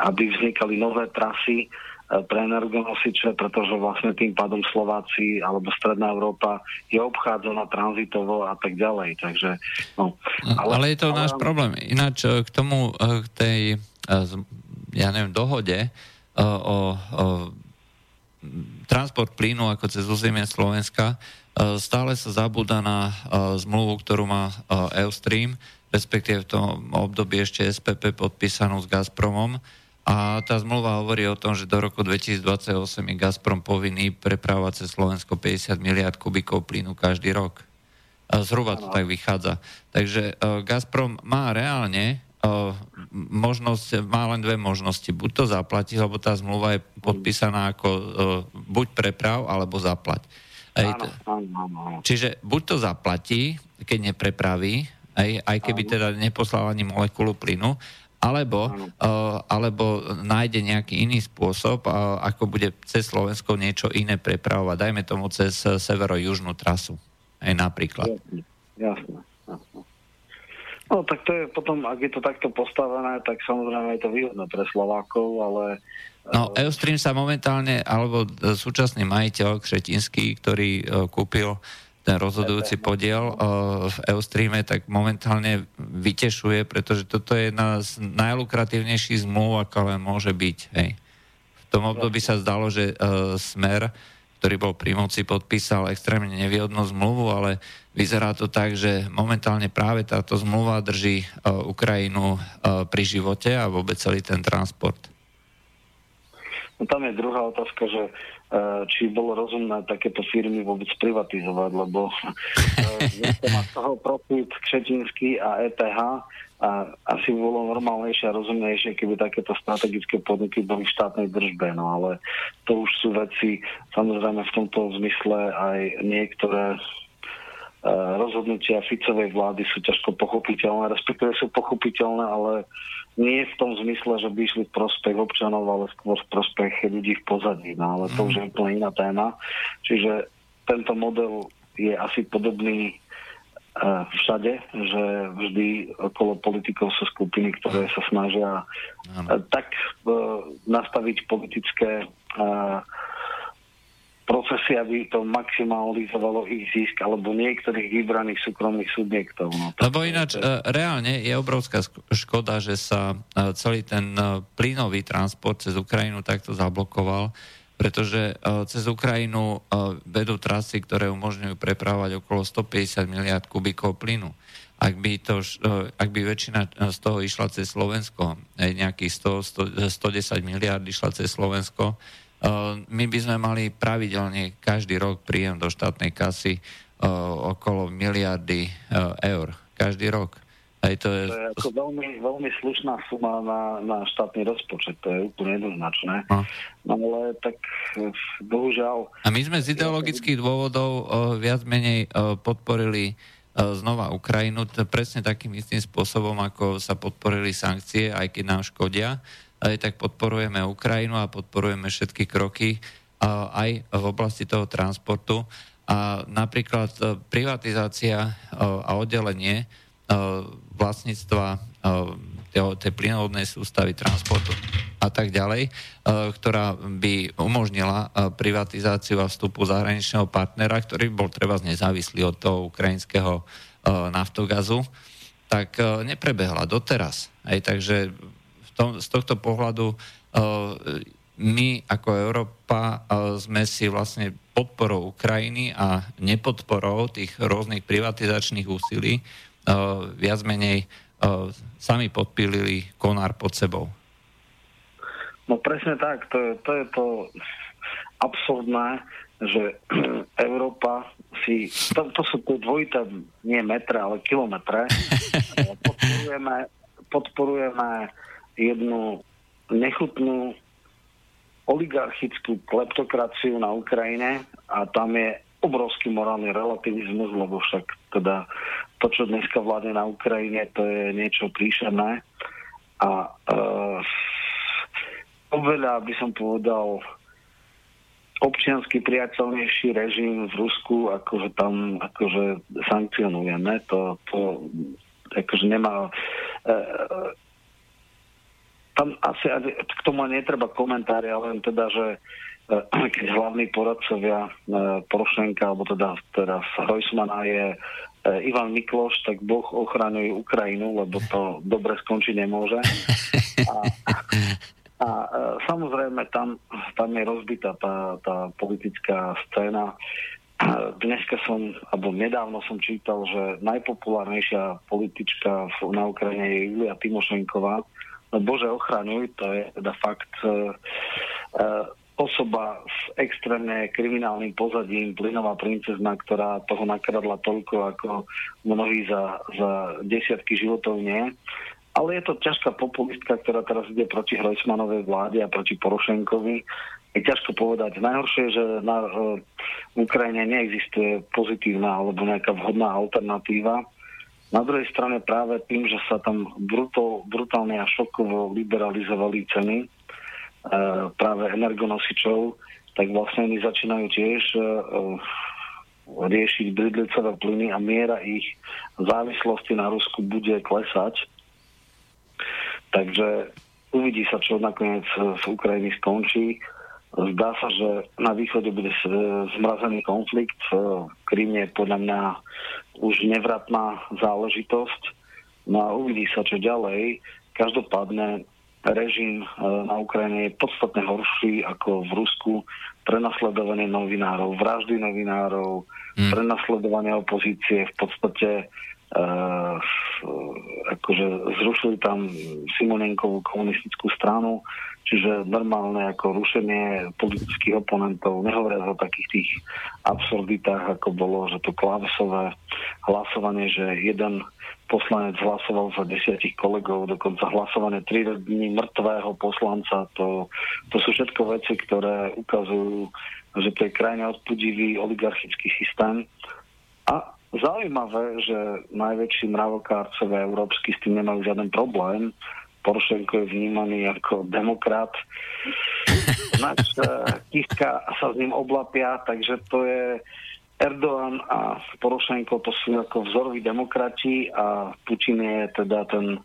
aby vznikali nové trasy pre energonosiče, pretože vlastne tým pádom Slováci alebo Stredná Európa je obchádzaná tranzitovo a tak ďalej. Takže, no. ale, ale je to ale... náš problém. Ináč k tomu, k tej, ja neviem, dohode o, o transport plynu ako cez územie Slovenska, stále sa zabúda na zmluvu, ktorú má Eustream, respektíve v tom období ešte es pé pé podpísanú s Gazpromom. A tá zmluva hovorí o tom, že do roku dvetisícdvadsaťosem je Gazprom povinný prepravovať cez Slovensko päťdesiat miliárd kubíkov plynu každý rok. Zhruba to tak vychádza. Takže Gazprom má reálne možnosť, má len dve možnosti. Buď to zaplatiť, lebo tá zmluva je podpísaná ako buď preprav, alebo zaplať. Čiže buď to zaplatí, keď neprepraví, aj keby teda neposlal ani molekulu plynu, Alebo, uh, alebo nájde nejaký iný spôsob, uh, ako bude cez Slovensko niečo iné prepravovať. Dajme tomu cez uh, severo-južnú trasu, aj napríklad. Jasné, jasné. No tak to je potom, ak je to takto postavené, tak samozrejme je to výhodné pre Slovákov, ale... No uh, Eustream sa momentálne, alebo uh, súčasný majiteľ Kšetinský, ktorý uh, kúpil ten rozhodujúci podiel v Eustreame, tak momentálne vytešuje, pretože toto je jedna z najlukratívnejších zmluv, aká len môže byť. Hej. V tom období sa zdalo, že Smer, ktorý bol pri moci, podpísal extrémne nevýhodnú zmluvu, ale vyzerá to tak, že momentálne práve táto zmluva drží Ukrajinu pri živote a vôbec celý ten transport. No tam je druhá otázka, že či bolo rozumné takéto firmy vôbec privatizovať, lebo nechce mať z toho profit Kšetinský a é té há a asi bolo normálnejšie a rozumnejšie, keby takéto strategické podniky boli v štátnej držbe, no ale to už sú veci, samozrejme v tomto zmysle aj niektoré rozhodnutia Ficovej vlády sú ťažko pochopiteľné, respektíve sú pochopiteľné, ale nie v tom zmysle, že by išli v prospech občanov, ale skôr v prospech ľudí v pozadí. No, ale to už je úplne iná téma. Čiže tento model je asi podobný všade, že vždy okolo politikov sú skupiny, ktoré sa snažia tak nastaviť politické procesy, aby to maximalizovalo ich zisk alebo niektorých vybraných súkromných subjektov. No, Lebo ináč je... reálne je obrovská škoda, že sa celý ten plynový transport cez Ukrajinu takto zablokoval, pretože cez Ukrajinu vedú trasy, ktoré umožňujú prepravovať okolo stopäťdesiat miliárd kubíkov plynu. Ak by, to, ak by väčšina z toho išla cez Slovensko, nejakých sto, sto, stodesať miliárd išla cez Slovensko, my by sme mali pravidelne každý rok príjem do štátnej kasy uh, okolo miliardy uh, eur. Každý rok. Aj to je, to je ako veľmi, veľmi slušná suma na, na štátny rozpočet. To je úplne jednoznačné. No. No, ale tak bohužiaľ... A my sme z ideologických dôvodov uh, viac menej uh, podporili uh, znova Ukrajinu t- presne takým istým spôsobom, ako sa podporili sankcie, aj keď nám škodia. Aj tak podporujeme Ukrajinu a podporujeme všetky kroky aj v oblasti toho transportu. A napríklad privatizácia a oddelenie vlastníctva tej plynovodnej sústavy transportu a tak ďalej, ktorá by umožnila privatizáciu a vstupu zahraničného partnera, ktorý bol treba nezávislý od toho ukrajinského naftogazu, tak neprebehla doteraz. Aj takže... Z tohto pohľadu my ako Európa sme si vlastne podporou Ukrajiny a nepodporou tých rôznych privatizačných úsilí viac menej sami podpílili konár pod sebou. No presne tak, to je to, je to absurdné, že Európa si, to, to sú to dvojité, nie metre, ale kilometre, podporujeme, podporujeme jednu nechutnú oligarchickú kleptokraciu na Ukrajine a tam je obrovský morálny relativizmus, lebo však teda to, čo dneska vládne na Ukrajine, to je niečo príšerné a e, oveľa by som povedal občiansky priateľnejší režim v Rusku, akože tam akože sankcionujeme. To, to akože nemá... E, tam asi k tomu netreba komentári, ale len teda, že e, keď hlavný poradcovia e, Porošenka, alebo teda teraz Hojsmana je e, Ivan Mikloš, tak Boh ochraňuje Ukrajinu, lebo to dobre skončiť nemôže. A, A e, samozrejme, tam, tam je rozbitá tá, tá politická scéna. Dneska som, alebo nedávno som čítal, že najpopulárnejšia politička v, na Ukrajine je Julia Timošenková. No bože, ochraňuj, to je teda fakt e, e, osoba s extrémne kriminálnym pozadím, plynová princezna, ktorá toho nakradla toľko, ako mnohí za, za desiatky životov nie. Ale je to ťažká populistka, ktorá teraz ide proti Hrojsmanovej vláde a proti Porošenkovi. Je ťažko povedať. Najhoršie je, že na uh, Ukrajine neexistuje pozitívna alebo nejaká vhodná alternatíva. Na druhej strane práve tým, že sa tam brutál, brutálne a šokovo liberalizovali ceny uh, práve energonosičov, tak vlastne oni začínajú tiež... Uh, riešiť bridlicové plyny a miera ich závislosti na Rusku bude klesať. Takže uvidí sa, čo nakoniec z Ukrajiny skončí. Zdá sa, že na východe bude zmrazený konflikt. Krím je podľa mňa už nevratná záležitosť. No a uvidí sa, čo ďalej. Každopádne režim na Ukrajine je podstatne horší ako v Rusku. Prenasledovanie novinárov, vraždy novinárov, mm. prenasledovanie opozície v podstate... Uh, akože zrušili tam Simonenkovú komunistickú stranu, čiže normálne ako rušenie politických oponentov, nehovoriac o takých tých absurditách, ako bolo, že to klávesové hlasovanie, že jeden poslanec hlasoval za desiatich kolegov, dokonca hlasovanie tri dní mŕtvého poslanca, to, to sú všetko veci, ktoré ukazujú, že to je krajne odpudivý oligarchický systém. A zaujímavé, že najväčší mravokárcovia európsky s tým nemajú žiaden problém. Porošenko je vnímaný ako demokrat. Nač Kiska sa s ním oblapia, takže to je Erdogan a Porošenko, to sú ako vzoroví demokrati a Putin je teda ten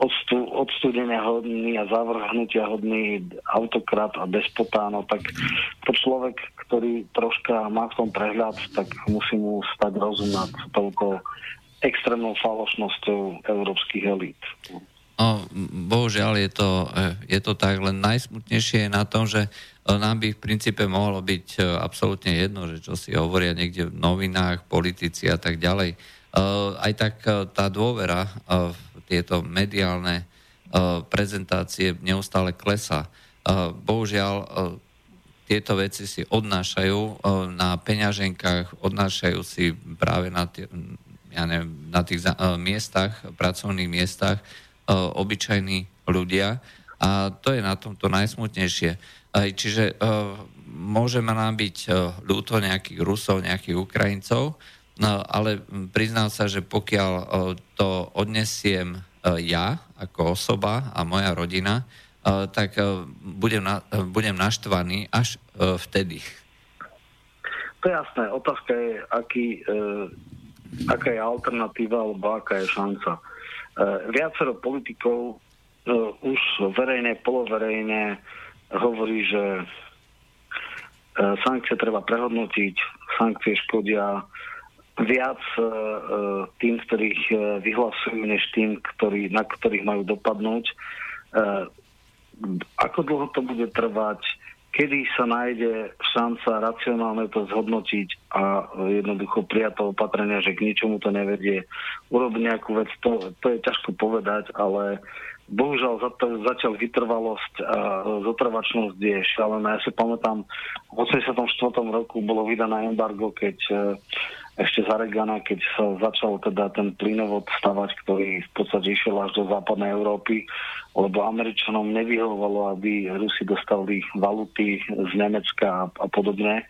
odstu, odstúdenia hodný a zavrhnutia hodný autokrat a despotá. No tak to človek, ktorý troška má v tom prehľad, tak musí mu stať rozum nad toľko extrémnou falošnosťou európskych elít. No, bohužiaľ je to, je to tak, len najsmutnejšie je na tom, že nám by v princípe mohlo byť absolútne jedno, že čo si hovoria niekde v novinách, politici a tak ďalej. Aj tak tá dôvera v tieto mediálne prezentácie neustále klesá. Bohužiaľ tieto veci si odnášajú na peňaženkách, odnášajú si práve na, t- ja neviem, na tých miestach, pracovných miestach, obyčajní ľudia a to je na tomto najsmutnejšie. Čiže môže nám byť ľúto nejakých Rusov, nejakých Ukrajincov, ale priznám sa, že pokiaľ to odnesiem ja ako osoba a moja rodina, tak budem, na, budem naštvaný až vtedy. To je jasné. Otázka je, aký, aká je alternatíva alebo aká je šanca. Viacero politikov uh, už verejne, poloverejne hovorí, že uh, sankcie treba prehodnotiť, sankcie škodia viac uh, tým, ktorých uh, vyhlasujú, než tým, ktorý, na ktorých majú dopadnúť. Uh, ako dlho to bude trvať, kedy sa nájde šanca racionálne to zhodnotiť a jednoducho prijať to opatrenia, že k ničomu to nevedie. Urobiť nejakú vec, to, to je ťažko povedať, ale Bohužiaľ zatiaľ vytrvalosť a zotrvačnosť je šialená. Ja si pamätám, v osemdesiatom štvrtom roku bolo vydané embargo, keď ešte za Regana, keď sa začal teda ten plynovod stavať, ktorý v podstate išiel až do západnej Európy, lebo Američanom nevyhovovalo, aby Rusi dostali valuty z Nemecka a podobne.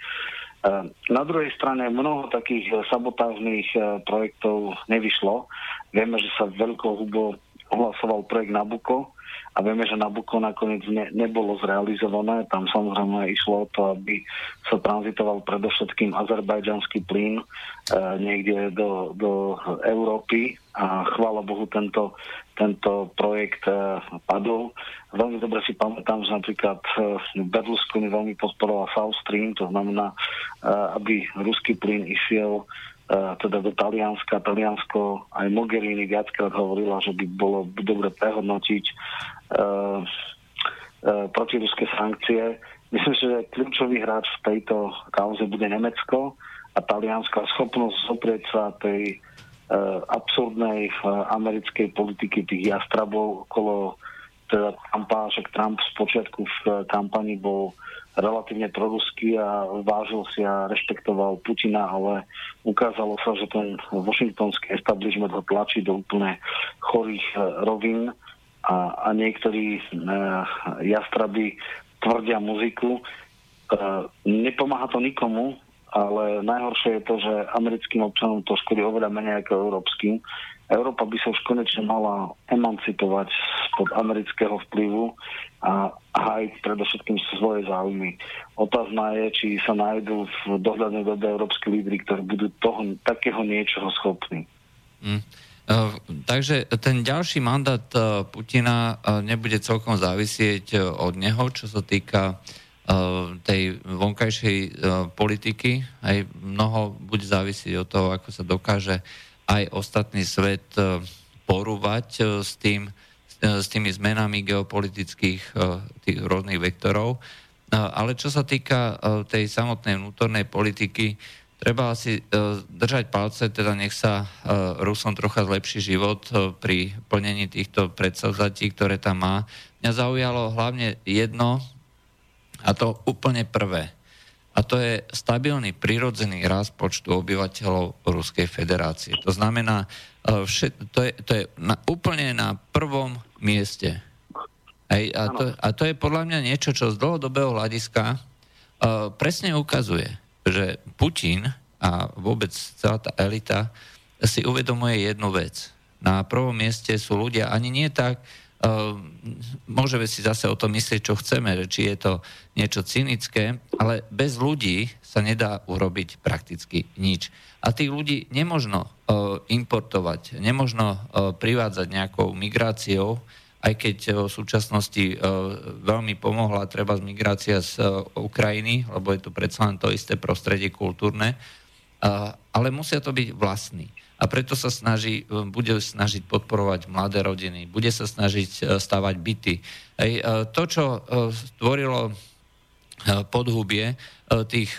Na druhej strane mnoho takých sabotážnych projektov nevyšlo. Vieme, že sa veľkohubo ohlasoval projekt Nabucco a vieme, že Nabucco nakoniec ne, nebolo zrealizované. Tam samozrejme išlo o to, aby sa tranzitoval predovšetkým azerbajdžanský plyn e, niekde do, do Európy a chvála Bohu tento, tento projekt e, padol. Veľmi dobre si pamätám, že napríklad Berlusconi veľmi podporoval South Stream, to znamená, e, aby ruský plyn išiel teda do Talianska. Taliansko, aj Mogherini viackrát hovorila, že by bolo dobre prehodnotiť e, e, protiruské sankcie. Myslím, že kľúčový hráč v tejto kauze bude Nemecko a Talianska schopnosť zoprieť sa tej e, absurdnej e, americkej politiky tých jastrabov okolo teda Trumpa, že Trump spočiatku v kampani bol relatívne proruský a vážil si a rešpektoval Putina, ale ukázalo sa, že ten washingtonský establishment ho tlačí do úplne chorých rovín a, a niektorí e, jastraby tvrdia muziku. E, nepomáha to nikomu, ale najhoršie je to, že americkým občanom to škodí oveľa menej ako európskym. Európa by sa už konečne mala emancipovať spod amerického vplyvu a hájiť predovšetkým svoje záujmy. Otázna je, či sa nájdú v dohľadnej dobe európsky lídri, ktorí budú toho, takého niečoho schopní. Mm. Uh, takže ten ďalší mandát uh, Putina uh, nebude celkom závisieť uh, od neho, čo sa týka uh, tej vonkajšej uh, politiky. Aj mnoho bude závisieť od toho, ako sa dokáže aj ostatný svet porúvať s tým, s tými zmenami geopolitických tých rôznych vektorov. Ale čo sa týka tej samotnej vnútornej politiky, treba asi držať palce, teda nech sa Rusom trocha zlepší život pri plnení týchto predsavzatí, ktoré tam má. Mňa zaujalo hlavne jedno, a to úplne prvé. A to je stabilný, prirodzený rast počtu obyvateľov Ruskej federácie. To znamená, všet, to je, to je na, úplne na prvom mieste. Hej, a, to, a to je podľa mňa niečo, čo z dlhodobého hľadiska uh, presne ukazuje, že Putin a vôbec celá tá elita si uvedomuje jednu vec. Na prvom mieste sú ľudia, ani nie tak, Uh, môžeme si zase o tom myslieť, čo chceme, či je to niečo cynické, ale bez ľudí sa nedá urobiť prakticky nič. A tých ľudí nemožno uh, importovať, nemožno uh, privádzať nejakou migráciou, aj keď uh, v súčasnosti uh, veľmi pomohla treba z migrácia z uh, Ukrajiny, lebo je to predsa len to isté prostredie kultúrne, uh, ale musia to byť vlastní. A preto sa snaží, bude snažiť podporovať mladé rodiny, bude sa snažiť stavať byty. Hej, to, čo stvorilo podhubie tých,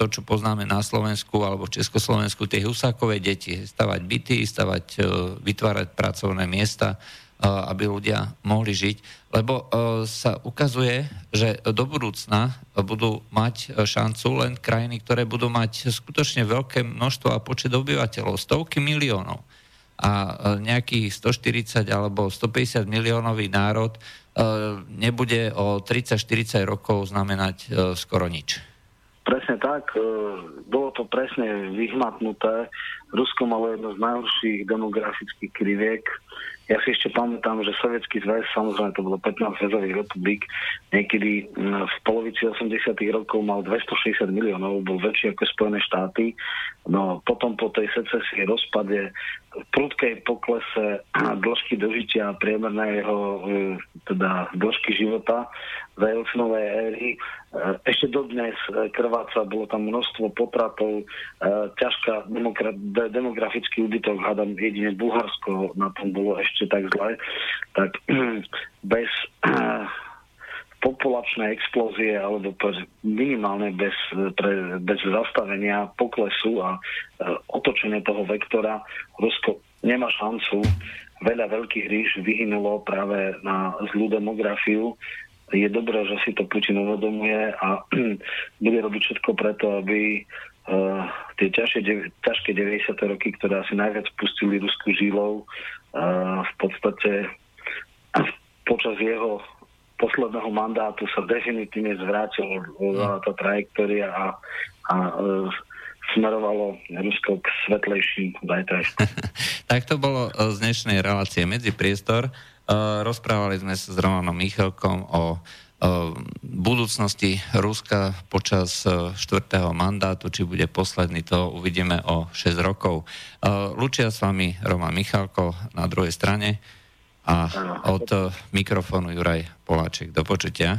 to, čo poznáme na Slovensku alebo v Československu, tie husákové deti, stavať byty, stavať, vytvárať pracovné miesta, aby ľudia mohli žiť, lebo sa ukazuje, že do budúcna budú mať šancu len krajiny, ktoré budú mať skutočne veľké množstvo a počet obyvateľov, stovky miliónov. A nejakých stoštyridsať alebo stopäťdesiat miliónový národ nebude o tridsať štyridsať rokov znamenať skoro nič. Presne tak, bolo to presne vyhmatnuté. Rusko malo jedno z najhorších demografických kriviek. Ja si ešte pamätám, že Sovietský zväz, samozrejme to bolo pätnásť zväzových republik, niekedy v polovici osemdesiatych rokov mal dvestošesťdesiat miliónov, bol väčší ako Spojené štáty. No potom po tej secesii, rozpade, prudkej poklese dĺžky dožitia a priemerného teda dĺžky života za Jelcinovej éry. Ešte dodnes krváca, bolo tam množstvo potratov, ťažká demokra- de- demografický úbytok, hádam jedine Bulharsko, na tom bolo ešte tak zle, tak bez populačné explózie alebo minimálne bez, pre, bez zastavenia poklesu a e, otočenie toho vektora Rusko nemá šancu. Veľa veľkých ríš vyhynulo práve na zlú demografiu. Je dobré, že si to Putin uvedomuje a bude robiť všetko preto, aby Uh, tie ťažšie, ťažké deväťdesiate roky, ktoré asi najviac pustili Rusku žilou, uh, v podstate uh, počas jeho posledného mandátu sa definitívne zvrátila uh, tá trajektória a, a uh, smerovalo Rusko k svetlejším zajtrajškom. Tak to bolo z dnešnej relácie Medzipriestor. Uh, rozprávali sme sa s Romanom Michalkom o budúcnosti Ruska počas štvrtého mandátu, či bude posledný, to uvidíme o šesť rokov. Lučia s vami Roman Michalko na druhej strane a od mikrofónu Juraj Poláček. Do počutia.